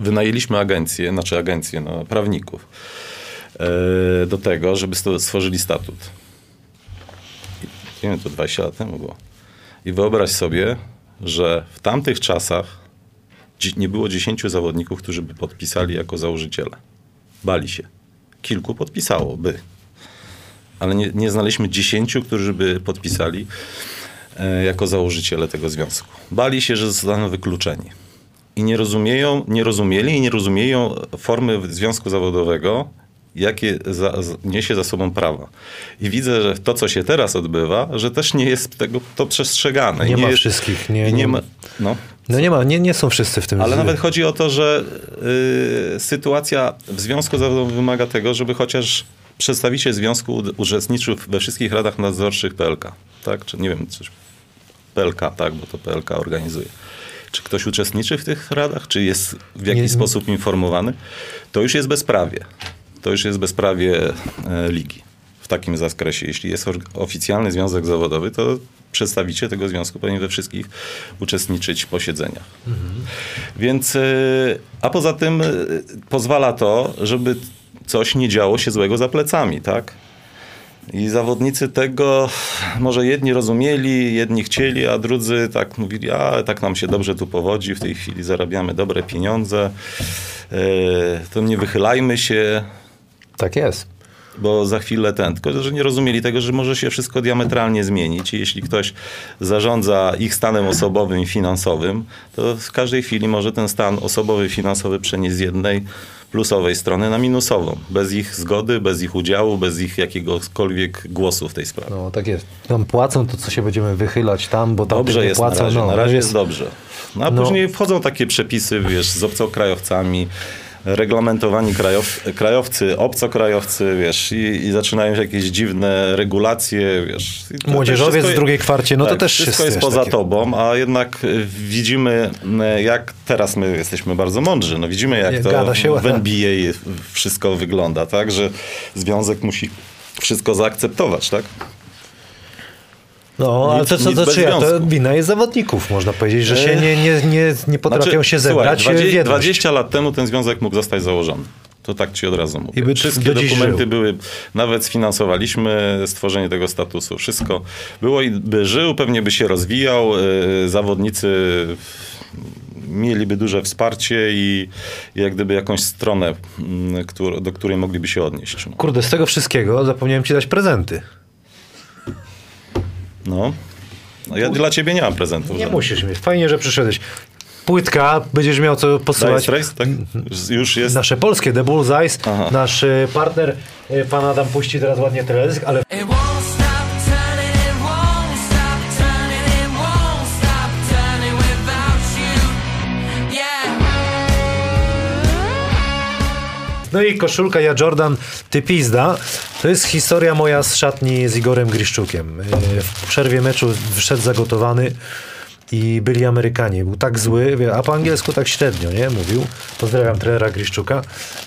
wynajęliśmy agencję, znaczy agencję no, prawników e, do tego, żeby stworzyli statut. Nie wiem, to dwadzieścia lat temu było. I wyobraź sobie, że w tamtych czasach nie było dziesięciu zawodników, którzy by podpisali jako założyciele. Bali się. Kilku podpisałoby. Ale nie, nie znaleźliśmy dziesięciu, którzy by podpisali e, jako założyciele tego związku. Bali się, że zostaną wykluczeni. I nie rozumieją, nie rozumieli i nie rozumieją formy związku zawodowego, jakie za, niesie za sobą prawa. I widzę, że to, co się teraz odbywa, że też nie jest tego, to przestrzegane. Nie, nie ma jest, wszystkich. Nie, nie, nie ma, no. no nie ma, nie, nie są wszyscy w tym. Ale z... nawet chodzi o to, że y, sytuacja w związku zawodowym wymaga tego, żeby chociaż przedstawiciel związku uczestniczył we wszystkich radach nadzorczych P L K. Tak? Czy nie wiem, coś P L K, tak, bo to P L K organizuje. Czy ktoś uczestniczy w tych radach? Czy jest w jakiś nie, sposób informowany? To już jest bezprawie. To już jest bezprawie ligi w takim zakresie. Jeśli jest oficjalny związek zawodowy, to przedstawiciel tego związku powinien we wszystkich uczestniczyć w posiedzeniach. Mhm. Więc, a poza tym pozwala to, żeby coś nie działo się złego za plecami, tak? I zawodnicy tego może jedni rozumieli, jedni chcieli, a drudzy tak mówili, a tak nam się dobrze tu powodzi, w tej chwili zarabiamy dobre pieniądze, to nie wychylajmy się. Tak jest. Bo za chwilę ten, tylko że nie rozumieli tego, że może się wszystko diametralnie zmienić i jeśli ktoś zarządza ich stanem osobowym i finansowym, to w każdej chwili może ten stan osobowy i finansowy przenieść z jednej plusowej strony na minusową. Bez ich zgody, bez ich udziału, bez ich jakiegokolwiek głosu w tej sprawie. No tak jest. Tam płacą, to co się będziemy wychylać tam, bo tam dobrze jest płacą. Na razie, no, na razie jest dobrze. No a no. Później wchodzą takie przepisy, wiesz, z obcokrajowcami, reglamentowani krajow, krajowcy, obcokrajowcy, wiesz, i, i zaczynają się jakieś dziwne regulacje, wiesz. Młodzieżowiec w drugiej kwarcie, no tak, to też wszystko jest, jest poza takiego. tobą, a jednak widzimy, jak teraz my jesteśmy bardzo mądrzy, no widzimy, jak to w N B A wszystko wygląda, tak, że związek musi wszystko zaakceptować, tak? No, ale nic, to co to czyja? To wina jest zawodników, można powiedzieć, że się nie, nie, nie, nie potrafią znaczy, się zebrać. Słuchaj, dwadzieścia, dwadzieścia lat temu ten związek mógł zostać założony. To tak ci od razu mówię. By, Wszystkie dokumenty żył. były, nawet sfinansowaliśmy stworzenie tego statusu. Wszystko było i by żył, pewnie by się rozwijał. Yy, zawodnicy mieliby duże wsparcie i jak gdyby jakąś stronę, który, do której mogliby się odnieść. No. Kurde, z tego wszystkiego zapomniałem ci dać prezenty. No, no ja U... dla ciebie nie mam prezentów. Nie żadnych. Musisz mieć. Fajnie, że przyszedłeś. Płytka, będziesz miał co posyłać. Race, tak? Już jest. Nasze polskie, The Bullseye. Aha. Nasz y, partner, y, pan Adam puści teraz ładnie teledysk, ale... No i koszulka Ja Jordan, ty pizda. To jest historia moja z szatni z Igorem Griszczukiem. W przerwie meczu wszedł zagotowany i byli Amerykanie. Był tak zły, a po angielsku tak średnio, nie? Mówił. Pozdrawiam trenera Griszczuka.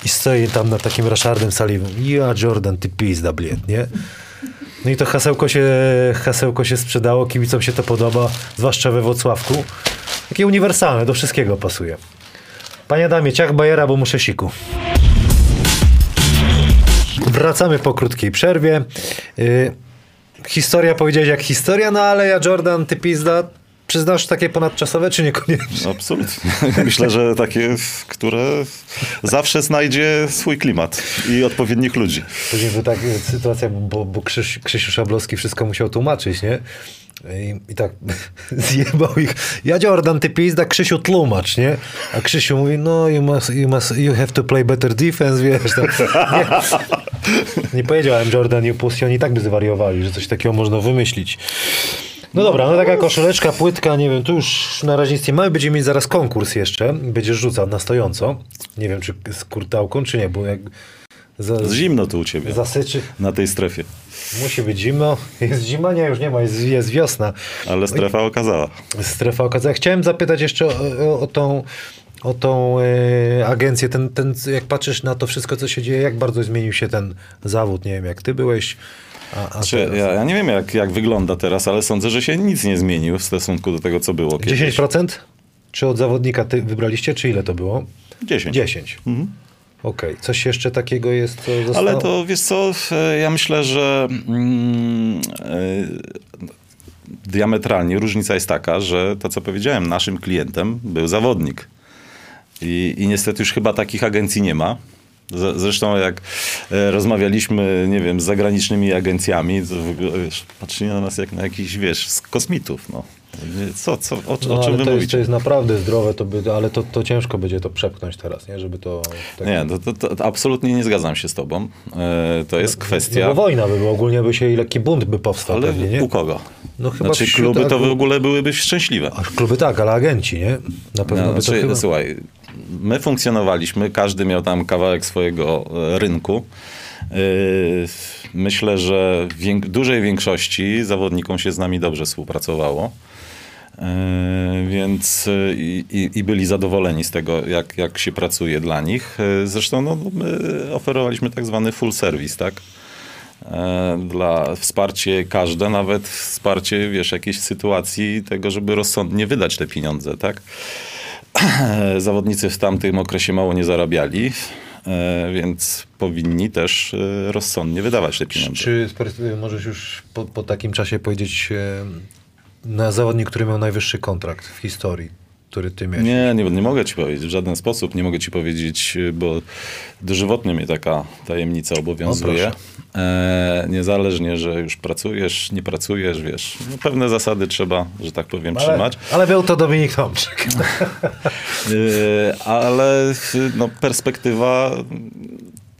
I stoi tam na takim raszardem saliwą. Ja Jordan, ty pizda, bled, nie? No i to hasełko się, hasełko się sprzedało. Kibicom się to podoba, zwłaszcza we Włocławku. Takie uniwersalne, do wszystkiego pasuje. Panie Adamie, ciach bajera, bo muszę siku. Wracamy po krótkiej przerwie. Yy, historia, powiedziałeś jak historia, no ale ja Jordan, ty pizda, przyznasz takie ponadczasowe, czy niekoniecznie? Absolutnie. Myślę, że takie, które zawsze znajdzie swój klimat i odpowiednich ludzi. Później była taka sytuacja, bo, bo Krzyś, Krzysiu Szablowski wszystko musiał tłumaczyć, nie? I, i tak zjebał ich. Ja Jordan, ty pizda, Krzysiu tłumacz, nie? A Krzysiu mówi, no you must, you must, you have to play better defense, wiesz. Tam, nie, nie powiedziałem Jordan i Pussy, oni tak by zwariowali, że coś takiego można wymyślić. No dobra, no taka koszuleczka, płytka, nie wiem, tu już na razie nic nie mamy, będziemy mieć zaraz konkurs jeszcze, będziesz rzucał na stojąco, nie wiem czy z kurtałką, czy nie, bo jak... Za, zimno tu u ciebie, zasyczy. Na tej strefie. Musi być zimno, jest zima, nie, już nie ma, jest, jest wiosna. Ale strefa okazała. Strefa okazała. Chciałem zapytać jeszcze o, o, o tą... o tą y, agencję, ten, ten, jak patrzysz na to wszystko, co się dzieje, jak bardzo zmienił się ten zawód, nie wiem, jak ty byłeś. A, a Czy, ja, ja nie wiem, jak, jak wygląda teraz, ale sądzę, że się nic nie zmieniło w stosunku do tego, co było kiedyś. dziesięć procent? Czy od zawodnika ty wybraliście, czy ile to było? dziesięć. dziesięć. Mhm. Okej, okay. Coś jeszcze takiego jest, co zostało? Ale to, wiesz co, ja myślę, że mm, yy, diametralnie różnica jest taka, że to, co powiedziałem, naszym klientem był zawodnik. I, I niestety już chyba takich agencji nie ma. Zresztą jak rozmawialiśmy, nie wiem, z zagranicznymi agencjami, to w ogóle, wiesz, patrzyli na nas jak na jakichś, wiesz, z kosmitów, no. Co, co, o, no, o czym wy to mówicie? Jest, to jest naprawdę zdrowe, to by, ale to, to ciężko będzie to przepchnąć teraz, nie? Żeby to... Tak... Nie, to, to, to absolutnie nie zgadzam się z tobą. E, to jest no, kwestia... No bo wojna by była, ogólnie by się i lekki bunt by powstał. Ale pewnie, nie? U kogo? No, chyba znaczy wśród... kluby to w ogóle byłyby szczęśliwe. A kluby tak, ale agenci, nie? Na pewno no, by to znaczy, chyba... Słuchaj, my funkcjonowaliśmy, każdy miał tam kawałek swojego rynku. Myślę, że w wiek- dużej większości zawodnikom się z nami dobrze współpracowało, więc i, i, i byli zadowoleni z tego, jak, jak się pracuje dla nich. Zresztą no, my oferowaliśmy tak zwany full service, tak? Dla wsparcie każde, nawet wsparcie, wiesz, jakiejś sytuacji tego, żeby rozsądnie wydać te pieniądze, tak? Zawodnicy w tamtym okresie mało nie zarabiali, więc powinni też rozsądnie wydawać te pieniądze. Czy z perspektywy możesz już po, po takim czasie powiedzieć na zawodnik, który miał najwyższy kontrakt w historii, który ty miałeś? Nie, nie, nie mogę ci powiedzieć w żaden sposób. Nie mogę ci powiedzieć, bo dożywotnie mnie taka tajemnica obowiązuje. No e, niezależnie, że już pracujesz, nie pracujesz, wiesz. No, pewne zasady trzeba, że tak powiem, ale, trzymać. Ale był to Dominik Tomczyk. e, ale no, perspektywa...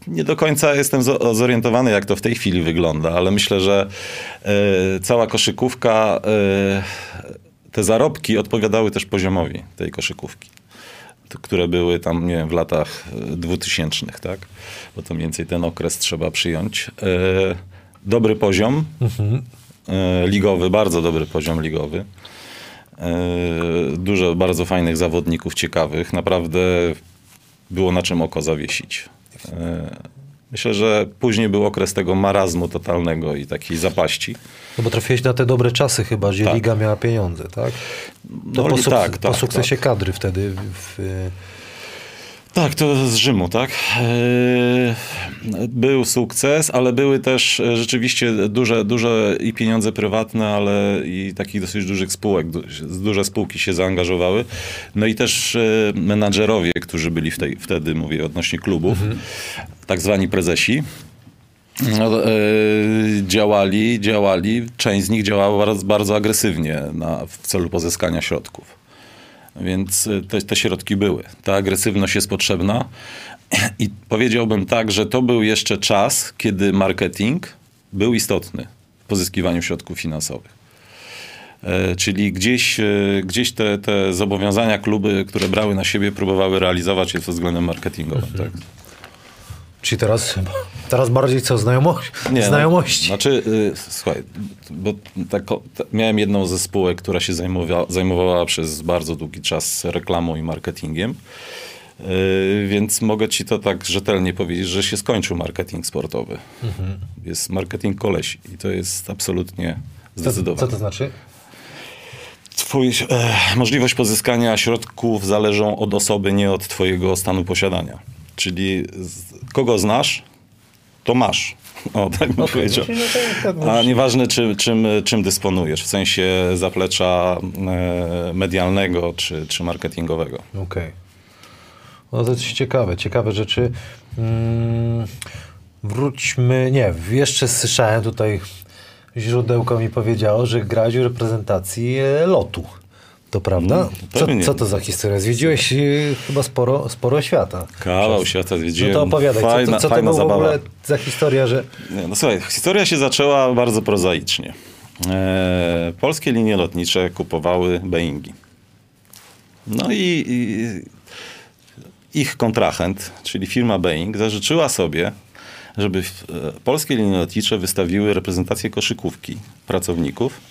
Nie do końca jestem zorientowany, jak to w tej chwili wygląda, ale myślę, że e, cała koszykówka... E, Te zarobki odpowiadały też poziomowi tej koszykówki. które były tam, nie wiem, w latach dwutysięcznych, tak? Bo to mniej więcej ten okres trzeba przyjąć. E, dobry poziom mhm. e, ligowy, bardzo dobry poziom ligowy. E, dużo bardzo fajnych zawodników, ciekawych. Naprawdę było na czym oko zawiesić. E, Myślę, że później był okres tego marazmu totalnego i takiej zapaści. No bo trafiłeś na te dobre czasy chyba, gdzie tak. Liga miała pieniądze, tak? No po, suk tak, po tak, sukcesie tak. kadry wtedy. W... Tak, to z Rzymu, tak? Był sukces, ale były też rzeczywiście duże, duże i pieniądze prywatne, ale i takich dosyć dużych spółek. Duże spółki się zaangażowały. No i też menadżerowie, którzy byli w tej, wtedy, mówię, odnośnie klubów, mhm. tak zwani prezesi, no, yy, działali, działali. Część z nich działała bardzo, bardzo agresywnie na, w celu pozyskania środków. Więc te, te środki były. Ta agresywność jest potrzebna. I powiedziałbym tak, że to był jeszcze czas, kiedy marketing był istotny w pozyskiwaniu środków finansowych. E, czyli gdzieś, e, gdzieś te, te zobowiązania kluby, które brały na siebie, próbowały realizować je pod względem marketingowym. Mhm. Tak? Czyli teraz, teraz bardziej co? Znajomości? Nie, znajomości. No, znaczy, y, słuchaj, bo tak, miałem jedną ze spółek, która się zajmowa, zajmowała przez bardzo długi czas reklamą i marketingiem, y, więc mogę ci to tak rzetelnie powiedzieć, że się skończył marketing sportowy. Mhm. Jest marketing kolesi i to jest absolutnie zdecydowane. Co, co to znaczy? Twój, e, możliwość pozyskania środków zależą od osoby, nie od twojego stanu posiadania. Czyli kogo znasz, to masz. O, tak bym okay, powiedział. A nieważne, czym, czym, czym dysponujesz, w sensie zaplecza medialnego czy, czy marketingowego. Okej. Okay. No to jest ciekawe, ciekawe rzeczy. Hmm, wróćmy, nie, jeszcze słyszałem tutaj, źródełko mi powiedziało, że grałeś w reprezentacji lotu. To prawda? Co, co to za historia? Zwiedziłeś yy, chyba sporo, sporo świata. Kawał świata zwiedziłem. No to opowiadaj, fajna, co, co, co to było w ogóle za historia? Że... Nie, no słuchaj, historia się zaczęła bardzo prozaicznie. E, polskie linie lotnicze kupowały Boeingi. No i, i ich kontrahent, czyli firma Boeing, zażyczyła sobie, żeby polskie linie lotnicze wystawiły reprezentację koszykówki pracowników,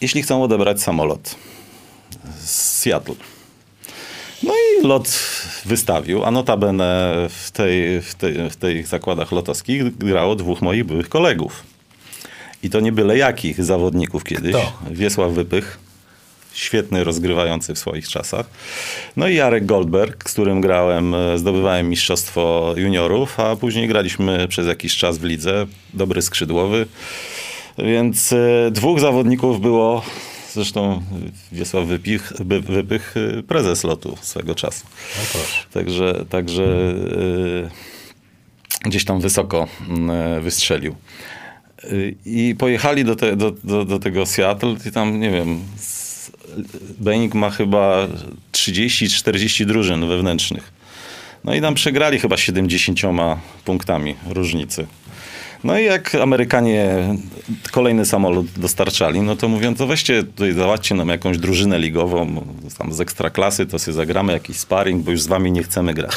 jeśli chcą odebrać samolot z Seattle. No i lot wystawił, a notabene w, tej, w, tej, w tych zakładach lotowskich grało dwóch moich byłych kolegów. I to nie byle jakich zawodników kiedyś. Kto? Wiesław Wypych, świetny rozgrywający w swoich czasach. No i Jarek Goldberg, z którym grałem, zdobywałem mistrzostwo juniorów, a później graliśmy przez jakiś czas w lidze, dobry skrzydłowy. Więc y, dwóch zawodników było, zresztą Wiesław Wypych, Wy, Wypych y, prezes lotu swego czasu. No także także y, gdzieś tam wysoko y, wystrzelił. Y, I pojechali do, te, do, do, do tego Seattle i tam, nie wiem, z, Boeing ma chyba trzydzieści czterdzieści drużyn wewnętrznych. No i tam przegrali chyba siedemdziesięcioma punktami różnicy. No i jak Amerykanie kolejny samolot dostarczali, no to mówią, to weźcie tutaj, załatwcie nam jakąś drużynę ligową tam z ekstraklasy, to sobie zagramy jakiś sparring, bo już z wami nie chcemy grać.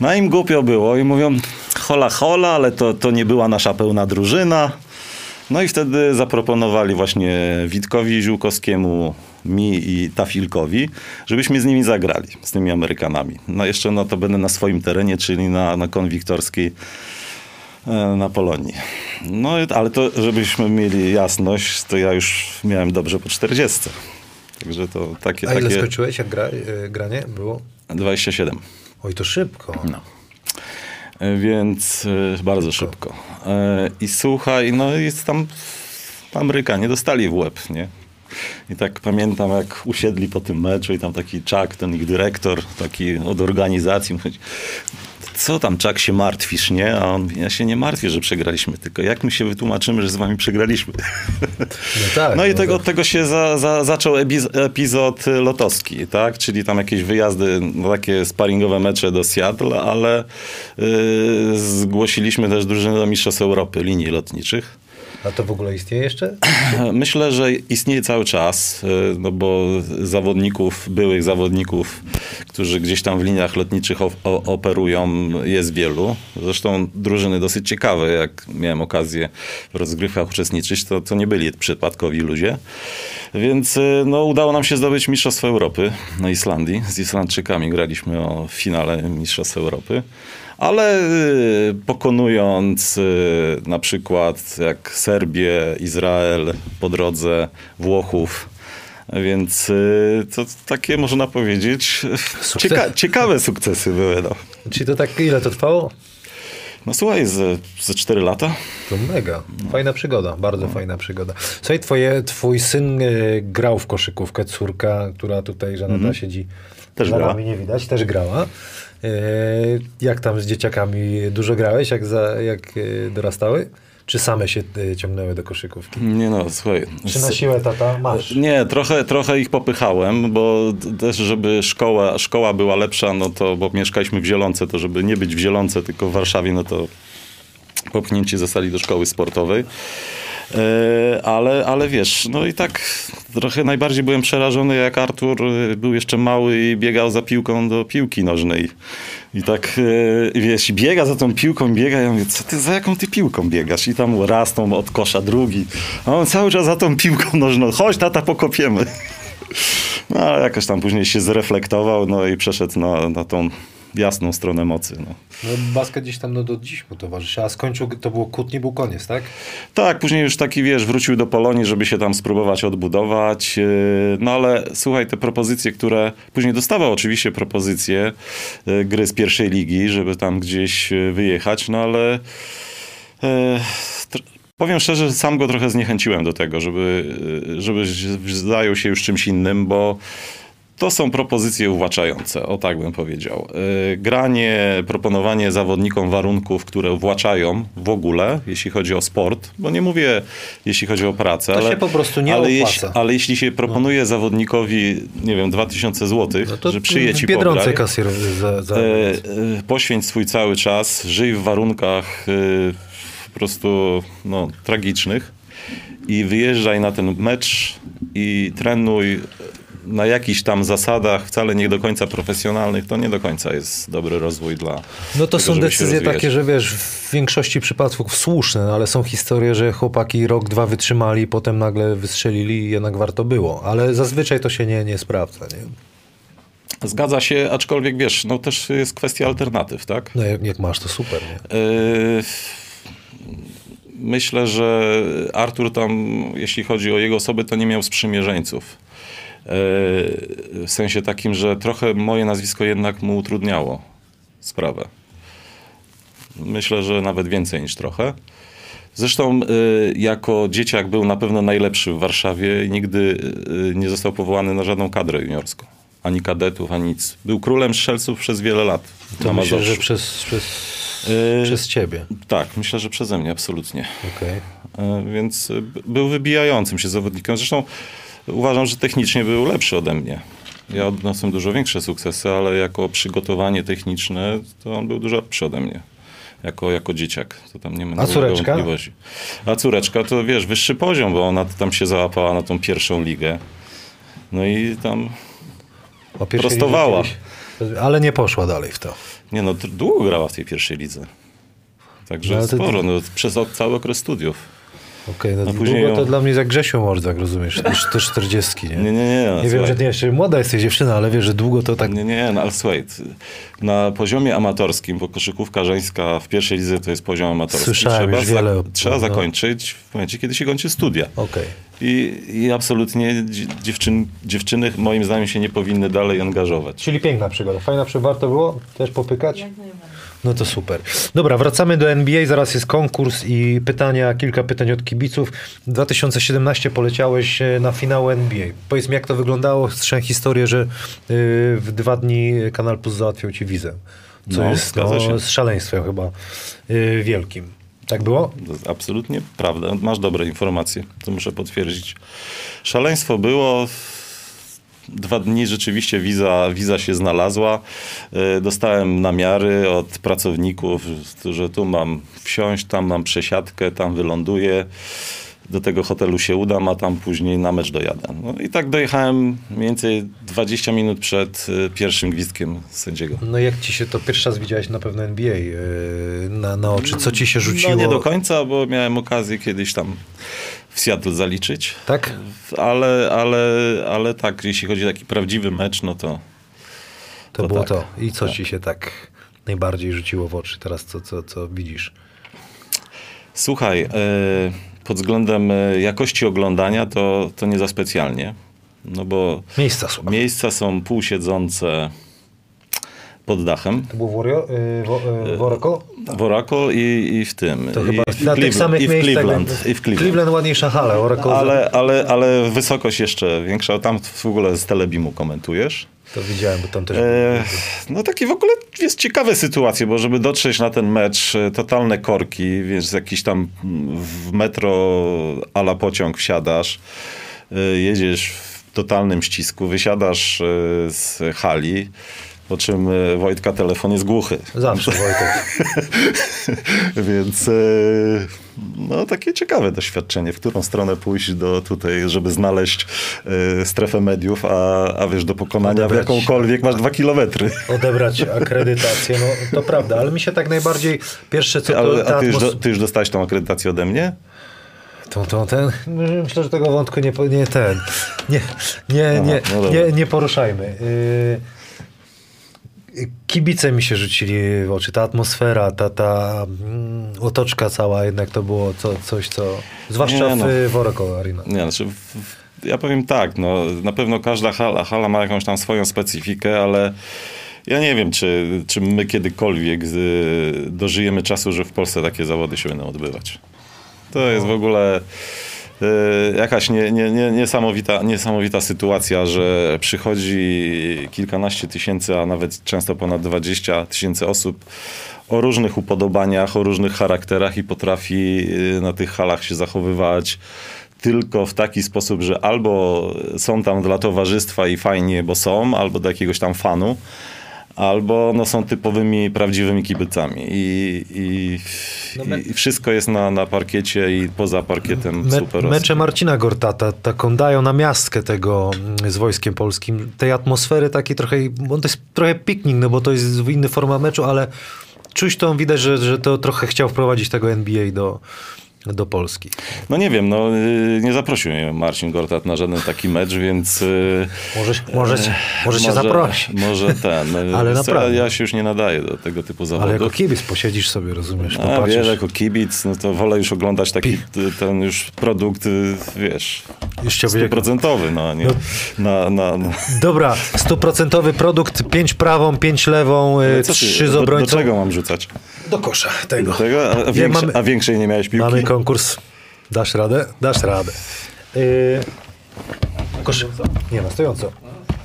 No im głupio było i mówią, hola hola, ale to, to nie była nasza pełna drużyna. No i wtedy zaproponowali właśnie Witkowi Ziółkowskiemu, mi i Tafilkowi, żebyśmy z nimi zagrali, z tymi Amerykanami. No jeszcze no to będę na swoim terenie, czyli na, na konwiktorskiej, na Polonii. No, ale to, żebyśmy mieli jasność, to ja już miałem dobrze po czterdziestce. Także to takie... A ile takie... skończyłeś, jak gra, yy, granie było? dwadzieścia siedem. Oj, to szybko. No. Więc yy, bardzo szybko. szybko. Yy, I słuchaj, no jest tam... Amerykanie dostali w łeb, nie? I tak pamiętam, jak usiedli po tym meczu i tam taki Chuck, ten ich dyrektor, taki od organizacji, mówi, co tam, Chuck, się martwisz, nie? A on mówi, ja się nie martwię, że przegraliśmy, tylko jak my się wytłumaczymy, że z wami przegraliśmy? No, tak, no i no tego, tak. tego się za, za, zaczął epizod lotowski, tak? Czyli tam jakieś wyjazdy, no, takie sparingowe mecze do Seattle, ale yy, zgłosiliśmy też drużynę do Mistrzostw Europy linii lotniczych. A to w ogóle istnieje jeszcze? Myślę, że istnieje cały czas, no bo zawodników, byłych zawodników, którzy gdzieś tam w liniach lotniczych o, o, operują, jest wielu. Zresztą drużyny dosyć ciekawe, jak miałem okazję w rozgrywkach uczestniczyć, to, to nie byli przypadkowi ludzie. Więc no, udało nam się zdobyć Mistrzostwo Europy na Islandii. Z Islandczykami graliśmy o finale Mistrzostw Europy. Ale pokonując na przykład jak Serbię, Izrael, po drodze Włochów, więc to takie można powiedzieć Sukces. cieka- ciekawe sukcesy były. No. Czyli to tak ile to trwało? No słuchaj, ze, ze cztery lata. To mega. Fajna przygoda, bardzo no. fajna przygoda. Słuchaj, twoje, twój syn grał w koszykówkę, córka, która tutaj, Żaneta, mm-hmm. siedzi. Też grała. Nami nie widać, też grała. Jak tam z dzieciakami? Dużo grałeś, jak, za, jak dorastały? Czy same się ciągnęły do koszykówki? Nie no, słuchaj. Czy na siłę tata masz? Nie, trochę, trochę ich popychałem, bo też żeby szkoła, szkoła była lepsza, no to, bo mieszkaliśmy w Zielonce, to żeby nie być w Zielonce, tylko w Warszawie, no to popchnięci zostali do szkoły sportowej. Ale, ale wiesz, no i tak trochę najbardziej byłem przerażony, jak Artur był jeszcze mały i biegał za piłką do piłki nożnej. I tak, wiesz, biega za tą piłką, biega, ja mówię, co ty, za jaką ty piłką biegasz? I tam raz tą od kosza, drugi. A on cały czas za tą piłką nożną, chodź tata, pokopiemy. No ale jakoś tam później się zreflektował, no i przeszedł na, na tą jasną stronę mocy. No. No, basket gdzieś tam no, do dziś mu towarzyszy, a skończył, to było kłótnie, był koniec, tak? Tak, później już taki, wiesz, wrócił do Polonii, żeby się tam spróbować odbudować, no ale słuchaj, te propozycje, które... Później dostawał oczywiście propozycje gry z pierwszej ligi, żeby tam gdzieś wyjechać, no ale... E, powiem szczerze, że sam go trochę zniechęciłem do tego, żeby, żeby zajął się już czymś innym, bo to są propozycje uwłaczające, o tak bym powiedział. Granie, proponowanie zawodnikom warunków, które uwłaczają w ogóle, jeśli chodzi o sport, bo nie mówię, jeśli chodzi o pracę. To ale, się po prostu nie ale opłaca. Jeś, ale jeśli się proponuje no. zawodnikowi, nie wiem, dwa tysiące złotych, no że przyjedź i pograj, kasier za, za... poświęć swój cały czas, żyj w warunkach po prostu no, tragicznych i wyjeżdżaj na ten mecz i trenuj na jakichś tam zasadach, wcale nie do końca profesjonalnych, to nie do końca jest dobry rozwój dla... No to tego, są decyzje takie, że wiesz, w większości przypadków słuszne, ale są historie, że chłopaki rok, dwa wytrzymali, potem nagle wystrzelili i jednak warto było. Ale zazwyczaj to się nie, nie sprawdza, nie? Zgadza się, aczkolwiek wiesz, no też jest kwestia alternatyw, tak? No jak, jak masz, to super, nie? Yy... Myślę, że Artur tam, jeśli chodzi o jego osobę, to nie miał sprzymierzeńców. W sensie takim, że trochę moje nazwisko jednak mu utrudniało sprawę. Myślę, że nawet więcej niż trochę. Zresztą jako dzieciak był na pewno najlepszy w Warszawie i nigdy nie został powołany na żadną kadrę juniorską. Ani kadetów, ani nic. Był królem strzelców przez wiele lat. To myślę, że przez, przez, yy, przez ciebie. Tak, myślę, że przeze mnie, absolutnie. Okay. Yy, więc był wybijającym się zawodnikiem. Zresztą uważam, że technicznie był lepszy ode mnie. Ja odniosłem dużo większe sukcesy, ale jako przygotowanie techniczne to on był dużo lepszy ode mnie. Jako, jako dzieciak. To tam nie ma A córeczka? A córeczka to wiesz, wyższy poziom, bo ona tam się załapała na tą pierwszą ligę. No i tam... Prostowała. Ale nie poszła dalej w to. Nie no, długo grała w tej pierwszej lidze. Także no, sporo, ty... no, przez cały okres studiów. Okej, okay, no później długo ją... to dla mnie jak Grzesiu Mordzak, rozumiesz, to czterdziestki, nie? Nie, nie, nie. No, nie wiem, że ty jeszcze młoda jesteś dziewczyna, ale wiesz, że długo to tak... Nie, nie, no, ale słuchaj, na poziomie amatorskim, bo koszykówka żeńska w pierwszej lidze to jest poziom amatorski. Słyszałem trzeba już wiele za... o... Trzeba zakończyć w momencie, kiedy się kończy studia. Okej. Okay. I, I absolutnie dziewczyn, dziewczyny moim zdaniem się nie powinny dalej angażować. Czyli piękna przygoda. Fajna przygoda. Warto było też popykać? No to super. Dobra, wracamy do N B A. Zaraz jest konkurs i pytania, kilka pytań od kibiców. W dwa tysiące siedemnastym poleciałeś na finał N B A. Powiedz mi, jak to wyglądało? Słyszałem historię, że w dwa dni Kanal Plus załatwiał ci wizę. Co no, jest no, z szaleństwem chyba wielkim. Tak było? Absolutnie prawda. Masz dobre informacje. To muszę potwierdzić. Szaleństwo było. Dwa dni rzeczywiście wiza, wiza się znalazła. Dostałem namiary od pracowników, że tu mam wsiąść, tam mam przesiadkę, tam wyląduję. do tego hotelu się udam, a tam później na mecz dojadę. No i tak dojechałem mniej więcej dwadzieścia minut przed pierwszym gwizdkiem sędziego. No jak ci się to pierwszy raz widziałeś na pewno N B A yy, na, na oczy? Co ci się rzuciło? No nie do końca, bo miałem okazję kiedyś tam w Seattle zaliczyć. Tak? Ale, ale, ale tak, jeśli chodzi o taki prawdziwy mecz, no to... To, to było tak. to. I co tak. ci się tak najbardziej rzuciło w oczy teraz, co, co, co widzisz? Słuchaj... Yy... Pod względem jakości oglądania to, to nie za specjalnie. No bo miejsca są. Miejsca są półsiedzące pod dachem. To było Worio, yy, Woracle? Tak. Woracle i, i w tym. To i chyba w na tych samych i w miejscach. Cleveland, i w Cleveland. Cleveland ładniejsza hala. Woracle. Ale, ale, ale wysokość jeszcze większa. Tam w ogóle z Telebimu komentujesz. To widziałem, bo tam też... E, no taki w ogóle jest ciekawe sytuacje, bo żeby dotrzeć na ten mecz, totalne korki, wiesz, jakiś tam w metro a la pociąg wsiadasz, jedziesz w totalnym ścisku, wysiadasz z hali, po czym Wojtka telefon jest głuchy. Zawsze Wojtek. Więc... No takie ciekawe doświadczenie, w którą stronę pójść do tutaj, żeby znaleźć y, strefę mediów, a, a wiesz, do pokonania odebrać, w jakąkolwiek masz dwa kilometry. Odebrać akredytację, no to prawda, ale mi się tak najbardziej pierwsze co... Ale, to, a ty już, do, ty już dostałeś tą akredytację ode mnie? Tą, tą, ten? Myślę, że tego wątku nie, nie ten, nie, nie, Aha, nie, no nie, nie poruszajmy. Yy... Kibice mi się rzucili w oczy, ta atmosfera, ta, ta otoczka cała, jednak to było co, coś, co... Zwłaszcza nie, no. w Woracle Arena. Nie, znaczy, w, ja powiem tak, no, na pewno każda hala, hala ma jakąś tam swoją specyfikę, ale ja nie wiem, czy, czy my kiedykolwiek z, dożyjemy czasu, że w Polsce takie zawody się będą odbywać. To no. jest w ogóle... Jakaś nie, nie, nie, niesamowita, niesamowita sytuacja, że przychodzi kilkanaście tysięcy, a nawet często ponad dwadzieścia tysięcy osób o różnych upodobaniach, o różnych charakterach i potrafi na tych halach się zachowywać tylko w taki sposób, że albo są tam dla towarzystwa i fajnie, bo są, albo do jakiegoś tam fanu, albo no, są typowymi, prawdziwymi kibicami. I, i, no me... i wszystko jest na, na parkiecie i poza parkietem me, super. Mecze Marcina Gortata taką dają na miastkę tego z Wojskiem Polskim. Tej atmosfery takiej trochę, on to jest trochę piknik, no bo to jest inny forma meczu, ale czuć to, widać, że, że to trochę chciał wprowadzić tego N B A do... do Polski. No nie wiem, no nie zaprosił mnie Marcin Gortat na żaden taki mecz, więc... Może, może, e, może się zaprosi. Może ten. Ale naprawdę. Ja się już nie nadaję do tego typu zawodów. Ale jako kibic posiedzisz sobie, rozumiesz, popatrzysz. A wiesz, jako kibic, no to wolę już oglądać taki ten już produkt, wiesz, stuprocentowy, no nie... No. Na, na, na. Dobra, stuprocentowy produkt, pięć prawą, pięć lewą, no trzy z obrońcą. Do, do czego mam rzucać? Do kosza tego. Do tego? A, większe, mamy, a większej nie miałeś piłki? Mamy konkurs. Dasz radę? Dasz radę. Yy, koszy... Nie ma, stojąco.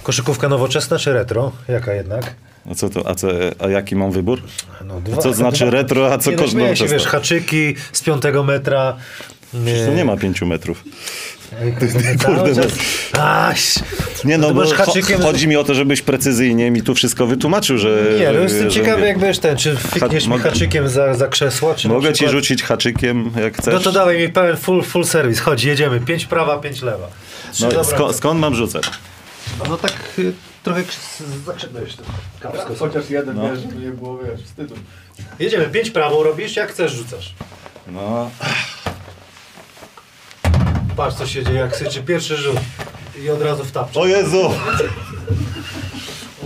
Koszykówka nowoczesna czy retro? Jaka jednak? A co to? A, co, a jaki mam wybór? No, dwa, a co znaczy dwa, retro, a co kosz nowoczesna? Wiesz, haczyki z piątego metra. Przecież to nie ma pięciu metrów. Kurde, nie no, bo chodzi mi o to, żebyś precyzyjnie mi tu wszystko wytłumaczył, że... Nie, no jestem ciekawy, jak wiesz ten, czy fikniesz mi haczykiem za, za krzesło, czy mogę ci rzucić haczykiem, jak chcesz. No to dawaj mi pełen full, full service, chodź, jedziemy, pięć prawa, pięć lewa. No, sko skąd mam rzucać? No, no tak y, trochę zaczynałeś to. Kapsko, chociaż jeden no. wiesz, żeby nie było, wiesz, wstydu. Jedziemy, pięć prawą robisz, jak chcesz rzucasz. No... Patrz, co się dzieje, jak syczy pierwszy rzut i od razu w tapczę. O Jezu!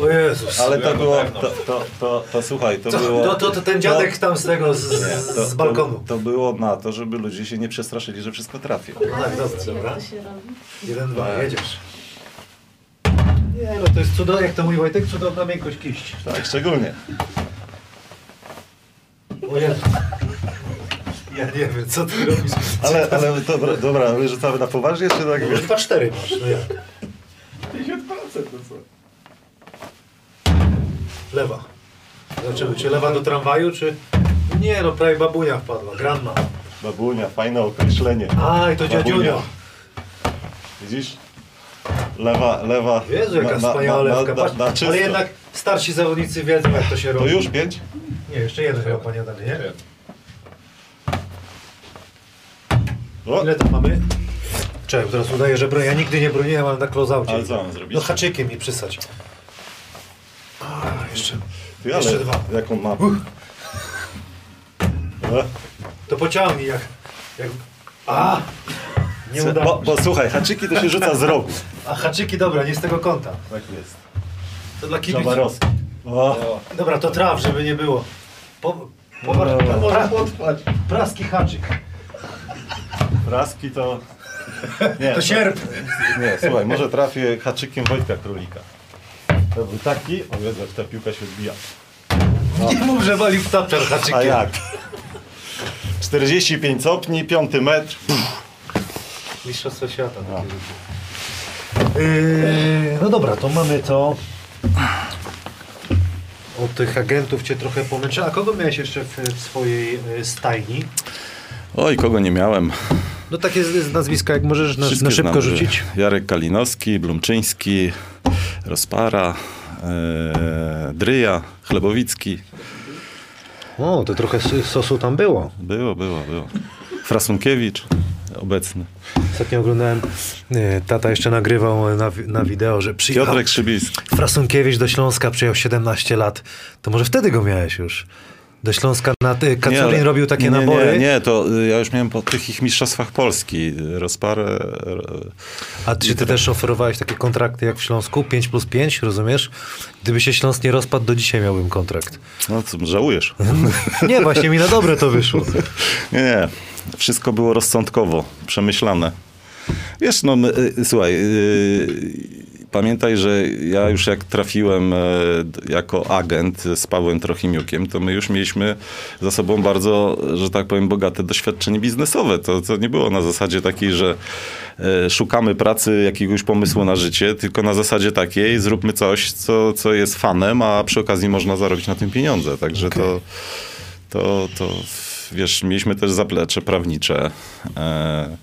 O Jezus. Ale to było, to, to, to, to słuchaj, to, to było... To, to, to ten dziadek to, tam z tego, z, nie, to, z balkonu. To, to było na to, żeby ludzie się nie przestraszyli, że wszystko trafią. No tak, dobra. Jeden, dwa, jedziesz. Nie, no to jest cudowne, jak to mój Wojtek, cudowna miękkość kiści. Tak, szczególnie. O Jezu. Ja nie wiem, co ty robisz. Co ale, tam... ale dobra, dobra, my rzucamy na poważnie, czy tak? Już dwa cztery masz, no jak? pięćdziesiąt procent to co? Lewa. Zobaczymy, czy lewa do tramwaju, czy... Nie no, prawie babunia wpadła, grandma. Babunia, fajne określenie. Aj, to dziadziunia. Widzisz? Lewa, lewa. Jezu, jaka wspaniała lewka. Na, na, na ale jednak starsi zawodnicy wiedzą, jak to się robi. To już pięć? Nie, jeszcze jeden chyba, panie Adamie, nie? O. Ile tam mamy? Czekaj, teraz udaję, że broń. Ja nigdy nie broniłem, ale na close-outie. Ale co mam zrobić? No haczykiem mi przysać. A, jeszcze, Ty, jeszcze dwa. Jaką mapę? To pociągnij jak... jak... A! Nie udało bo, bo słuchaj, haczyki to się rzuca z rogu. A haczyki, dobra, nie z tego kąta. Tak jest. To dla kibiców. O. Dobra, to traf, żeby nie było. Po, po, no, no. Pra, praski haczyk. Praski to... Nie, to sierp. To, nie, słuchaj, może trafię haczykiem Wojtka Królika. To był taki... O Jezu, ta piłka się zbija. No. Nie mów, że wali w tapczar haczykiem. A jak? czterdzieści pięć stopni, piąty metr. Pff. Mistrzostwo świata. No. Yy, no dobra, to mamy to. Od tych agentów cię trochę pomęczyło. A kogo miałeś jeszcze w, w swojej stajni? Oj, kogo nie miałem. No takie z, z nazwiska, jak możesz na, na szybko znam, rzucić. Jarek Kalinowski, Blumczyński, Rozpara, yy, Dryja, Chlebowicki. O, to trochę sosu tam było. Było, było, było. Frasunkiewicz. Obecny. Ostatnio oglądałem, nie, tata jeszcze nagrywał na, na wideo, że przyjechał... Piotrek Szybiński. Frasunkiewicz do Śląska przyjechał siedemnaście lat. To może wtedy go miałeś już? Do Śląska na... Kaculin nie, robił takie nie, nabory. Nie, nie, to ja już miałem po tych ich mistrzostwach Polski. Rozparę... A czy ty też oferowałeś takie kontrakty jak w Śląsku? pięć plus pięć, rozumiesz? Gdyby się Śląsk nie rozpadł, do dzisiaj miałbym kontrakt. No, co, żałujesz. Nie, właśnie mi na dobre to wyszło. Nie, nie. Wszystko było rozsądkowo, przemyślane. Wiesz, no my, słuchaj, yy, pamiętaj, że ja już jak trafiłem yy, jako agent z Pawłem Trochimiukiem, to my już mieliśmy za sobą bardzo, że tak powiem, bogate doświadczenie biznesowe. To, to nie było na zasadzie takiej, że yy, szukamy pracy, jakiegoś pomysłu na życie, tylko na zasadzie takiej, zróbmy coś, co, co jest fanem, a przy okazji można zarobić na tym pieniądze. Także okay. to... to, to wiesz, mieliśmy też zaplecze prawnicze, e,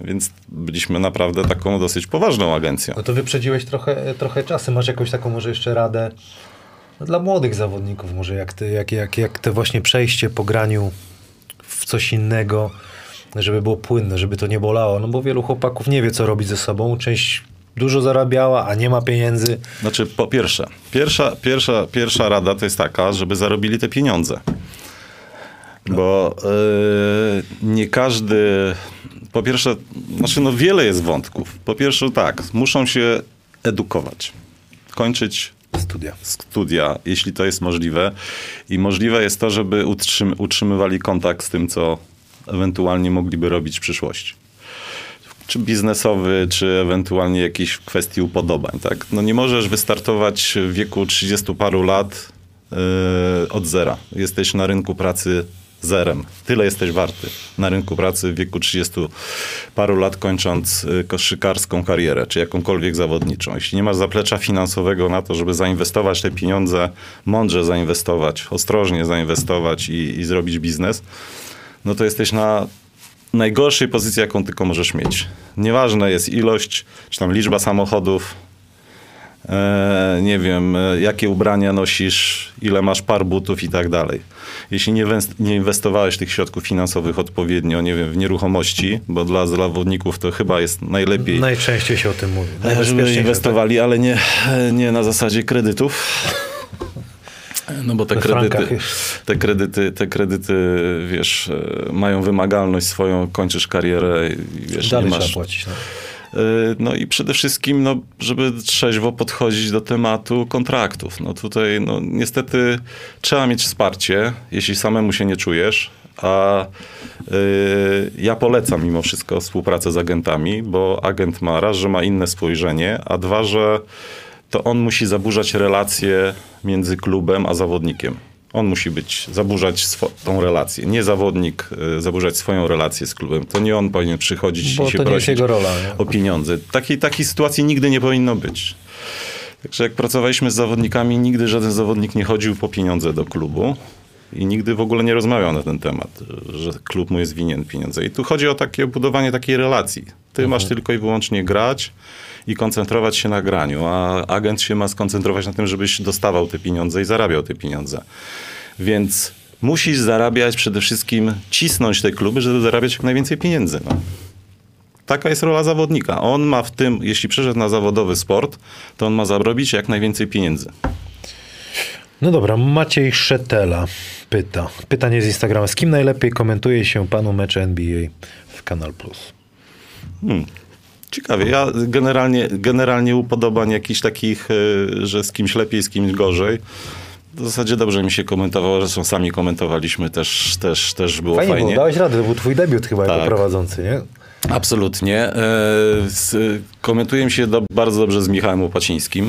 więc byliśmy naprawdę taką dosyć poważną agencją. No to wyprzedziłeś trochę, trochę czasu. Masz jakąś taką może jeszcze radę no dla młodych zawodników może, jak, ty, jak, jak, jak to właśnie przejście po graniu w coś innego, żeby było płynne, żeby to nie bolało. No bo wielu chłopaków nie wie, co robić ze sobą. Część dużo zarabiała, a nie ma pieniędzy. Znaczy, po pierwsze, pierwsza, pierwsza, pierwsza rada to jest taka, żeby zarobili te pieniądze. Bo yy, nie każdy, po pierwsze, znaczy no wiele jest wątków. Po pierwsze tak, muszą się edukować, kończyć studia. studia, jeśli to jest możliwe. I możliwe jest to, żeby utrzym, utrzymywali kontakt z tym, co ewentualnie mogliby robić w przyszłości. Czy biznesowy, czy ewentualnie jakiejś kwestii upodobań. Tak? No nie możesz wystartować w wieku trzydziestu paru lat yy, od zera. Jesteś na rynku pracy zerem. Tyle jesteś warty na rynku pracy w wieku trzydziestu paru lat, kończąc koszykarską karierę, czy jakąkolwiek zawodniczą. Jeśli nie masz zaplecza finansowego na to, żeby zainwestować te pieniądze, mądrze zainwestować, ostrożnie zainwestować i, i zrobić biznes, no to jesteś na najgorszej pozycji, jaką tylko możesz mieć. Nieważna jest ilość, czy tam liczba samochodów, E, nie wiem, jakie ubrania nosisz, ile masz par butów i tak dalej. Jeśli nie, nie inwestowałeś tych środków finansowych odpowiednio, nie wiem, w nieruchomości, bo dla zawodników to chyba jest najlepiej. Najczęściej się o tym mówi. Żeby inwestowali, tak. Ale nie, nie na zasadzie kredytów. No bo te kredyty, te kredyty, te kredyty, wiesz, mają wymagalność swoją, kończysz karierę i wiesz, dalej nie masz... trzeba płacić, no. No i przede wszystkim, no, żeby trzeźwo podchodzić do tematu kontraktów. No tutaj, no, niestety trzeba mieć wsparcie, jeśli samemu się nie czujesz, a yy, ja polecam mimo wszystko współpracę z agentami, bo agent ma raz, że ma inne spojrzenie, a dwa, że to on musi zaburzać relacje między klubem a zawodnikiem. On musi być, zaburzać tą relację. Nie zawodnik y, zaburzać swoją relację z klubem. To nie on powinien przychodzić Bo i się to nie prosić jest jego rola, nie? o pieniądze. Takiej, takiej sytuacji nigdy nie powinno być. Także jak pracowaliśmy z zawodnikami, nigdy żaden zawodnik nie chodził po pieniądze do klubu i nigdy w ogóle nie rozmawiał na ten temat, że klub mu jest winien pieniądze. I tu chodzi o takie budowanie takiej relacji. Ty mhm. masz tylko i wyłącznie grać i koncentrować się na graniu, a agent się ma skoncentrować na tym, żebyś dostawał te pieniądze i zarabiał te pieniądze. Więc musisz zarabiać przede wszystkim, cisnąć te kluby, żeby zarabiać jak najwięcej pieniędzy. No. Taka jest rola zawodnika. On ma w tym, jeśli przeszedł na zawodowy sport, to on ma zarobić jak najwięcej pieniędzy. No dobra, Maciej Szetela pyta. Pytanie z Instagrama. Z kim najlepiej komentuje się panu mecz N B A w Kanal Plus? Hmm. Ciekawie. Ja generalnie, generalnie upodobań jakichś takich, że z kimś lepiej, z kimś gorzej. W zasadzie dobrze mi się komentowało, zresztą sami komentowaliśmy, też, też, też było fajnie. Fajnie, bo dałeś radę, to był twój debiut chyba tak. Jako prowadzący, nie? Absolutnie. Komentuje mi się do, bardzo dobrze z Michałem Łopacińskim.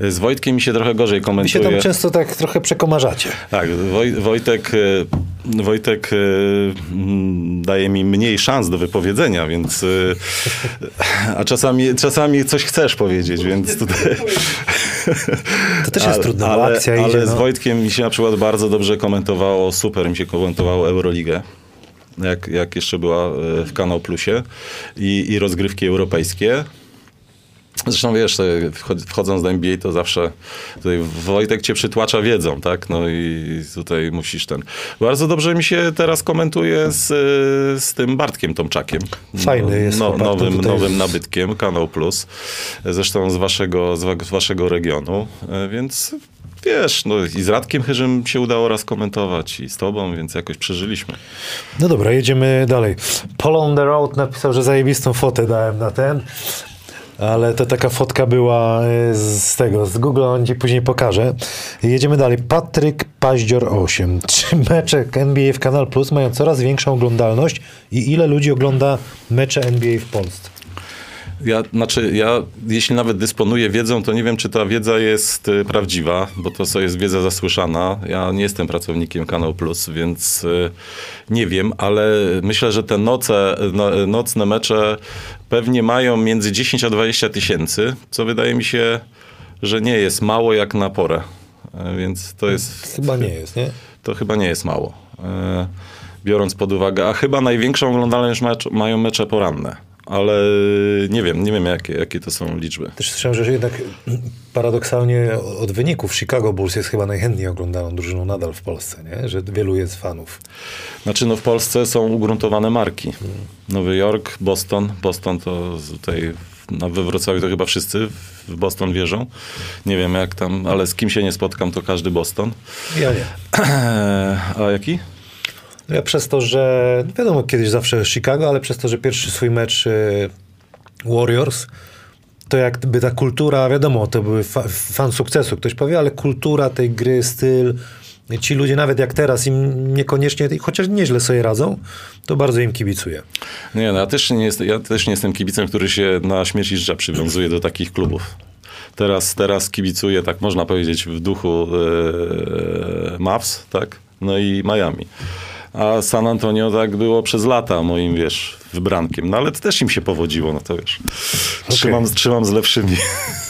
Z Wojtkiem mi się trochę gorzej komentuje. Mi się tam często tak trochę przekomarzacie. Tak, Woj, Wojtek, Wojtek daje mi mniej szans do wypowiedzenia, więc a czasami, czasami coś chcesz powiedzieć, więc tutaj... To też jest ale, trudna ale, akcja. Ale idzie, no. Z Wojtkiem mi się na przykład bardzo dobrze komentowało, super mi się komentowało Euroligę. Jak, jak jeszcze była w Kanał Plusie i, i rozgrywki europejskie. Zresztą wiesz, wchodząc do N B A to zawsze tutaj Wojtek cię przytłacza wiedzą, tak? No i tutaj musisz ten... Bardzo dobrze mi się teraz komentuje z, z tym Bartkiem Tomczakiem. Fajny jest. No, nowym, nowym nabytkiem Kanał Plus. Zresztą z waszego, z waszego regionu, więc... Wiesz, no i z Radkiem Chyżym się udało raz komentować i z tobą, więc jakoś przeżyliśmy. No dobra, jedziemy dalej. Paul on the Road napisał, że zajebistą fotę dałem na ten, ale to taka fotka była z tego, z Google, on ci później pokaże. Jedziemy dalej. Patryk Paździor osiem. Czy mecze N B A w Kanal Plus mają coraz większą oglądalność i ile ludzi ogląda mecze N B A w Polsce? Ja, znaczy, ja jeśli nawet dysponuję wiedzą, to nie wiem, czy ta wiedza jest y, prawdziwa, bo to co jest wiedza zasłyszana. Ja nie jestem pracownikiem Kanał Plus, więc y, nie wiem, ale myślę, że te noce, no, nocne mecze pewnie mają między dziesięć a dwadzieścia tysięcy, co wydaje mi się, że nie jest mało jak na porę. Y, więc to jest... Chyba nie jest, nie? To chyba nie jest mało, y, biorąc pod uwagę. A chyba największą oglądalność mecz, mają mecze poranne. Ale nie wiem, nie wiem jakie, jakie to są liczby. Też słyszałem, że jednak paradoksalnie od wyników Chicago Bulls jest chyba najchętniej oglądaną drużyną nadal w Polsce, nie? Że wielu jest fanów. Znaczy no w Polsce są ugruntowane marki. Hmm. Nowy Jork, Boston. Boston to tutaj no, we Wrocławiu to chyba wszyscy w Boston wierzą. Nie wiem jak tam, ale z kim się nie spotkam to każdy Boston. Ja nie. A jaki? Ja przez to, że wiadomo, kiedyś zawsze Chicago, ale przez to, że pierwszy swój mecz y, Warriors, to jakby ta kultura, wiadomo, to był fa fan sukcesu, ktoś powie, ale kultura tej gry, styl, ci ludzie nawet jak teraz im niekoniecznie, chociaż nieźle sobie radzą, to bardzo im kibicuję. Nie, no ja też nie, jest, ja też nie jestem kibicem, który się na śmierć i ża przywiązuje do takich klubów. Teraz, teraz kibicuję, tak można powiedzieć, w duchu y, Mavs, tak? No i Miami. A San Antonio tak było przez lata moim, wiesz, wybrankiem. No ale to też im się powodziło, no to wiesz. Okay. Trzymam, trzymam z lepszymi.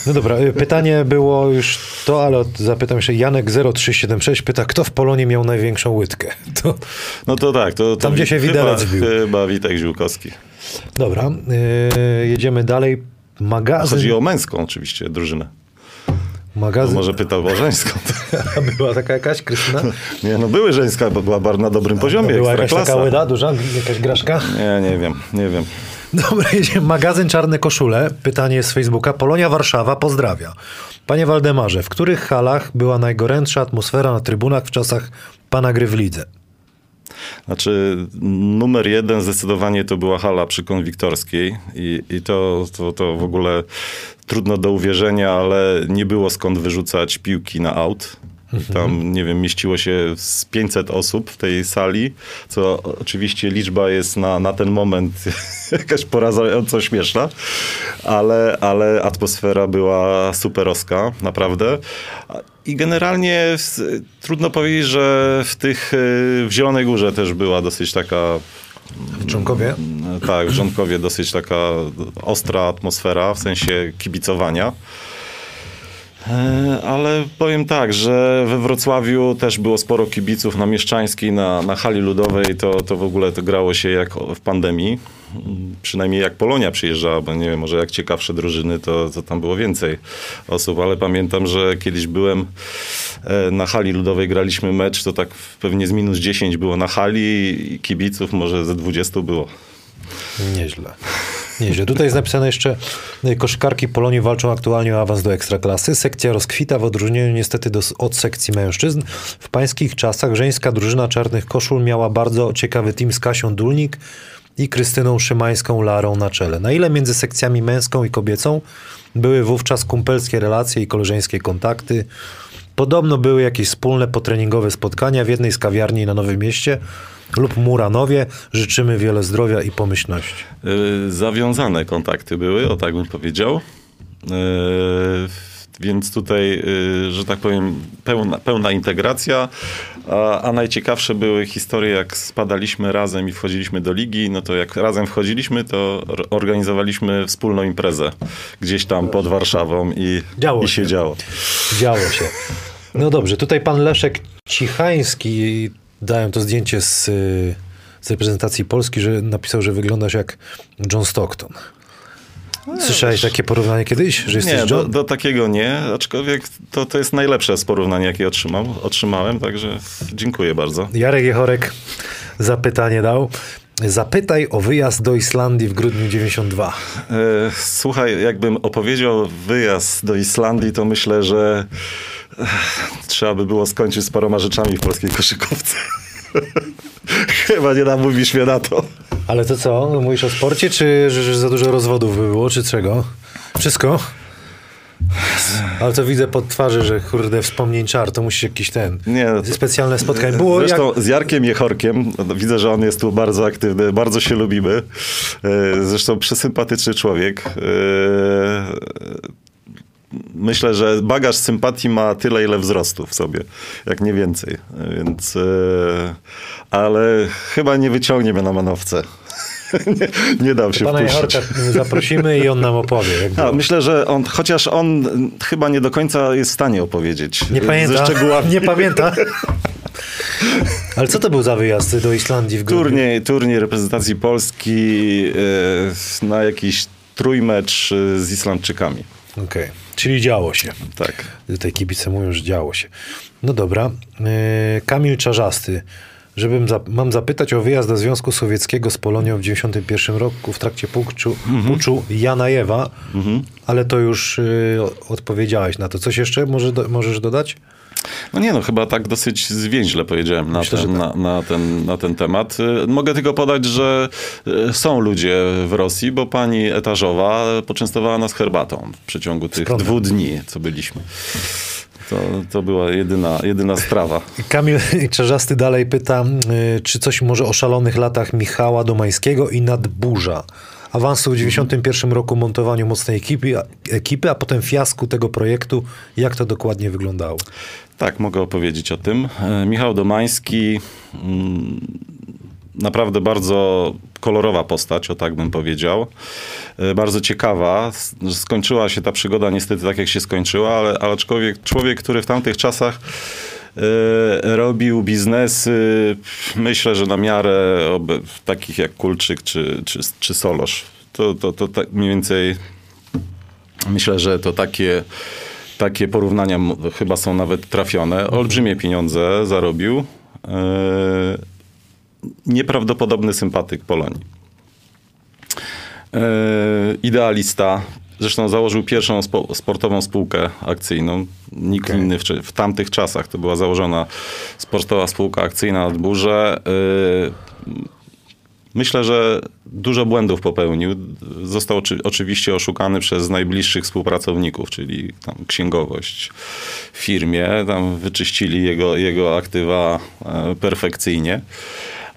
No dobra, pytanie było już to, ale zapytam się, Janek zero trzy siedem sześć pyta, kto w Polonii miał największą łydkę? To, no to tak. To, to tam, gdzie się widelec bił. Chyba Witek Ziółkowski. Dobra, yy, jedziemy dalej. Magazyn... Chodzi o męską oczywiście drużynę. Magazyn. No może pytał o żeńską. Była taka jakaś Krystyna? Nie, no były żeńska, bo była bar na dobrym poziomie. Była jakaś taka łyda, duża, jakaś graszka? Nie, nie wiem, nie wiem. Dobra, jedziemy. Magazyn Czarne Koszule. Pytanie z Facebooka. Polonia Warszawa pozdrawia. Panie Waldemarze, w których halach była najgorętsza atmosfera na trybunach w czasach pana gry w lidze? Znaczy, numer jeden zdecydowanie to była hala przy Konwiktorskiej i, i to, to, to w ogóle trudno do uwierzenia, ale nie było skąd wyrzucać piłki na aut. Tam, nie wiem, mieściło się z pięćset osób w tej sali, co oczywiście liczba jest na, na ten moment jakaś porażająco śmieszna, ale, ale atmosfera była superowska, naprawdę. I generalnie trudno powiedzieć, że w tych, w Zielonej Górze też była dosyć taka... W Dżonkowie? Tak, w Dżonkowie dosyć taka ostra atmosfera, w sensie kibicowania. Ale powiem tak, że we Wrocławiu też było sporo kibiców na Mieszczańskiej, na, na hali ludowej, to, to w ogóle to grało się jak w pandemii. Przynajmniej jak Polonia przyjeżdżała, bo nie wiem, może jak ciekawsze drużyny, to, to tam było więcej osób, ale pamiętam, że kiedyś byłem na hali ludowej, graliśmy mecz, to tak pewnie z minus dziesięć było na hali i kibiców może ze dwudziestu było. Nieźle. Nieźle. Tutaj jest napisane jeszcze, koszkarki Polonii walczą aktualnie o awans do Ekstraklasy. Sekcja rozkwita w odróżnieniu niestety do, od sekcji mężczyzn. W pańskich czasach żeńska drużyna Czarnych Koszul miała bardzo ciekawy team z Kasią Dulnik i Krystyną Szymańską Larą na czele. Na ile między sekcjami męską i kobiecą były wówczas kumpelskie relacje i koleżeńskie kontakty? Podobno były jakieś wspólne potreningowe spotkania w jednej z kawiarni na Nowym Mieście lub Muranowie. Życzymy wiele zdrowia i pomyślności. Yy, zawiązane kontakty były, o tak bym powiedział. Yy, więc tutaj, yy, że tak powiem, pełna, pełna integracja. A, a najciekawsze były historie, jak spadaliśmy razem i wchodziliśmy do ligi, no to jak razem wchodziliśmy, to organizowaliśmy wspólną imprezę gdzieś tam pod Warszawą i, działo i się, się działo. Działo się. No dobrze, tutaj pan Leszek Cichański, dałem to zdjęcie z, z reprezentacji Polski, że napisał, że wyglądasz jak John Stockton. Słyszałeś takie porównanie kiedyś? Że jesteś nie, do, do takiego nie, aczkolwiek to, to jest najlepsze z porównań, jakie otrzymam, otrzymałem, także dziękuję bardzo. Jarek Jechorek zapytanie dał. Zapytaj o wyjazd do Islandii w grudniu dziewięćdziesiątego drugiego. Słuchaj, jakbym opowiedział wyjazd do Islandii, to myślę, że trzeba by było skończyć z paroma rzeczami w polskiej koszykówce. Chyba nie namówisz mnie na to. Ale to co? Mówisz o sporcie, czy że, że za dużo rozwodów by było, czy czego? Wszystko? Ale to widzę pod twarzy, że kurde, wspomnień czar, to musi jakiś ten nie, no to, specjalne spotkanie. Było zresztą jak... z Jarkiem Jechorkiem, widzę, że on jest tu bardzo aktywny, bardzo się lubimy. Zresztą przesympatyczny człowiek. Myślę, że bagaż sympatii ma tyle, ile wzrostu w sobie, jak nie więcej, więc... Yy, ale chyba nie wyciągnie mnie na manowce. nie, nie dam się pana wpuścić. Pana Jechorka zaprosimy i on nam opowie. A, myślę, że on, chociaż on chyba nie do końca jest w stanie opowiedzieć. Nie pamięta. Nie pamięta. Ale co to był za wyjazd do Islandii w grudniu? Turniej, turniej reprezentacji Polski yy, na jakiś trójmecz z Islandczykami. Okej. Okay. Czyli działo się. Tak. Te kibice mówią, że działo się. No dobra. Yy, Kamil Czarzasty. Żebym za, mam zapytać o wyjazd do Związku Sowieckiego z Polonią w dziewięćdziesiątym pierwszym roku w trakcie puczu, mm-hmm. puczu Janajewa, mm-hmm. ale to już yy, odpowiedziałeś na to. Coś jeszcze może do, możesz dodać? No nie no, chyba tak dosyć zwięźle powiedziałem na, Myślę, ten, tak. na, na, ten, na ten temat. Mogę tylko podać, że są ludzie w Rosji, bo pani etażowa poczęstowała nas herbatą w przeciągu tych Sprąd. dwóch dni, co byliśmy. To, to była jedyna, jedyna strawa. Kamil Czarzasty dalej pyta, czy coś może o szalonych latach Michała Domańskiego i Nadburza. Awansu w dziewięćdziesiątym pierwszym roku, montowaniu mocnej ekipy, ekipy, a potem fiasku tego projektu. Jak to dokładnie wyglądało? Tak, mogę opowiedzieć o tym. Michał Domański, naprawdę bardzo kolorowa postać, o tak bym powiedział. Bardzo ciekawa. Skończyła się ta przygoda niestety tak, jak się skończyła, ale, ale człowiek, człowiek, który w tamtych czasach robił biznesy, myślę, że na miarę takich jak Kulczyk czy, czy, czy Solosz. To, to, to tak mniej więcej myślę, że to takie, takie porównania chyba są nawet trafione. Olbrzymie pieniądze zarobił. Nieprawdopodobny sympatyk Polonii. Idealista. Zresztą założył pierwszą spo, sportową spółkę akcyjną. Nikt okay. inny w, w tamtych czasach to była założona sportowa spółka akcyjna Nadburze. Yy, myślę, że dużo błędów popełnił. Został oczy, oczywiście oszukany przez najbliższych współpracowników, czyli tam księgowość w firmie. Tam wyczyścili jego, jego aktywa yy, perfekcyjnie.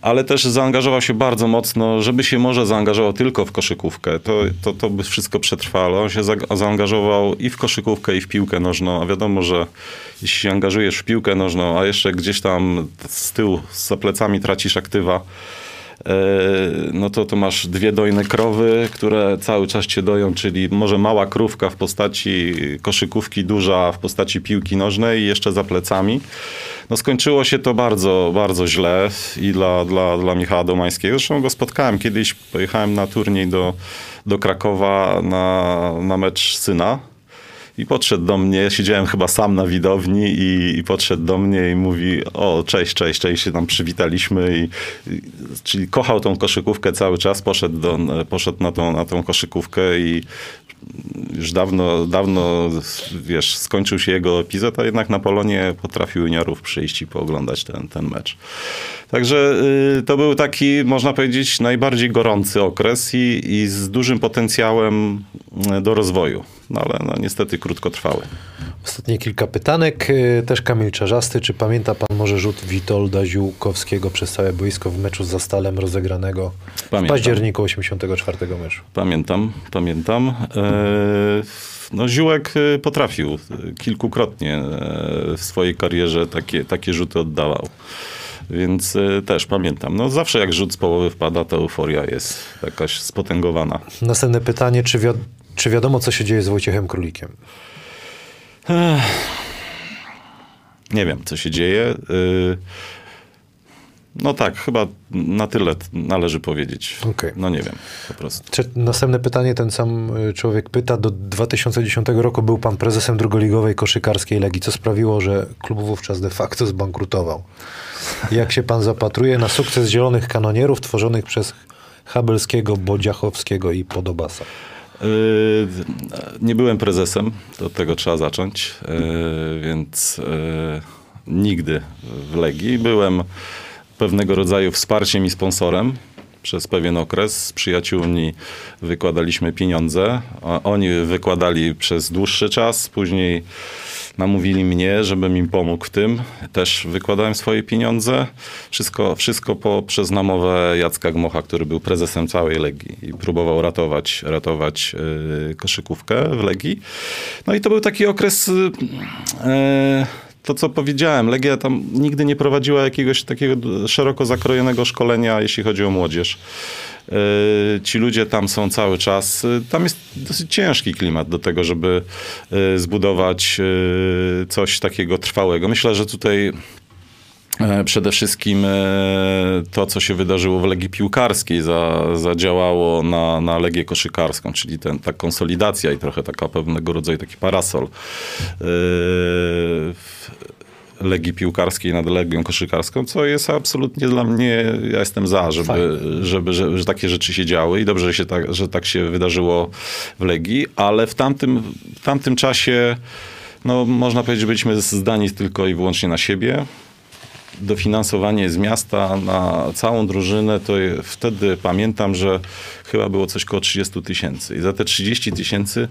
Ale też zaangażował się bardzo mocno, żeby się może zaangażował tylko w koszykówkę. To, to, to by wszystko przetrwało. On się za, zaangażował i w koszykówkę, i w piłkę nożną. A wiadomo, że jeśli się angażujesz w piłkę nożną, a jeszcze gdzieś tam z tyłu, za plecami tracisz aktywa, yy, no to, to masz dwie dojne krowy, które cały czas cię doją, czyli może mała krówka w postaci koszykówki, duża w postaci piłki nożnej i jeszcze za plecami. No skończyło się to bardzo, bardzo źle i dla, dla, dla Michała Domańskiego. Zresztą go spotkałem kiedyś, pojechałem na turniej do, do Krakowa na, na mecz syna. I podszedł do mnie, ja siedziałem chyba sam na widowni i, i podszedł do mnie i mówi: o, cześć, cześć, cześć, się tam przywitaliśmy. I, i, czyli kochał tą koszykówkę cały czas, poszedł, do, poszedł na, tą, na tą koszykówkę i już dawno, dawno, wiesz, skończył się jego epizod, a jednak na Polonię potrafił juniorów przyjść i pooglądać ten, ten mecz. Także y, to był taki, można powiedzieć, najbardziej gorący okres i, i z dużym potencjałem do rozwoju. No ale no, niestety krótko trwały. Ostatnie kilka pytanek. Też Kamil Czarzasty. Czy pamięta pan może rzut Witolda Ziółkowskiego przez całe boisko w meczu z Zastalem rozegranego pamiętam. w październiku osiemdziesiątego czwartego meczu? Pamiętam, pamiętam. Eee, no Ziółek potrafił. Kilkukrotnie w swojej karierze takie, takie rzuty oddawał. Więc y, też pamiętam. No, zawsze jak rzut z połowy wpada, to euforia jest jakaś spotęgowana. Następne pytanie. Czy, wi- czy wiadomo, co się dzieje z Wojciechem Królikiem? Ech. Nie wiem, co się dzieje. Y- No tak, chyba na tyle należy powiedzieć. Okay. No nie wiem, po prostu. Czy następne pytanie, ten sam człowiek pyta. Do dwa tysiące dziesiątego roku był pan prezesem drugoligowej koszykarskiej Legii. Co sprawiło, że klub wówczas de facto zbankrutował? Jak się pan zapatruje na sukces Zielonych Kanonierów tworzonych przez Habelskiego, Bodziachowskiego i Podobasa? Yy, nie byłem prezesem, od tego trzeba zacząć. Yy, więc yy, nigdy w Legii byłem pewnego rodzaju wsparciem i sponsorem przez pewien okres. Z przyjaciółmi wykładaliśmy pieniądze. Oni wykładali przez dłuższy czas. Później namówili mnie, żebym im pomógł w tym. Też wykładałem swoje pieniądze. Wszystko, wszystko po, przez namowę Jacka Gmocha, który był prezesem całej Legii i próbował ratować, ratować yy, koszykówkę w Legii. No i to był taki okres... Yy, yy, To, co powiedziałem, Legia tam nigdy nie prowadziła jakiegoś takiego szeroko zakrojonego szkolenia, jeśli chodzi o młodzież. Yy, ci ludzie tam są cały czas. Yy, tam jest dosyć ciężki klimat do tego, żeby yy, zbudować yy, coś takiego trwałego. Myślę, że tutaj yy, przede wszystkim yy, to, co się wydarzyło w Legii Piłkarskiej, za, zadziałało na, na Legię Koszykarską, czyli ten, ta konsolidacja i trochę taka pewnego rodzaju taki parasol Yy, Legii Piłkarskiej nad Legią Koszykarską, co jest absolutnie dla mnie, ja jestem za, żeby, żeby, żeby że takie rzeczy się działy i dobrze, że, się tak, że tak się wydarzyło w Legii, ale w tamtym, w tamtym czasie, no można powiedzieć, byliśmy zdani tylko i wyłącznie na siebie. Dofinansowanie z miasta na całą drużynę, to wtedy pamiętam, że chyba było coś koło trzydzieści tysięcy i za te trzydzieści tysięcy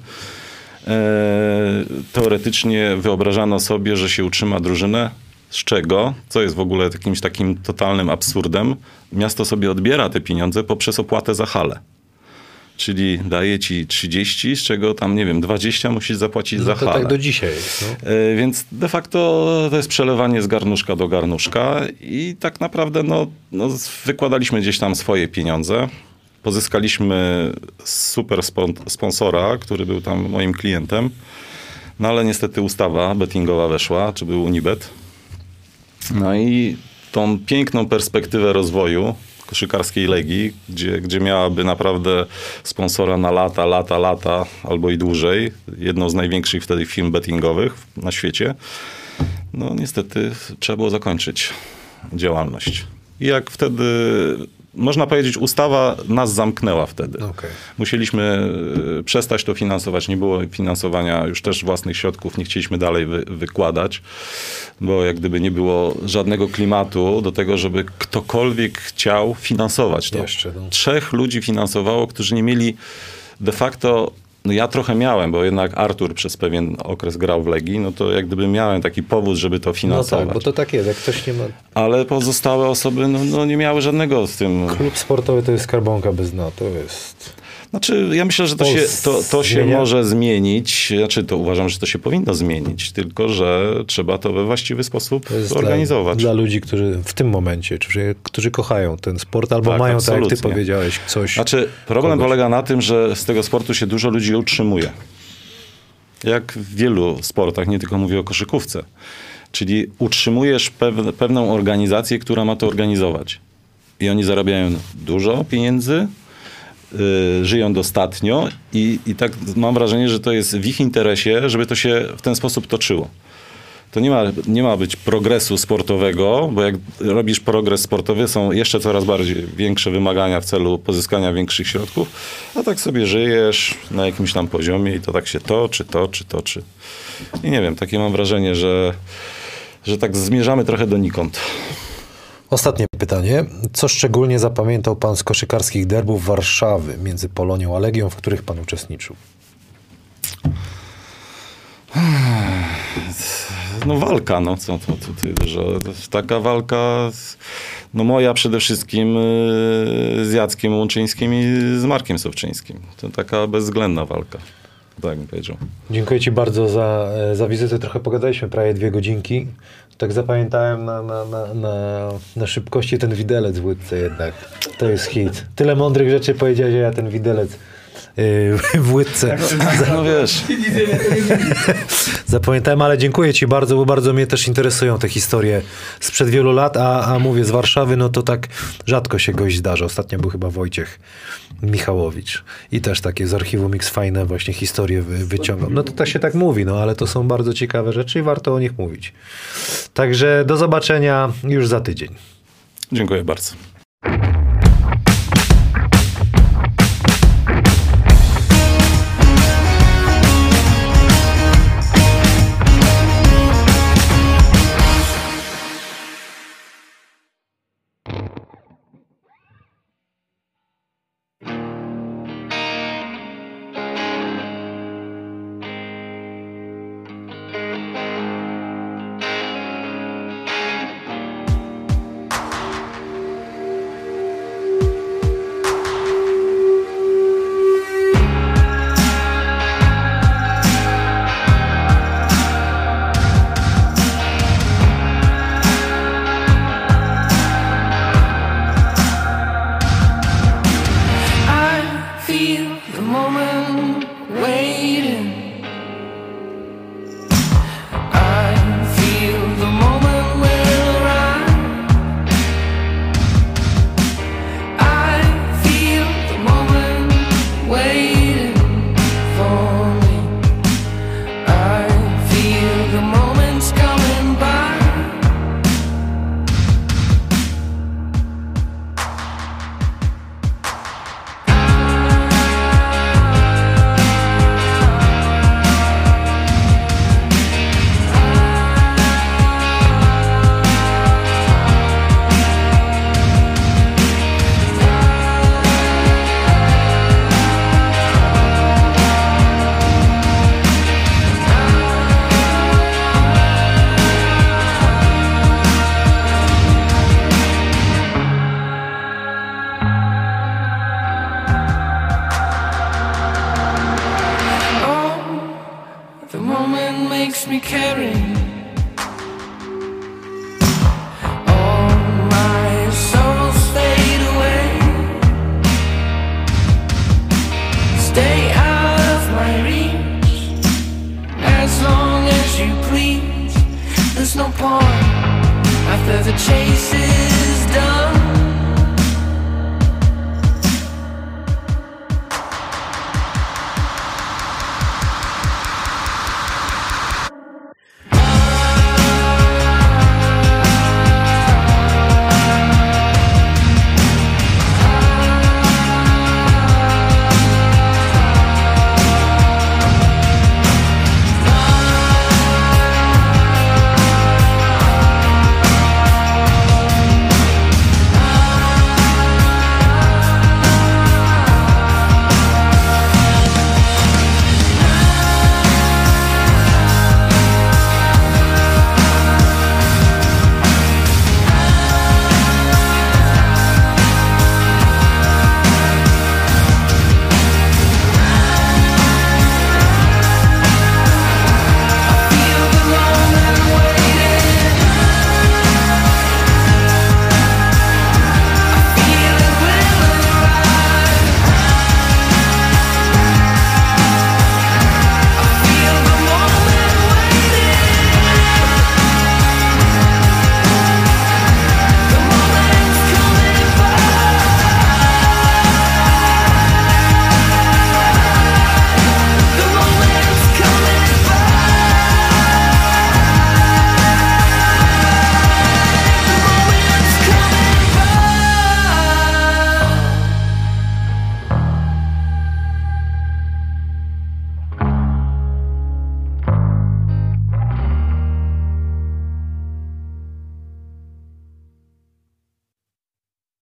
teoretycznie wyobrażano sobie, że się utrzyma drużynę, z czego, co jest w ogóle jakimś takim totalnym absurdem, miasto sobie odbiera te pieniądze poprzez opłatę za halę. Czyli daje ci trzydzieści, z czego tam, nie wiem, dwadzieścia musisz zapłacić no za halę. Tak do dzisiaj jest, no. Więc de facto to jest przelewanie z garnuszka do garnuszka i tak naprawdę no, no, wykładaliśmy gdzieś tam swoje pieniądze. Pozyskaliśmy super sponsora, który był tam moim klientem, no ale niestety ustawa bettingowa weszła, czy był Unibet. No i tą piękną perspektywę rozwoju koszykarskiej Legii, gdzie, gdzie miałaby naprawdę sponsora na lata, lata, lata albo i dłużej, jedną z największych wtedy firm bettingowych na świecie, no niestety trzeba było zakończyć działalność. I jak wtedy... Można powiedzieć, ustawa nas zamknęła wtedy. Okay. Musieliśmy przestać to finansować. Nie było finansowania już też własnych środków. Nie chcieliśmy dalej wy- wykładać, bo jak gdyby nie było żadnego klimatu do tego, żeby ktokolwiek chciał finansować to. Jeszcze, no. Trzech ludzi finansowało, którzy nie mieli de facto... No ja trochę miałem, bo jednak Artur przez pewien okres grał w Legii, no to jak gdyby miałem taki powód, żeby to finansować. No tak, bo to tak jest, jak ktoś nie ma... Ale pozostałe osoby, no, no nie miały żadnego z tym... Klub sportowy to jest skarbonka bez dna, to jest... Znaczy, ja myślę, że to, to się, to, to się może zmienić. Znaczy, to uważam, że to się powinno zmienić, tylko że trzeba to we właściwy sposób organizować. Dla, dla ludzi, którzy w tym momencie, czy, którzy kochają ten sport, albo tak, mają, absolutnie. Tak jak ty powiedziałeś, coś... Znaczy, problem kogoś. Polega na tym, że z tego sportu się dużo ludzi utrzymuje. Jak w wielu sportach, nie tylko mówię o koszykówce. Czyli utrzymujesz pew, pewną organizację, która ma to organizować. I oni zarabiają dużo pieniędzy, y, żyją dostatnio i, i tak mam wrażenie, że to jest w ich interesie, żeby to się w ten sposób toczyło. To nie ma, nie ma być progresu sportowego, bo jak robisz progres sportowy, są jeszcze coraz bardziej większe wymagania w celu pozyskania większych środków, a tak sobie żyjesz na jakimś tam poziomie i to tak się toczy, toczy, toczy. I nie wiem, takie mam wrażenie, że, że tak zmierzamy trochę donikąd. Ostatnie pytanie. Co szczególnie zapamiętał pan z koszykarskich derbów Warszawy między Polonią a Legią, w których pan uczestniczył? No walka, no co to tutaj dużo. Taka walka, no moja przede wszystkim z Jackiem Łączyńskim i z Markiem Sowczyńskim. To taka bezwzględna walka, tak bym powiedział. Dziękuję ci bardzo za, za wizytę. Trochę pogadaliśmy, prawie dwie godzinki. Tak zapamiętałem na, na, na, na, na szybkości ten widelec w łódce jednak. To jest hit. Tyle mądrych rzeczy powiedziałeś, że ja ten widelec w łydce. No wiesz. Zapamiętałem, ale dziękuję ci bardzo, bo bardzo mnie też interesują te historie sprzed wielu lat, a, a mówię, z Warszawy, no to tak rzadko się gość zdarza. Ostatnio był chyba Wojciech Michałowicz i też takie z archiwum X fajne właśnie historie wyciągam. No to tak się tak mówi, no ale to są bardzo ciekawe rzeczy i warto o nich mówić. Także do zobaczenia już za tydzień. Dziękuję bardzo. There's no point after the chase is done.